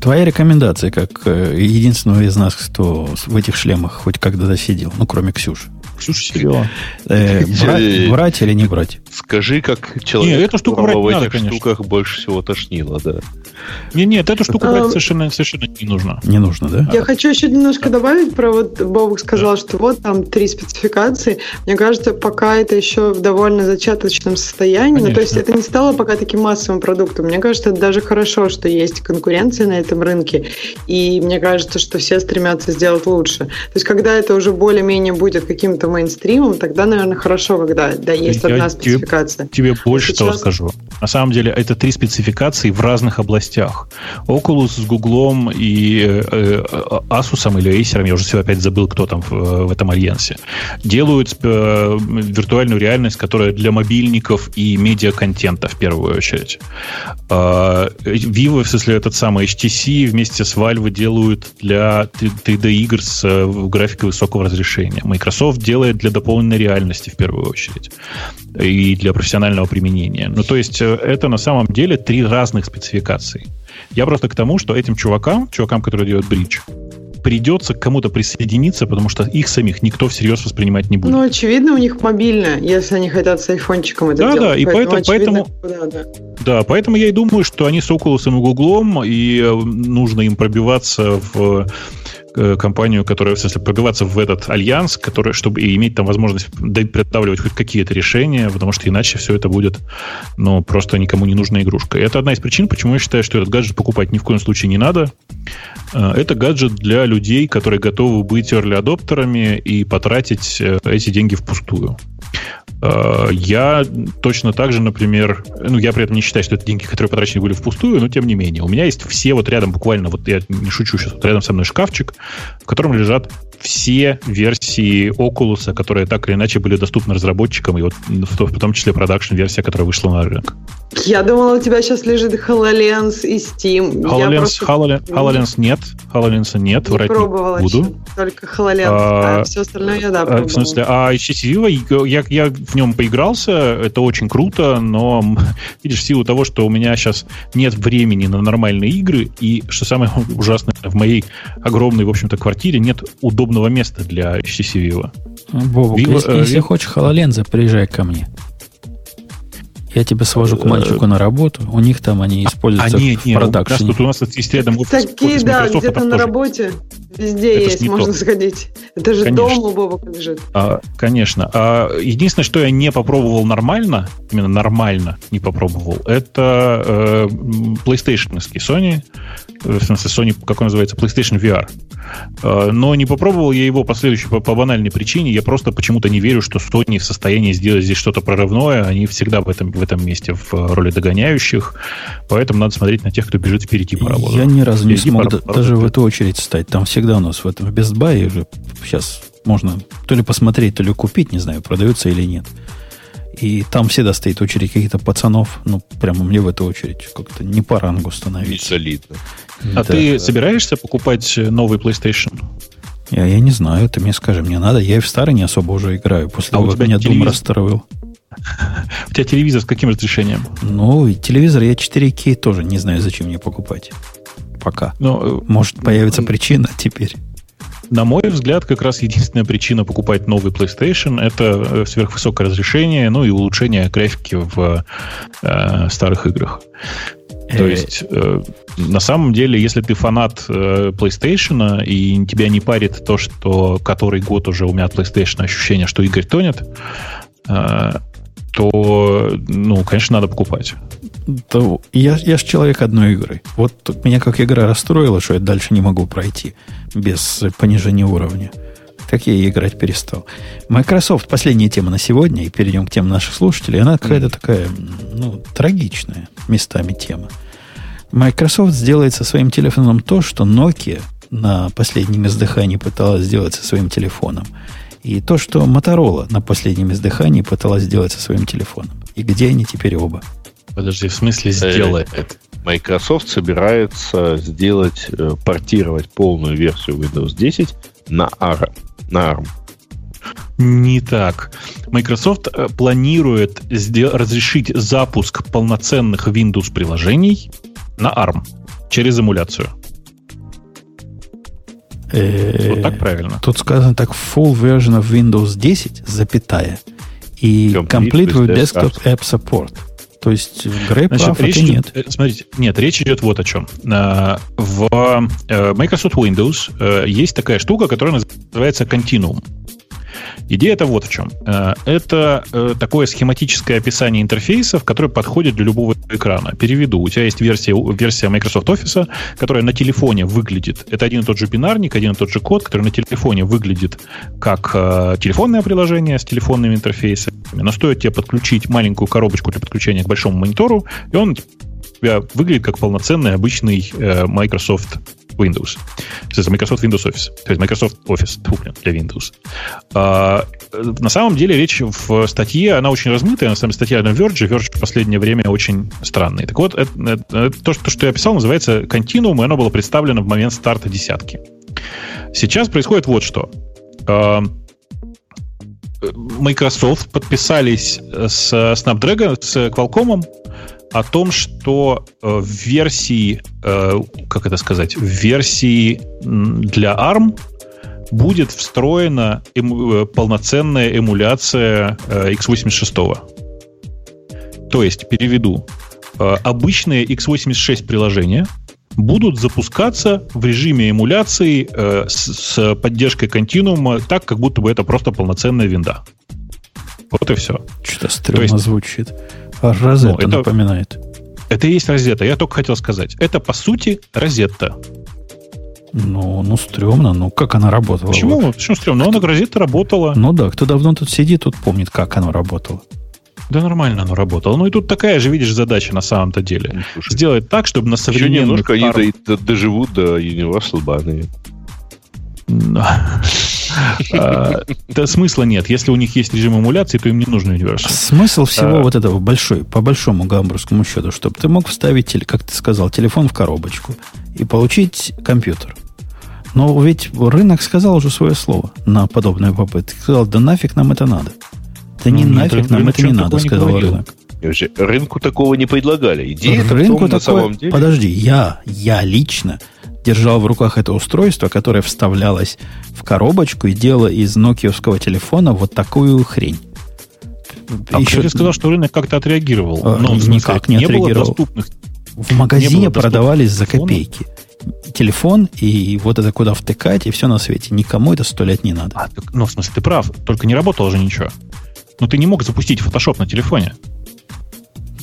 Твоя рекомендация, как единственного из нас, кто в этих шлемах хоть когда-то сидел, ну, кроме Ксюши. Ксюша сидела. Брать или не брать? Скажи, как человек, не, эту штуку брать в этих надо, конечно. Штуках больше всего тошнило, да. Нет, эту штуку брать совершенно не нужно. Не нужно, да? Я хочу еще немножко добавить про вот Бобок сказал, что вот там 3 спецификации. Мне кажется, пока это еще в довольно зачаточном состоянии. Ну, то есть это не стало пока таким массовым продуктом. Мне кажется, это даже хорошо, что есть есть конкуренция на этом рынке, и мне кажется, что все стремятся сделать лучше. То есть, когда это уже более-менее будет каким-то мейнстримом, тогда, наверное, хорошо, когда да, есть одна спецификация. Тебе больше того скажу. На самом деле, это три спецификации в разных областях. Oculus с Google и Asus или Acer, я уже все опять забыл, кто там в этом альянсе, делают виртуальную реальность, которая для мобильников и медиаконтента в первую очередь. Vivo, в смысле, этот самый HTC вместе с Valve делают для 3D-игр с графикой высокого разрешения. Microsoft делает для дополненной реальности в первую очередь и для профессионального применения. Ну, то есть, это на самом деле три разных спецификации. Я просто к тому, что этим чувакам, которые делают бридж, придется к кому-то присоединиться, потому что их самих никто всерьез воспринимать не будет. Ну, очевидно, у них мобильно, если они хотят с айфончиком это делать. Да, и поэтому я и думаю, что они с Oculus и Google, и нужно им пробиваться в компанию, которая, в смысле, пробиваться в этот альянс, который, чтобы иметь там возможность представлять хоть какие-то решения, потому что иначе все это будет, ну, просто никому не нужная игрушка. И это одна из причин, почему я считаю, что этот гаджет покупать ни в коем случае не надо. Это гаджет для людей, которые готовы быть early-адоптерами и потратить эти деньги впустую. Я точно так же, например, ну, я при этом не считаю, что это деньги, которые потрачены были впустую, но тем не менее. У меня есть все вот рядом буквально, вот я не шучу сейчас, вот рядом со мной шкафчик, в котором лежат все версии Oculus, которые так или иначе были доступны разработчикам, и вот в том числе продакшн-версия, которая вышла на рынок. Я думала, у тебя сейчас лежит HoloLens и Steam. HoloLens нет. HoloLens нет. Не пробовала еще. Только HoloLens. А все остальное я, да, пробовала. В смысле, а HTC я в нем поигрался, это очень круто, но, видишь, в силу того, что у меня сейчас нет времени на нормальные игры, и, что самое ужасное, в моей огромной, в общем-то, квартире нет удобного места для HTC Vivo. Бобок, если хочешь HoloLens, приезжай ко мне. Я тебя свожу к мальчику на работу. У них там они используются в продакшене. Тут у нас есть рядом офис Microsoft. Да, где-то на работе. Везде это есть, можно сходить. Это же дом у Бобока лежит. Конечно. Единственное, что я не попробовал нормально, именно нормально не попробовал, это PlayStation-овский Sony. В смысле, Sony, как он называется, PlayStation VR. Но не попробовал я его по банальной причине. Я просто почему-то не верю, что Sony в состоянии сделать здесь что-то прорывное. Они всегда в этом месте в роли догоняющих. Поэтому надо смотреть на тех, кто бежит впереди по работе. Я ни разу не смог даже в эту очередь встать. Там всегда у нас в этом Best Buy уже сейчас можно то ли посмотреть, то ли купить, не знаю, продается или нет. И там всегда стоит очередь каких-то пацанов. Ну, прямо мне в эту очередь как-то не по рангу становиться. Не солидно. А ты собираешься покупать новый PlayStation? Я не знаю, ты мне скажи, мне надо. Я и в старый не особо уже играю. После того, как меня Doom расстроил. У тебя телевизор с каким разрешением? Ну, и телевизор я 4К тоже не знаю, зачем мне покупать. Пока. Но, может, появится причина теперь. На мой взгляд, как раз единственная причина покупать новый PlayStation — это сверхвысокое разрешение, ну и улучшение графики в старых играх. То есть, на самом деле, если ты фанат PlayStation и тебя не парит то, что который год уже у меня от PlayStation ощущение, что игры тонет, то, ну, конечно, надо покупать. Я ж человек одной игры. Вот меня как игра расстроила, что я дальше не могу пройти без понижения уровня. Так я и играть перестал. Microsoft, последняя тема на сегодня, и перейдем к тем наших слушателей. Она какая-то такая, ну, трагичная местами тема. Microsoft сделает со своим телефоном то, что Nokia на последнем издыхании пыталась сделать со своим телефоном. И то, что Motorola на последнем издыхании пыталась сделать со своим телефоном. И где они теперь оба? Подожди, в смысле сделает? Microsoft собирается сделать, портировать полную версию Windows 10 на ARM. Не так. Microsoft планирует разрешить запуск полноценных Windows-приложений на ARM через эмуляцию. Вот так правильно. Тут сказано так: full version of Windows 10, и complete with desktop app support. То есть Грей прав, речь идет, нет. Смотрите, нет, речь идет вот о чем. В Microsoft Windows есть такая штука, которая называется Continuum. Идея-то вот в чем. Это такое схематическое описание интерфейсов, которое подходит для любого экрана. Переведу. У тебя есть версия Microsoft Office, которая на телефоне выглядит. Это один и тот же бинарник, один и тот же код, который на телефоне выглядит как телефонное приложение с телефонными интерфейсами. Но стоит тебе подключить маленькую коробочку для подключения к большому монитору, и он у тебя выглядит как полноценный обычный Microsoft Windows. Это Microsoft Windows Office. То есть Microsoft Office для Windows. На самом деле речь в статье, она очень размытая. На самом деле статья на Verge. Verge в последнее время очень странный. Так вот, то, что я описал, называется континуум, и оно было представлено в момент старта десятки. Сейчас происходит вот что. Microsoft подписались с Snapdragon, с Qualcomm, о том, что в версии, в версии для ARM будет встроена полноценная эмуляция x86. То есть, переведу, обычные x86 приложения будут запускаться в режиме эмуляции с поддержкой континуума так, как будто бы это просто полноценная винда. Вот и все. Что-то стрёмно звучит. Розетта напоминает. Это и есть розетта. Я только хотел сказать. Это, по сути, розетта. Ну стрёмно. Ну, как она работала? Почему стрёмно? Она, розетта, работала. Ну да, кто давно тут сидит, тот помнит, как она работала. Да нормально она работала. Ну и тут такая же, видишь, задача на самом-то деле. Слушай, сделать так, чтобы на современных... Еще немножко они доживут до Universal Band. Смысла нет. Если у них есть режим эмуляции, то им не нужен универсал. Смысл всего вот этого по большому гамбургскому счету, чтобы ты мог вставить, как ты сказал, телефон в коробочку и получить компьютер. Но ведь рынок сказал уже свое слово на подобную попытку. Сказал, да нафиг нам это надо. Да не нафиг нам это не надо, сказал рынок. Рынку такого не предлагали. Идея-то в том, на самом деле... Подожди, я лично держал в руках это устройство, которое вставлялось в коробочку и делало из нокиевского телефона вот такую хрень. А еще... Ты сказал, что рынок как-то отреагировал. Но никак не отреагировал. Доступных... В магазине продавались за копейки. Телефон, и вот это куда втыкать, и все на свете. Никому это 100 лет не надо. В смысле, ты прав. Только не работало же ничего. Но ты не мог запустить Photoshop на телефоне.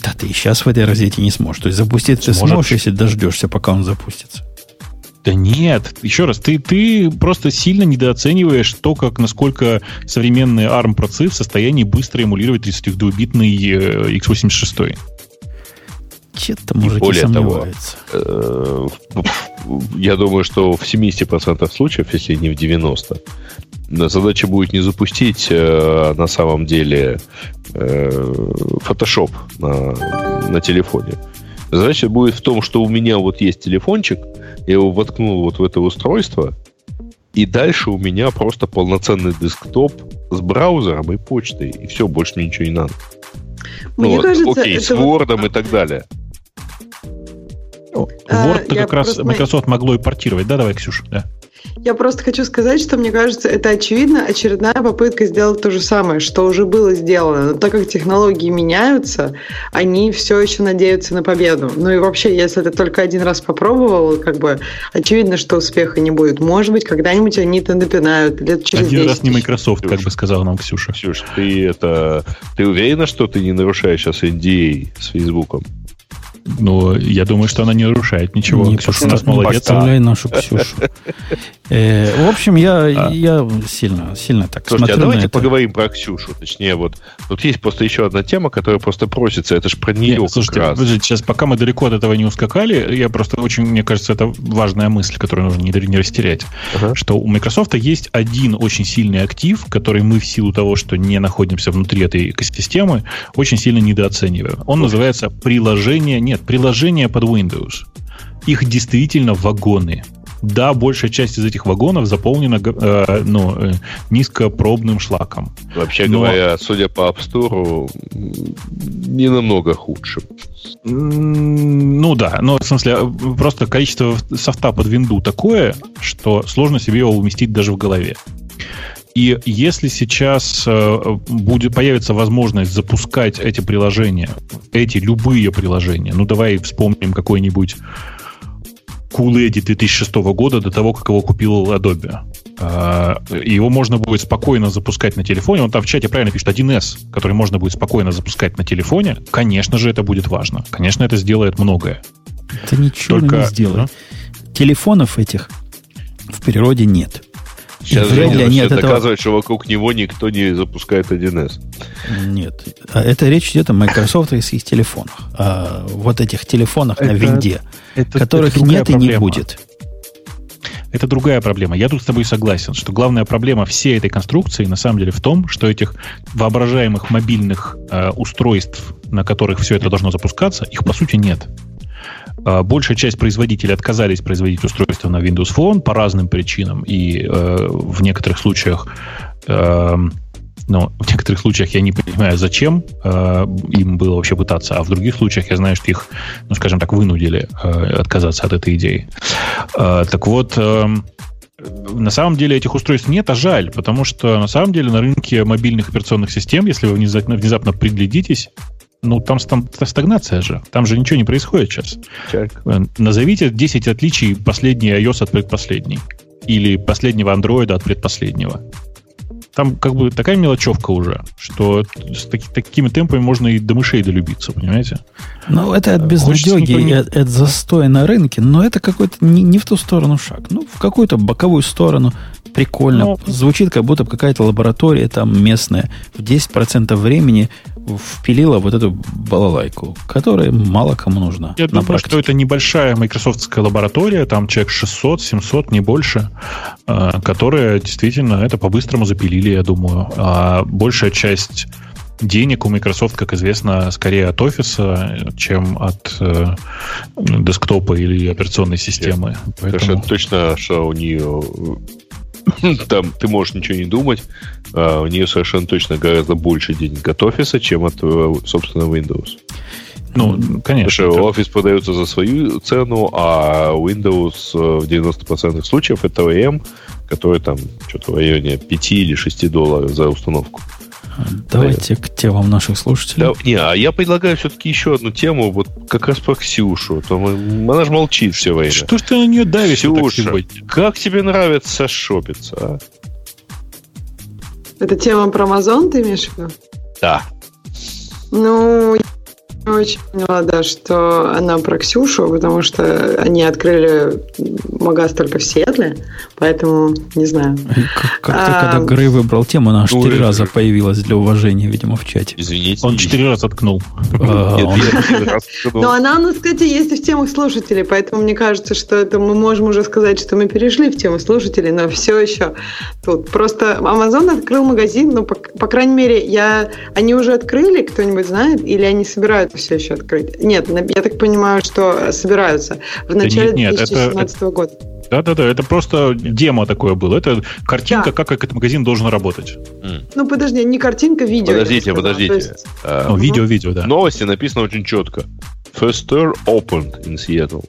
Да ты и сейчас в этой розетке не сможешь. То есть запустить ты сможешь, если дождешься, пока он запустится. Да нет, еще раз, ты просто сильно недооцениваешь то, насколько современный ARM-процессор в состоянии быстро эмулировать 32-битный x86. Че-то, мужики, более сомневаются. Того, я думаю, что в 70% случаев, если не в 90%, задача будет не запустить на самом деле Photoshop на телефоне. Задача будет в том, что у меня вот есть телефончик, я его воткнул вот в это устройство, и дальше у меня просто полноценный десктоп с браузером и почтой, и все, больше мне ничего не надо. Мне кажется, окей, с Word и так далее. Word-то как раз Microsoft могло и портировать. Да, давай, Ксюша, да. Я просто хочу сказать, что, мне кажется, это, очевидно, очередная попытка сделать то же самое, что уже было сделано. Но так как технологии меняются, они все еще надеются на победу. Ну и вообще, если ты только один раз попробовал, очевидно, что успеха не будет. Может быть, когда-нибудь они это допинают. Лет через 10. Один раз не Microsoft, Ксюша, как бы сказала нам Ксюша. Ксюша, ты уверена, что ты не нарушаешь сейчас NDA с Фейсбуком? Ну, я думаю, что она не нарушает ничего. Не Ксюша у нас молодец. Не подставляй нашу Ксюшу. В общем, я сильно так смотрю на это. Слушайте, а давайте поговорим про Ксюшу. Точнее, вот тут есть просто еще одна тема, которая просто просится. Это же про нее как раз. Слушайте, сейчас пока мы далеко от этого не ускакали, я просто очень, мне кажется, это важная мысль, которую нужно не растерять. Что у Microsoft есть один очень сильный актив, который мы в силу того, что не находимся внутри этой экосистемы, очень сильно недооцениваем. Он называется приложение... Нет, приложения под Windows. Их действительно вагоны. Да, большая часть из этих вагонов заполнена низкопробным шлаком. Вообще говоря, судя по App Store, не намного худшим. Ну да, но в смысле просто количество софта под винду такое, что сложно себе его уместить даже в голове. И если сейчас появится возможность запускать эти приложения, любые приложения, давай вспомним какой-нибудь Cool Edit 2006 года до того, как его купил Adobe. Его можно будет спокойно запускать на телефоне. Он там в чате правильно пишет 1С, который можно будет спокойно запускать на телефоне. Конечно же, это будет важно. Конечно, это сделает многое. Это ничего не сделает. Телефонов этих в природе нет. Сейчас Женя вообще доказывает, что вокруг него никто не запускает 1С. Нет. Это речь идет о Microsoft и их телефонах. О вот этих телефонах на винде, которых нет и не будет. Это другая проблема. Я тут с тобой согласен, что главная проблема всей этой конструкции на самом деле в том, что этих воображаемых мобильных устройств, на которых все это должно запускаться, их по сути нет. Большая часть производителей отказались производить устройства на Windows Phone по разным причинам, и в некоторых случаях, в некоторых случаях я не понимаю, зачем им было вообще пытаться, а в других случаях я знаю, что их, ну, скажем так, вынудили отказаться от этой идеи. Так вот, на самом деле этих устройств нет, а жаль, потому что на самом деле на рынке мобильных операционных систем, если вы внезапно приглядитесь, ну, там стагнация же. Там же ничего не происходит сейчас. Чак. Назовите 10 отличий последней iOS от предпоследней. Или последнего Android от предпоследнего. Там как бы такая мелочевка уже, что с такими темпами можно и до мышей долюбиться, понимаете? Ну, это от безнадеги, это застоя на рынке, но это какой-то не в ту сторону шаг. Ну, в какую-то боковую сторону прикольно. Но... Звучит, как будто какая-то лаборатория там местная в 10% времени впилила вот эту балалайку, которая мало кому нужна. Я думаю, что это небольшая майкрософтская лаборатория, там человек 600-700, не больше, которая действительно это по-быстрому запилили, я думаю. А большая часть денег у Microsoft, как известно, скорее от офиса, чем от десктопа или операционной системы. Поэтому... Точно, что у нее... Там ты можешь ничего не думать. У нее совершенно точно гораздо больше денег от офиса, чем от, собственно, Windows. Ну, конечно. Потому что офис продается за свою цену, а Windows в 90% случаев это VM, который там что-то в районе 5 или 6 долларов за установку. Давайте к темам наших слушателей. Я предлагаю все-таки еще одну тему, вот как раз про Ксюшу. Она же молчит все время. Что ж ты на нее давишь? Ксюша, как тебе нравится шопиться? А? Это тема про Amazon, ты имеешь в виду? Да. Ну, я очень поняла, да, что она про Ксюшу, потому что они открыли магаз только в Сиэтле, поэтому не знаю. Как-то, когда Грей выбрал тему, она аж 4 раза появилась для уважения, видимо, в чате. Извините. Он 4 раза ткнул. Но она у нас, кстати, есть и в темах слушателей, поэтому мне кажется, что это мы можем уже сказать, что мы перешли в тему слушателей, но все еще тут. Просто Amazon открыл магазин, но, по крайней мере, они уже открыли, кто-нибудь знает, или они собираются все еще открыть? Нет, я так понимаю, что собираются. В начале 2017 года. Да-да-да, это просто демо такое было. Это картинка, как этот магазин должен работать. Ну, подожди, не картинка, видео. Подождите. Есть... Видео, да. В новости написано очень четко. First store opened in Seattle.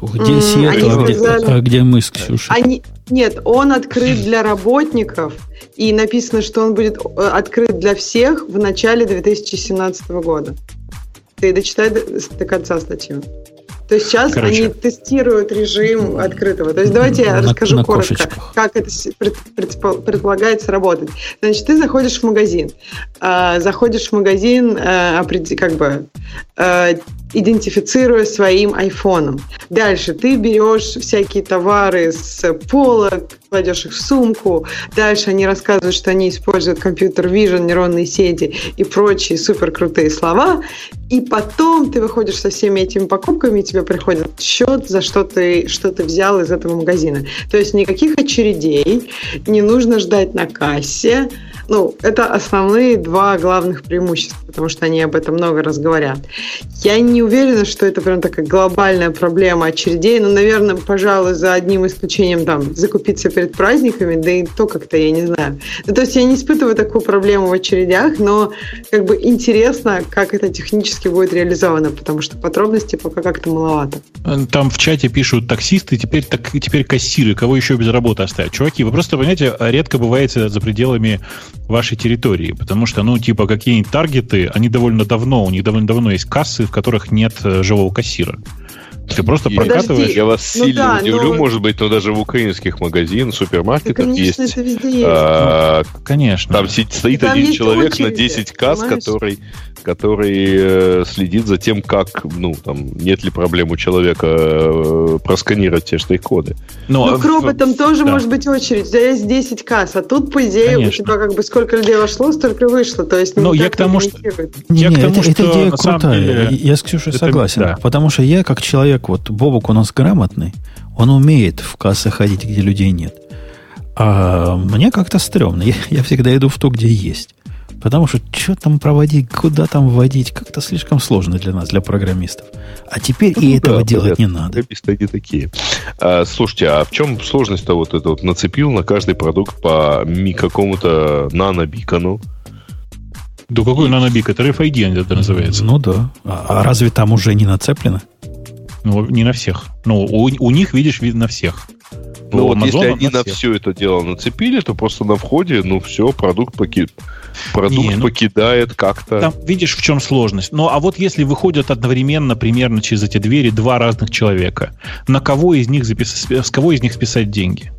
Где Сиэтл, а где мы с Ксюшей? Нет, он открыт для работников, и написано, что он будет открыт для всех в начале 2017 года. Ты дочитай до конца статью. То есть сейчас они тестируют режим открытого. То есть давайте я расскажу коротко, как это предполагается работать. Значит, ты заходишь в магазин. Идентифицируя своим айфоном. Дальше ты берешь всякие товары с полок, кладешь их в сумку. Дальше они рассказывают, что они используют компьютер-вижн, нейронные сети и прочие суперкрутые слова. И потом ты выходишь со всеми этими покупками, и тебе приходит счет за что ты взял из этого магазина. То есть никаких очередей, не нужно ждать на кассе. Ну, это основные два главных преимущества, потому что они об этом много раз говорят. Я не уверена, что это прям такая глобальная проблема очередей, но, наверное, пожалуй, за одним исключением там закупиться перед праздниками, да и то как-то, я не знаю. Ну, то есть я не испытываю такую проблему в очередях, но как бы интересно, как это технически будет реализовано, потому что подробностей пока как-то маловато. Там в чате пишут таксисты, теперь кассиры, кого еще без работы оставят? Чуваки, вы просто, понимаете, редко бываете за пределами вашей территории, потому что, какие-нибудь таргеты, у них довольно давно есть кассы, в которых нет живого кассира. Ты просто прокатываешь. Я вас сильно удивлю, может быть, но даже в украинских магазинах, супермаркетах есть. Конечно. Там стоит один человек на 10 касс, который следит за тем, как, ну, там, нет ли проблем у человека просканировать те штрих-коды. Но к роботам тоже может быть очередь. Здесь 10 касс, а тут, по идее, у тебя как бы сколько людей вошло, столько вышло. То есть не так коммуникирует. Эта идея крутая. Я с Ксюшей согласен. Потому что я, как человек, вот Бобок у нас грамотный, он умеет в кассы ходить, где людей нет. А мне как-то стрёмно. Я всегда иду в то, где есть. Потому что что там проводить, куда там вводить, как-то слишком сложно для нас, для программистов. А теперь ну, и этого делать не надо. Программисты не такие. Слушайте, а в чем сложность-то вот это вот нацепил на каждый продукт по какому-то нано-бикону? Да какой нано-бик? Это RFID это называется. Ну да. А разве там уже не нацеплено? Ну, не на всех. Ну, у них, видишь, на всех. Ну, вот если они на все это дело нацепили, то просто на входе, ну, все, продукт покидает как-то. Там, видишь, в чем сложность. Ну, а вот если выходят одновременно, примерно через эти двери, два разных человека, на кого из них с кого из них списать деньги?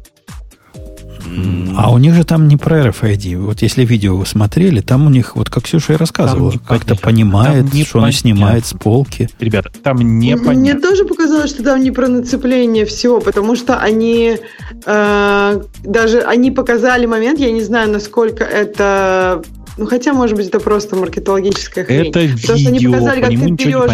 А у них же там не про RFID. Вот если видео вы смотрели, там у них, вот как Ксюша и рассказывала, как-то понимает, что он снимает с полки. Ребята, там непонятно. Мне тоже показалось, что там не про нацепление всего, потому что они даже они показали момент, я не знаю, насколько это... Ну, хотя, может быть, это просто маркетологическая хрень. Это потому видео, что они показали, как ты берешь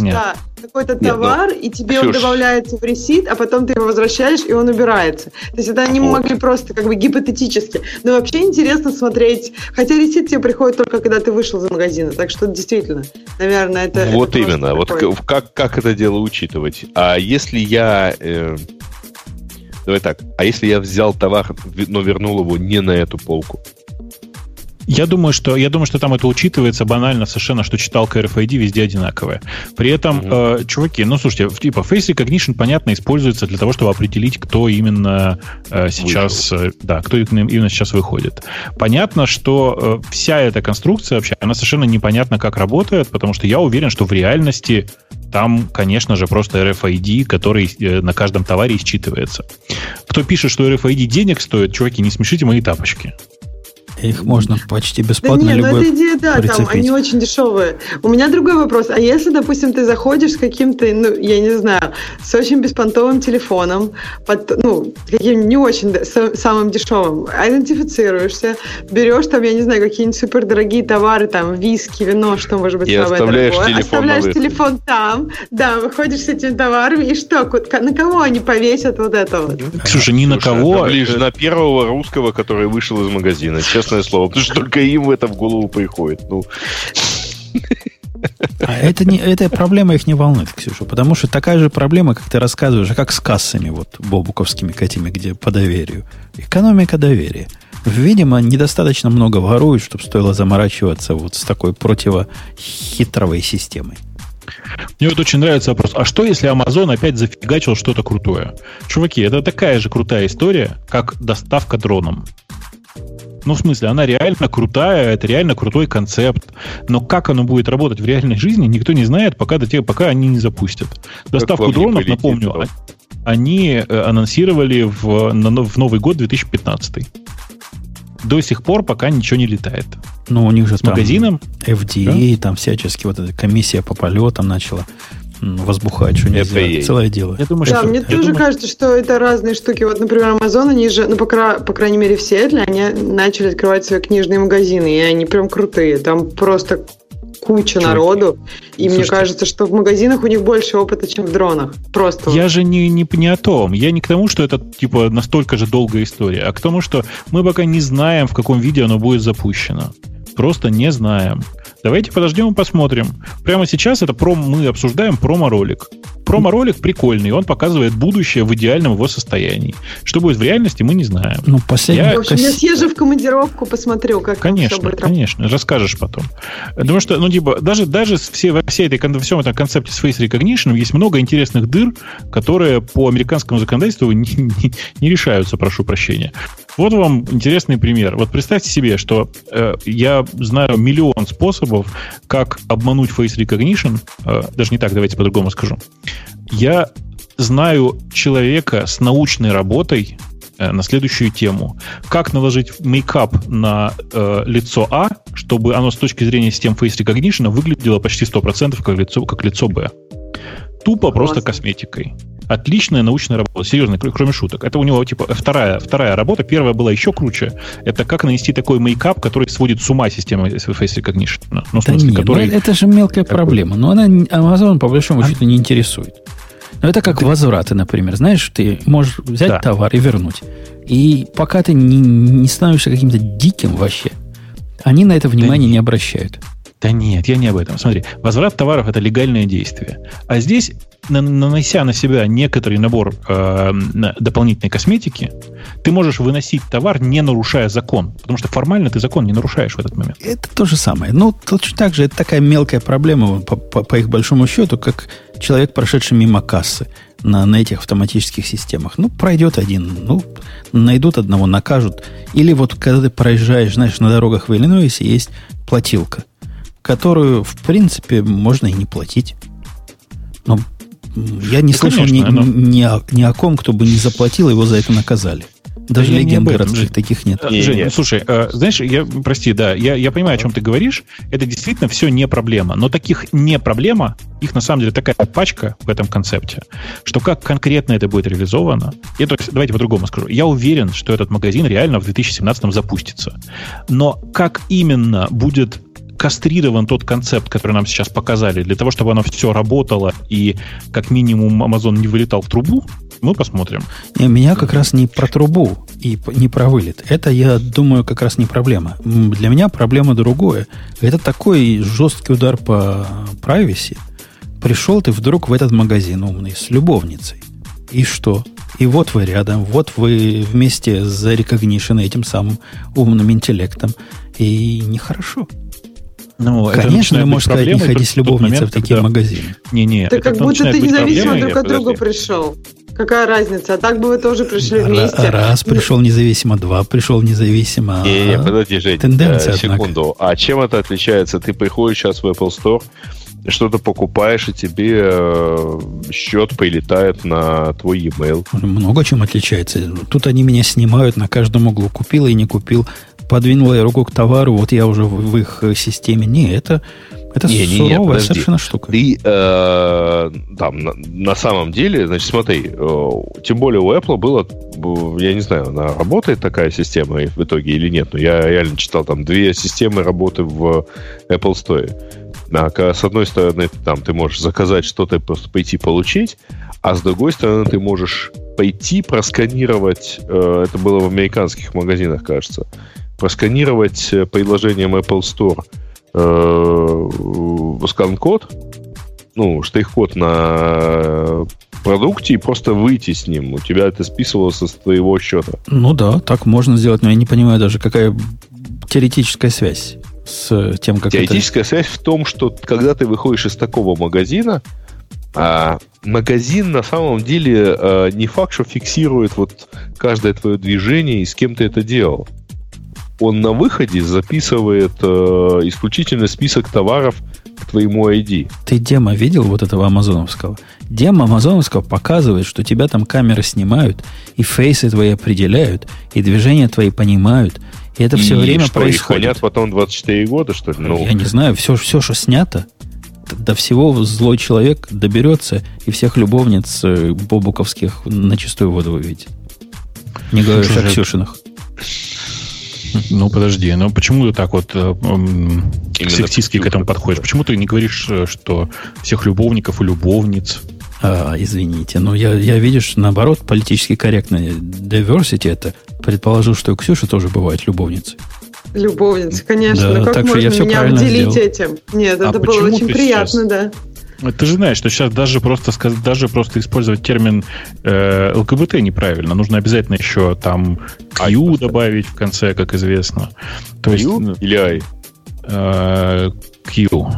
какой-то товар, и тебе он добавляется в ресит, а потом ты его возвращаешь, и он убирается. То есть это они могли просто как бы гипотетически. Но вообще интересно смотреть. Хотя ресит тебе приходит только, когда ты вышел из магазина. Так что действительно, наверное, это... Вот это именно. Вот как это дело учитывать? А если я... Давай так. А если я взял товар, но вернул его не на эту полку? Я думаю, что там это учитывается банально совершенно, что читалка RFID везде одинаковая. При этом, чуваки, ну, слушайте, типа Face Recognition, понятно, используется для того, чтобы определить, кто именно сейчас... Да, кто именно сейчас выходит. Понятно, что вся эта конструкция вообще, она совершенно непонятно, как работает, потому что я уверен, что в реальности там, конечно же, просто RFID, который на каждом товаре считывается. Кто пишет, что RFID денег стоит, чуваки, не смешите мои тапочки. Их можно почти бесплатно любой прицепить. Да нет, ну эта идея, да, там, они очень дешевые. У меня другой вопрос. А если, допустим, ты заходишь с каким-то, ну, я не знаю, с очень беспонтовым телефоном, ну, каким не очень самым дешевым, идентифицируешься, берешь там, я не знаю, какие-нибудь супердорогие товары, там, виски, вино, что может быть самое дорогое. Оставляешь телефон там, да, выходишь с этими товарами, и что, на кого они повесят вот это вот? Ксюша, ни на кого. Ближе на первого русского, который вышел из магазина, честно. Слово, потому что только им это в голову приходит. Ну. А эта проблема их не волнует, Ксюша, потому что такая же проблема, как ты рассказываешь, как с кассами вот бобуковскими котями, где по доверию. Экономика доверия. Видимо, недостаточно много воруют, чтобы стоило заморачиваться вот с такой противохитровой системой. Мне вот очень нравится вопрос, а что если Amazon опять зафигачил что-то крутое? Чуваки, это такая же крутая история, как доставка дроном. Ну, в смысле, она реально крутая, это реально крутой концепт. Но как оно будет работать в реальной жизни, никто не знает, пока они не запустят. Доставку дронов, напомню, они анонсировали в Новый год 2015. До сих пор пока ничего не летает. Ну, у них же с магазином FDA, да? Там всячески вот эта комиссия по полетам начала возбухать, что нельзя. Целое дело. Я думаю, да, мне тоже кажется, что это разные штуки. Вот, например, Amazon, они же, ну, по крайней мере, в Сиэтле, они начали открывать свои книжные магазины, и они прям крутые. Там просто куча народу. И слушайте, мне кажется, что в магазинах у них больше опыта, чем в дронах. Просто. Я же не о том. Я не к тому, что это типа настолько же долгая история, а к тому, что мы пока не знаем, в каком виде оно будет запущено. Просто не знаем. Давайте подождем и посмотрим. Прямо сейчас мы обсуждаем промо-ролик. Промо-ролик прикольный, он показывает будущее в идеальном его состоянии. Что будет в реальности, мы не знаем. Ну, в общем, я съезжу в командировку, посмотрю, как все будет. Конечно, расскажешь потом. Потому что, ну, типа, даже во всем этом концепте с Face Recognition есть много интересных дыр, которые по американскому законодательству не решаются, прошу прощения. Вот вам интересный пример. Вот представьте себе, что я знаю миллион способов, как обмануть Face Recognition. Даже не так, давайте по-другому скажу. Я знаю человека с научной работой на следующую тему. Как наложить мейкап на лицо А, чтобы оно с точки зрения систем Face Recognition выглядело почти 100% как лицо Б. Тупо просто косметикой. Отличная научная работа. Серьезно, кроме шуток. Это у него типа вторая работа. Первая была еще круче. Это как нанести такой мейкап, который сводит с ума систему Face Recognition. Ну, в смысле, да который... Это же мелкая проблема. Но она Amazon по большому счету не интересует. Но это как возвраты, например. Знаешь, ты можешь взять товар и вернуть. И пока ты не становишься каким-то диким вообще, они на это внимание не обращают. Да нет, я не об этом. Смотри, возврат товаров – это легальное действие. А здесь, нанося на себя некоторый набор дополнительной косметики, ты можешь выносить товар, не нарушая закон. Потому что формально ты закон не нарушаешь в этот момент. Это то же самое. Ну, точно так же, это такая мелкая проблема, по их большому счету, как человек, прошедший мимо кассы на этих автоматических системах. Ну, пройдет один, ну, найдут одного, накажут. Или вот, когда ты проезжаешь, знаешь, на дорогах в Иллинойсе есть платилка, которую, в принципе, можно и не платить. Но я не слышал ни о ком, кто бы не заплатил, его за это наказали. Даже легенд городских таких нет. Жень, слушай, знаешь, я понимаю, о чем ты говоришь. Это действительно все не проблема. Но таких не проблема, их на самом деле такая пачка в этом концепте, что как конкретно это будет реализовано. Давайте по-другому скажу. Я уверен, что этот магазин реально в 2017 запустится. Но как именно будет кастрирован тот концепт, который нам сейчас показали, для того, чтобы оно все работало и как минимум Amazon не вылетал в трубу, мы посмотрим. Меня как раз не про трубу и не про вылет. Это, я думаю, как раз не проблема. Для меня проблема другое. Это такой жесткий удар по privacy. Пришел ты вдруг в этот магазин умный с любовницей. И что? И вот вы рядом, вот вы вместе за recognition этим самым умным интеллектом. И нехорошо. Ну, конечно, вы можете не ходить с любовницей в такие магазины. Не, так как будто ты независимо друг от друга пришел. Какая разница? А так бы вы тоже пришли вместе. Раз пришел независимо, два пришел независимо. Не, подожди, Жень, секунду. А чем это отличается? Ты приходишь сейчас в Apple Store, что-то покупаешь, и тебе счет прилетает на твой e-mail. Много чем отличается. Тут они меня снимают на каждом углу. Купил и не купил. Подвинула я руку к товару, вот я уже в их системе. Не, это суровая совершенно штука. Ты там на самом деле, значит, смотри, тем более у Apple было, я не знаю, она работает такая система в итоге или нет, но я реально читал там 2 системы работы в Apple Store. С одной стороны, там ты можешь заказать что-то, просто пойти получить, а с другой стороны, ты можешь пойти просканировать, это было в американских магазинах, кажется, просканировать приложением Apple Store скан-код, ну, штрих-код на продукте и просто выйти с ним. У тебя это списывалось с твоего счета. Ну да, так можно сделать, но я не понимаю даже, какая теоретическая связь с тем, как теоретическая это... связь в том, что когда ты выходишь из такого магазина, магазин на самом деле не факт, что фиксирует вот каждое твое движение и с кем ты это делал. Он на выходе записывает исключительно список товаров к твоему ID. Ты демо видел вот этого амазоновского? Демо амазоновского показывает, что тебя там камеры снимают, и фейсы твои определяют, и движения твои понимают. И это все и время что, происходит. И хранят потом 24 года, что ли? Ну... Я не знаю, все, что снято, до всего злой человек доберется и всех любовниц бобуковских на чистую воду выведет. Не говорю о Ксюшиных. Ну, подожди, но почему ты так вот сексистски к этому подходишь? Почему ты не говоришь, что всех любовников и любовниц? Извините, но я, видишь, наоборот, политически корректно. Diversity это. Предположил, что и Ксюша тоже бывает любовницей. Любовница, конечно. Да, как можно меня обделить этим? Нет, это было очень приятно, да. Ты же знаешь, что сейчас даже просто использовать термин ЛГБТ неправильно. Нужно обязательно еще там Q добавить в конце, как известно. То Q есть, или I? Q.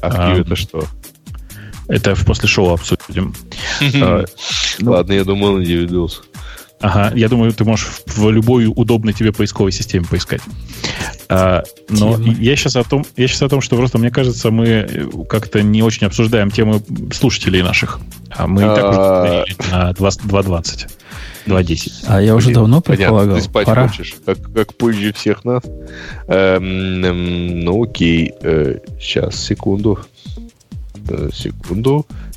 А Q это что? Это после шоу обсудим. Ладно, я думал, индивидуус. Ага, я думаю, ты можешь в любой удобной тебе поисковой системе поискать. Но я сейчас о том, что просто, мне кажется, мы как-то не очень обсуждаем темы слушателей наших. А мы и так уже говорили на 2.20, 2.10. А я уже давно предполагал. Ты спать хочешь, как позже всех нас. Ну, окей. Сейчас, секунду.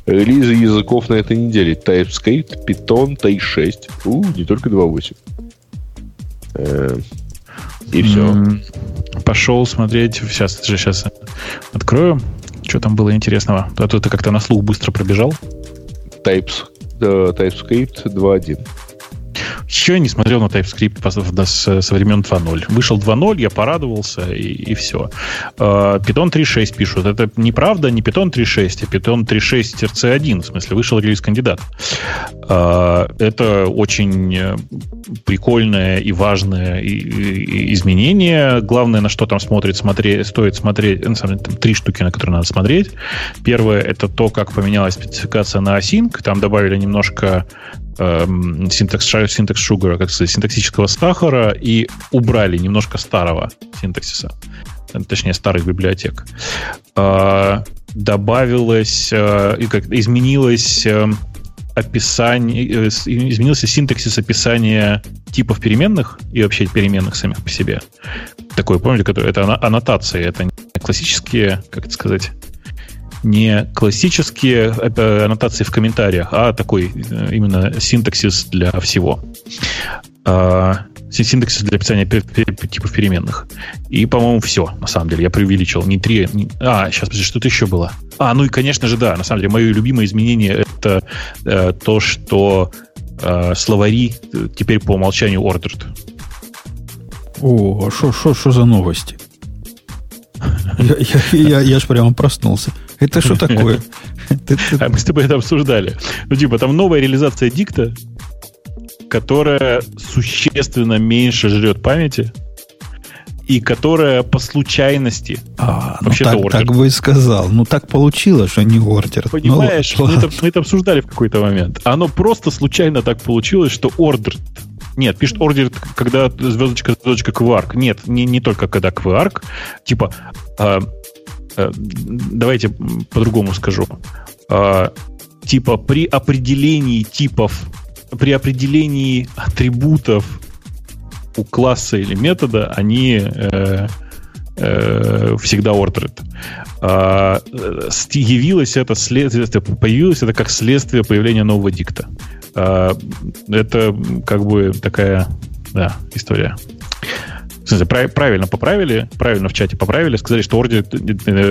Релизы языков на этой неделе. TypeScript, Python 3.6. Не только 2.8. И все. Пошел смотреть. Сейчас открою. Что там было интересного? А то ты как-то на слух быстро пробежал. TypeScript 2.1. Еще я не смотрел на TypeScript со времен 2.0. Вышел 2.0, я порадовался, и все. Python 3.6 пишут. Это неправда, не Python 3.6, а Python 3.6 RC1. В смысле, вышел релиз-кандидат. Это очень прикольное и важное изменение. Главное, на что там стоит смотреть, на самом деле, там 3 штуки, на которые надо смотреть. Первое, это то, как поменялась спецификация на async. Там добавили немножко синтакс шугара, как сказать, синтаксического сахара, и убрали немножко старого синтаксиса, точнее старых библиотек. Добавилось, изменился синтаксис описания типов переменных и вообще переменных самих по себе. Такое, помните, это аннотации, это не классические, как это сказать, не классические аннотации в комментариях, а такой именно синтаксис для всего. Синтаксис для описания типов переменных. И, по-моему, все, на самом деле. Я преувеличил. Не три... Не... А, сейчас, подожди, что-то еще было. Ну и, конечно же, да. На самом деле, мое любимое изменение — это то, что словари теперь по умолчанию ordered. О, а что за новости? Я ж прямо проснулся. Это что такое? А мы с тобой это обсуждали. Ну, типа, там новая реализация дикта, которая существенно меньше жрет памяти и которая по случайности вообще-то ордер. Так бы и сказал. Ну, так получилось, что не ордер. Понимаешь, мы это обсуждали в какой-то момент. Оно просто случайно так получилось, что ордер... Нет, пишет ордер, когда звездочка кварк. Нет, не только когда кварк. Типа, давайте по-другому скажу. Типа при определении типов, при определении атрибутов у класса или метода они всегда ордерит. Появилось это как следствие появления нового дикта. Это как бы такая, да, история. Правильно поправили, правильно в чате поправили, сказали, что ордер,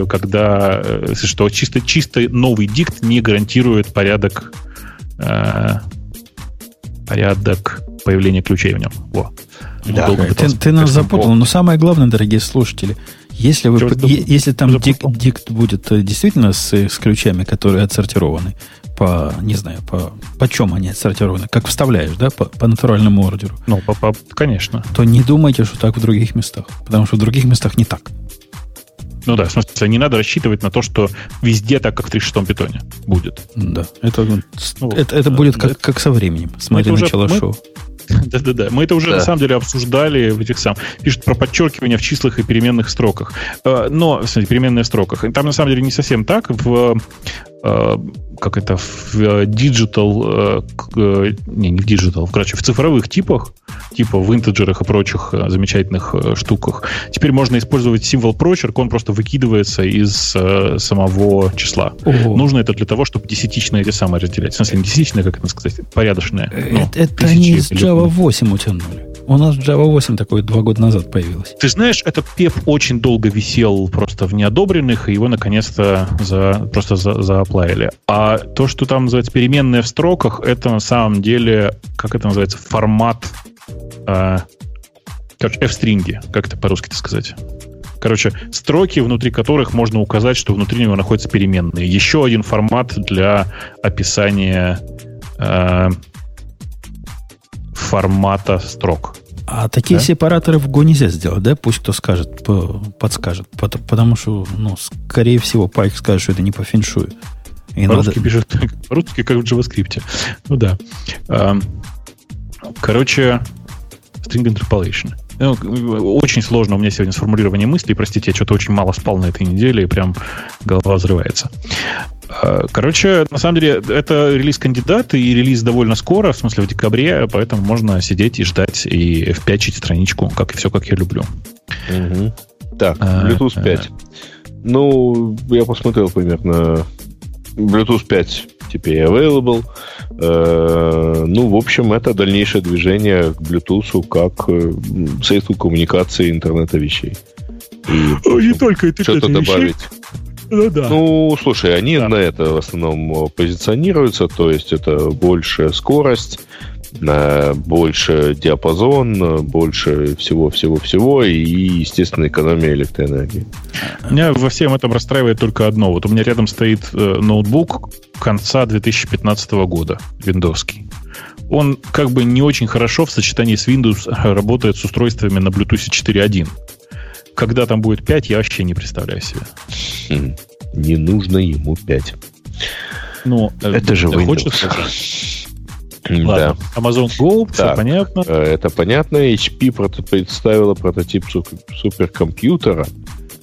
когда что чисто новый дикт не гарантирует порядок появления ключей в нем. Во. Да. Ты нас запутал, но самое главное, дорогие слушатели, если там дикт будет действительно с ключами, которые отсортированы, не знаю, по чем они отсортированы, как вставляешь, да, по натуральному ордеру. Ну, конечно. То не думайте, что так в других местах, потому что в других местах не так. Ну да, в смысле, не надо рассчитывать на то, что везде так, как в 3.6 питоне будет. Да, это будет как со временем. Смотри начало шоу. Да-да-да, мы это уже на самом деле обсуждали в этих самых. Пишут про подчеркивание в числах и переменных строках. Но, смотрите, переменные строках. Там на самом деле не совсем так. В digital, в цифровых типах, типа в интеджерах и прочих замечательных штуках, теперь можно использовать символ прочерк, он просто выкидывается из самого числа. Ого. Нужно это для того, чтобы десятичные эти самые разделять. В смысле, не десятичные, как это сказать, порядочные. Это они из Java 8 утянули. У нас Java 8 такое 2 года назад появилось. Ты знаешь, этот пеп очень долго висел просто в неодобренных, и его наконец-то зааплавили. А то, что там называется переменные в строках, это на самом деле, как это называется, формат F-стринги, как это по-русски сказать. Короче, строки, внутри которых можно указать, что внутри него находятся переменные. Еще один формат для описания формата строк. А такие сепараторы в Go нельзя сделать, да? Пусть кто скажет, подскажет. Потому что, скорее всего, Пайк скажет, что это не по феншую. По-русски пишут, как в JavaScript. Ну да. Короче, string interpolation. Очень сложно у меня сегодня с формулированием мыслей. Простите, я что-то очень мало спал на этой неделе, и прям голова взрывается. Короче, на самом деле, это релиз-кандидат, и релиз довольно скоро, в смысле в декабре, поэтому можно сидеть и ждать, и впячить страничку, как и все, как я люблю. Угу. Так, Bluetooth 5. Ну, я посмотрел примерно. Bluetooth 5 теперь available. Ну, в общем, это дальнейшее движение к Bluetooth как средству коммуникации интернета вещей. И не только интернета вещей. Что-то добавить. Ну, да. Ну, слушай, они на это в основном позиционируются, то есть это большая скорость, больше диапазон, больше всего-всего-всего и, естественно, экономия электроэнергии. Меня во всем этом расстраивает только одно. Вот у меня рядом стоит ноутбук конца 2015 года, виндовский. Он как бы не очень хорошо в сочетании с Windows работает с устройствами на Bluetooth 4.1. Когда там будет 5, я вообще не представляю себе. Не нужно ему 5. Ну, это же Windows. Хочется... Ладно, да. Amazon Go, так, все понятно. Это понятно. HP представила прототип суперкомпьютера,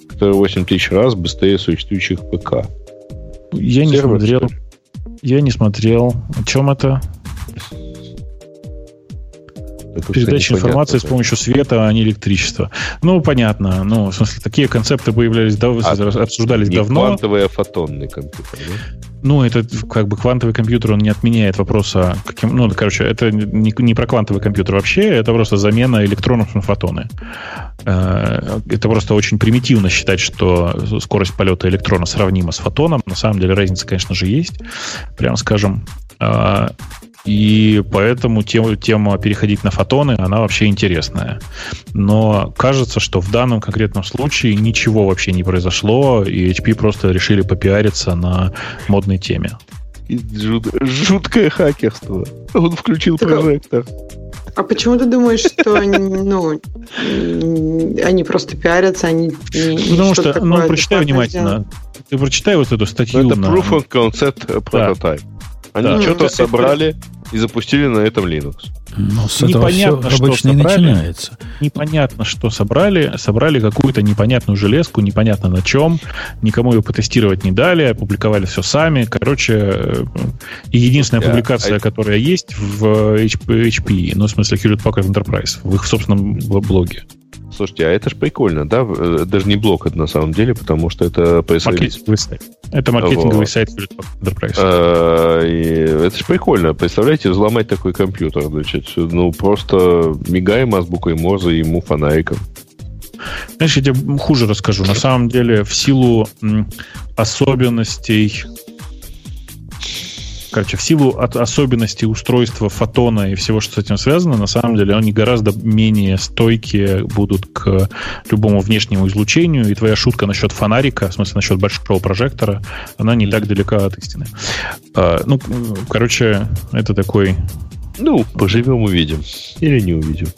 который 8000 раз быстрее существующих ПК. Я не смотрел. О чем это? Передача информации с помощью света, а не электричества. Ну, понятно. Ну, в смысле, такие концепты появлялись, обсуждались давно. Квантовый, а фотонный компьютер, да? Ну, это как бы квантовый компьютер, он не отменяет вопроса, каким... Ну, короче, это не про квантовый компьютер вообще, это просто замена электронов на фотоны. Это просто очень примитивно считать, что скорость полета электрона сравнима с фотоном. На самом деле разница, конечно же, есть, прямо скажем. И поэтому тема переходить на фотоны, она вообще интересная. Но кажется, что в данном конкретном случае ничего вообще не произошло, и HP просто решили попиариться на модной теме. Жуткое хакерство. Он включил прожектор. А почему ты думаешь, что они просто пиарятся, они... Потому что, прочитай внимательно. Ты прочитай вот эту статью. Это Proof of Concept Prototype. Они что-то собрали и запустили на этом Linux. Но с этого непонятно, все обычно и начинается. Непонятно, что собрали. Собрали какую-то непонятную железку, непонятно на чем. Никому ее потестировать не дали, опубликовали все сами. Короче, единственная публикация, которая есть в HP, в смысле Hewlett-Packard Enterprise, в их собственном блоге. Слушайте, а это же прикольно, да? Даже не блог это на самом деле, потому что это... Маркетинговый сайт. Это маркетинговый сайт Enterprise. Это же прикольно. Представляете, взломать такой компьютер. Значит, просто мигаем азбукой Морзе ему фонариком. Знаешь, я тебе хуже расскажу. На самом деле, в силу особенностей... Короче, в силу от особенностей устройства фотона и всего, что с этим связано, на самом деле они гораздо менее стойкие будут к любому внешнему излучению. И твоя шутка насчет фонарика, в смысле насчет большого прожектора, она не так далека от истины. Короче, это такой... поживем, увидим. Или не увидим.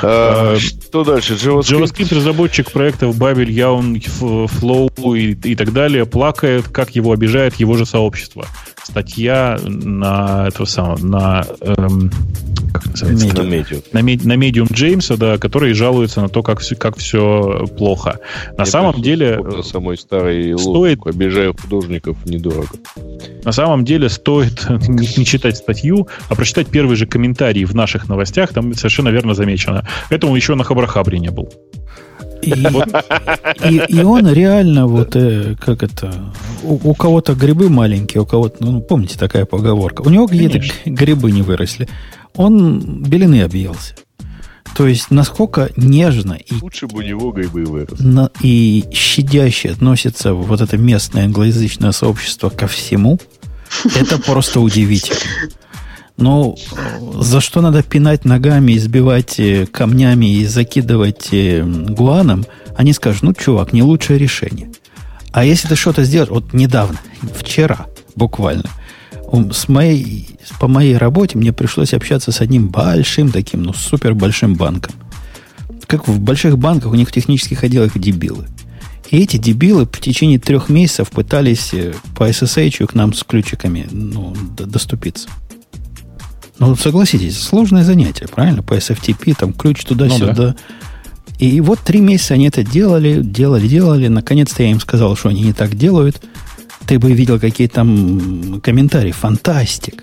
Что дальше? JavaScript разработчик проектов Babel, Yawn, Flow и так далее плакает, как его обижает его же сообщество. Статья на этого самого как называется? На Medium Джеймса, да, который жалуется на то, как все плохо. На самом деле самой старой лозунг «обижаю художников недорого». На самом деле стоит не читать статью, а прочитать первый же комментарий в наших новостях. Там совершенно верно замечено. Этому еще на Хабрахабре не был. И он реально у кого-то грибы маленькие, у кого-то, помните, такая поговорка. У него где-то грибы не выросли. Он белины объелся. То есть, насколько нежно и... Лучше бы у него грибы выросли. И щадяще относится вот это местное англоязычное сообщество ко всему. Это просто удивительно. Но за что надо пинать ногами, избивать камнями и закидывать гуаном, они скажут, чувак, не лучшее решение. А если ты что-то сделаешь, недавно, вчера буквально, по моей работе мне пришлось общаться с одним большим таким, супер большим банком. Как в больших банках, у них в технических отделах дебилы. И эти дебилы в течение 3 месяцев пытались по SSH к нам с ключиками доступиться. Ну, согласитесь, сложное занятие, правильно? По SFTP, там, ключ туда-сюда. Ну, да. И вот 3 месяца они это делали. Наконец-то я им сказал, что они не так делают. Ты бы видел, какие там комментарии. Фантастик.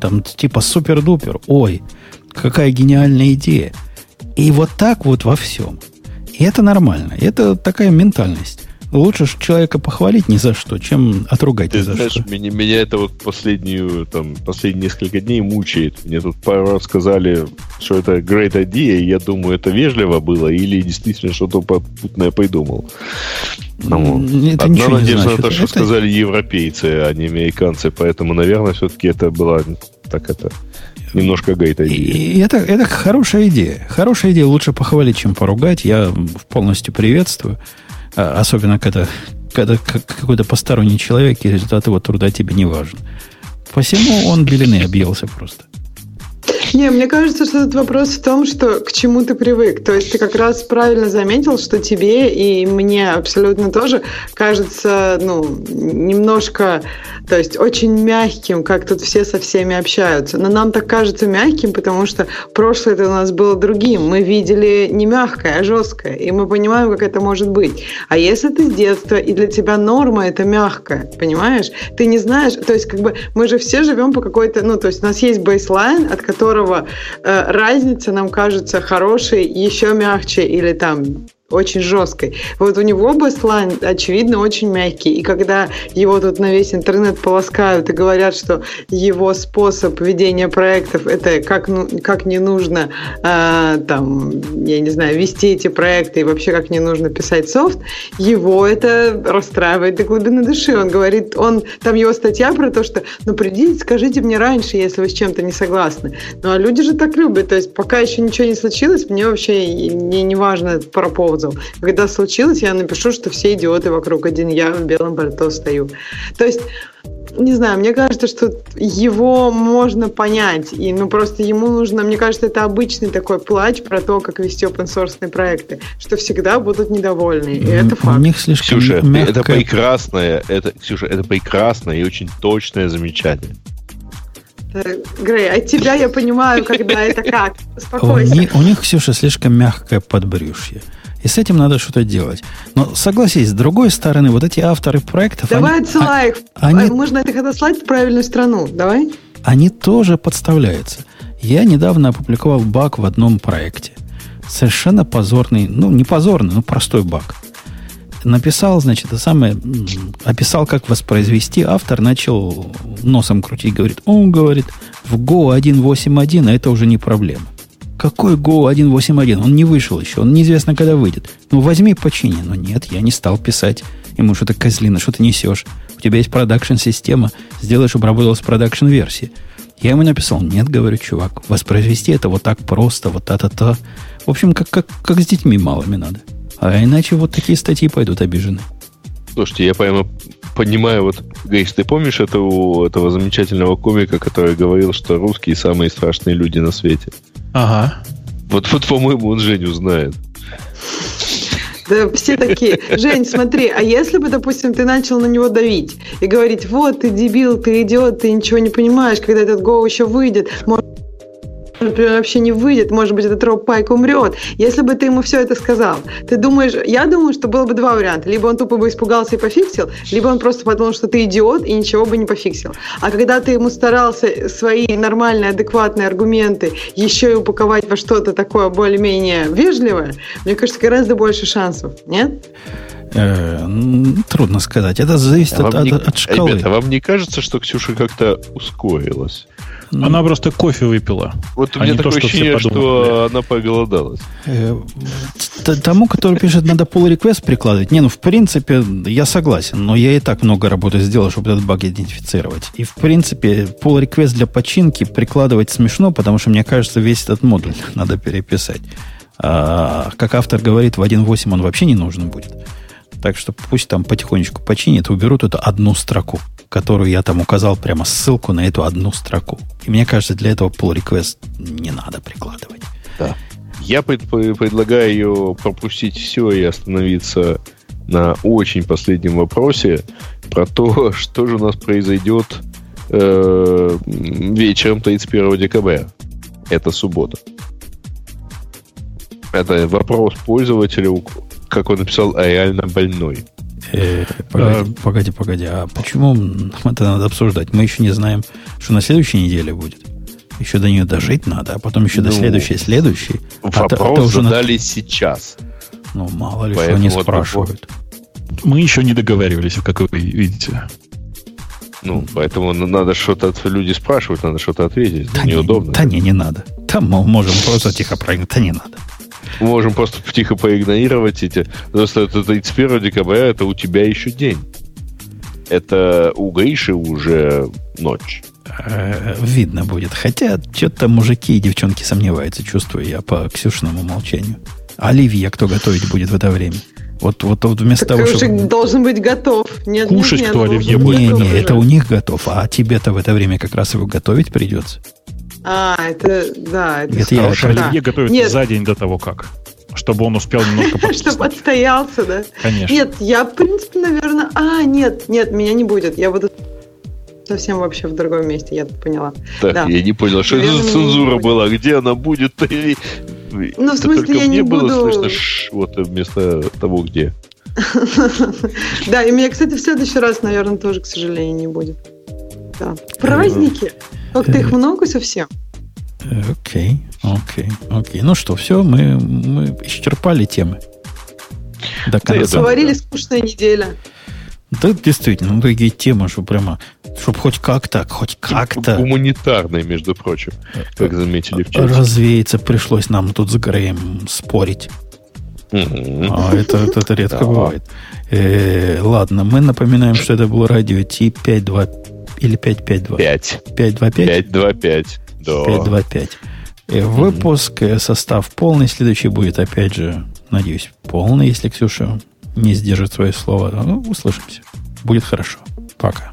Там, типа супер-дупер. Ой, какая гениальная идея. И вот так вот во всем. И это нормально. Это такая ментальность. Лучше человека похвалить ни за что, чем отругать ни за что. Меня это вот последние несколько дней мучает. Мне тут пару раз сказали, что это great idea, и я думаю, это вежливо было, или действительно что-то попутное придумал. Это одна надежда на то, что это... сказали европейцы, а не американцы, поэтому, наверное, все-таки это была немножко great idea. И это хорошая идея. Хорошая идея, лучше похвалить, чем поругать. Я полностью приветствую. Особенно, когда какой-то посторонний человек, и результат его труда тебе не важен. Посему он белины объелся просто. Не, мне кажется, что этот вопрос в том, что к чему ты привык. То есть ты как раз правильно заметил, что тебе и мне абсолютно тоже кажется, немножко, то есть очень мягким, как тут все со всеми общаются. Но нам так кажется мягким, потому что прошлое-то у нас было другим. Мы видели не мягкое, а жесткое. И мы понимаем, как это может быть. А если ты с детства, и для тебя норма это мягкое, понимаешь? Ты не знаешь, то есть как бы мы же все живем по какой-то, то есть у нас есть бейслайн, от которого разница нам кажется хорошей, еще мягче или там очень жесткой. Вот у него бейслайн, очевидно, очень мягкий. И когда его тут на весь интернет полоскают и говорят, что его способ ведения проектов это как не нужно вести эти проекты и вообще как не нужно писать софт, его это расстраивает до глубины души. Он говорит, там его статья про то, что придите, скажите мне раньше, если вы с чем-то не согласны. А люди же так любят. То есть пока еще ничего не случилось, мне вообще не важно про повод. Когда случилось, я напишу, что все идиоты вокруг, один я в белом пальто стою. То есть, не знаю, мне кажется, что его можно понять, и просто ему нужно, мне кажется, это обычный такой плач про то, как вести open-source проекты, что всегда будут недовольны, и это факт. У них слишком Ксюша, мягкое... это прекрасное и очень точное замечание. Грей, от тебя я понимаю, когда это как. Успокойся. У них, Ксюша, слишком мягкое подбрюшье. И с этим надо что-то делать. Но согласись, с другой стороны, вот эти авторы проектов... Давай отсылай их. Можно их отослать в правильную страну. Давай. Они тоже подставляются. Я недавно опубликовал баг в одном проекте. Совершенно позорный, не позорный, простой баг. Написал, описал, как воспроизвести. Автор начал носом крутить, говорит, в Go 1.8.1, а это уже не проблема. Какой Go 1.8.1? Он не вышел еще, он неизвестно, когда выйдет. Возьми и почини. Нет, я не стал писать. Ему что-то козлина, что ты несешь. У тебя есть продакшн-система, сделай, чтобы работала с продакшн-версии. Я ему написал, нет, говорю, чувак, воспроизвести это вот так просто, вот та-та-та. В общем, как с детьми малыми надо. А иначе вот такие статьи пойдут обижены. Слушайте, я понимаю, вот, Гриш, ты помнишь этого замечательного комика, который говорил, что русские самые страшные люди на свете? Ага. Вот, по-моему, он Женю знает. Да, все такие. Жень, смотри, а если бы, допустим, ты начал на него давить и говорить, вот, ты дебил, ты идиот, ты ничего не понимаешь, когда этот Go еще выйдет, например, вообще не выйдет, может быть, этот Роб Пайк умрет. Если бы ты ему все это сказал, ты думаешь, я думаю, что было бы два варианта. Либо он тупо бы испугался и пофиксил, либо он просто подумал, что ты идиот и ничего бы не пофиксил. А когда ты ему старался свои нормальные, адекватные аргументы еще и упаковать во что-то такое более-менее вежливое, мне кажется, гораздо больше шансов, нет? Трудно сказать. Это зависит от шкалы. Ребята, вам не кажется, что Ксюша как-то ускорилась? Она просто кофе выпила. Вот у меня такое ощущение, что она поголодалась. Тому, который пишет, надо pull request прикладывать. В принципе, я согласен. Но я и так много работы сделал, чтобы этот баг идентифицировать. И, в принципе, pull request для починки прикладывать смешно, потому что, мне кажется, весь этот модуль надо переписать. А, как автор говорит, в 1.8 он вообще не нужен будет. Так что пусть там потихонечку починит, уберут эту одну строку, которую я там указал, прямо ссылку на эту одну строку. И мне кажется, для этого pull request не надо прикладывать. Да. Я предлагаю ее пропустить все и остановиться на очень последнем вопросе про то, что же у нас произойдет вечером 31 декабря. Это суббота. Это вопрос пользователю, как он написал, а реально больной. Погоди. А почему это надо обсуждать? Мы еще не знаем, что на следующей неделе будет. Еще до нее дожить надо, а потом еще до следующей. Вопрос задали сейчас. Ну, мало ли, поэтому что они вот спрашивают. Мы еще не договаривались, как вы видите. Ну, поэтому надо что-то... Люди спрашивают, надо что-то ответить. Да неудобно. Не надо. Там мы можем просто тихо проигнорировать. Да не надо. Мы можем просто тихо проигнорировать эти... Просто это 31 декабря, это у тебя еще день. Это у Гриши уже ночь. Видно будет. Хотя что-то мужики и девчонки сомневаются, чувствую я по Ксюшиному молчанию. Оливье кто готовить будет в это время? Вот вместо так того, чтобы... Кружик должен быть готов. Нет, кушать кто оливье будет. Не, это у них готов. А тебе-то в это время как раз его готовить придется. Оливье готовят за день до того, как. Чтобы он успел немножко подстать. Чтобы отстоялся, да? Конечно. Нет, я, в принципе, наверное... Нет, меня не будет. Я буду совсем вообще в другом месте, я поняла. Так, да. Я не понял, что это за цензура была? Где она будет? Ну, в смысле, я не буду... Только мне было слышно, вот вместо того, где. Да, и меня, кстати, в следующий раз, наверное, тоже, к сожалению, не будет. Да. Праздники. Как-то их много совсем. Окей. Ну что, все, мы исчерпали темы. До конца. Говорили, скучная неделя. Да, действительно, ну такие темы, что прямо, чтобы хоть как-то... Гуманитарные, между прочим, как заметили в чате. Развеяться пришлось нам тут с Греем спорить. А это редко бывает. Ладно, мы напоминаем, что это был Radio-T 5.2 или 5.5.2? 5.2.5. Выпуск, состав полный. Следующий будет, опять же, надеюсь, полный, если Ксюша... не сдержит свое слово. Ну, услышимся. Будет хорошо. Пока.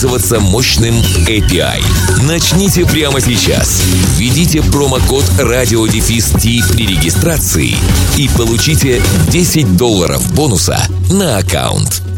мощным API. Начните прямо сейчас. Введите промокод radio-t при регистрации и получите $10 бонуса на аккаунт.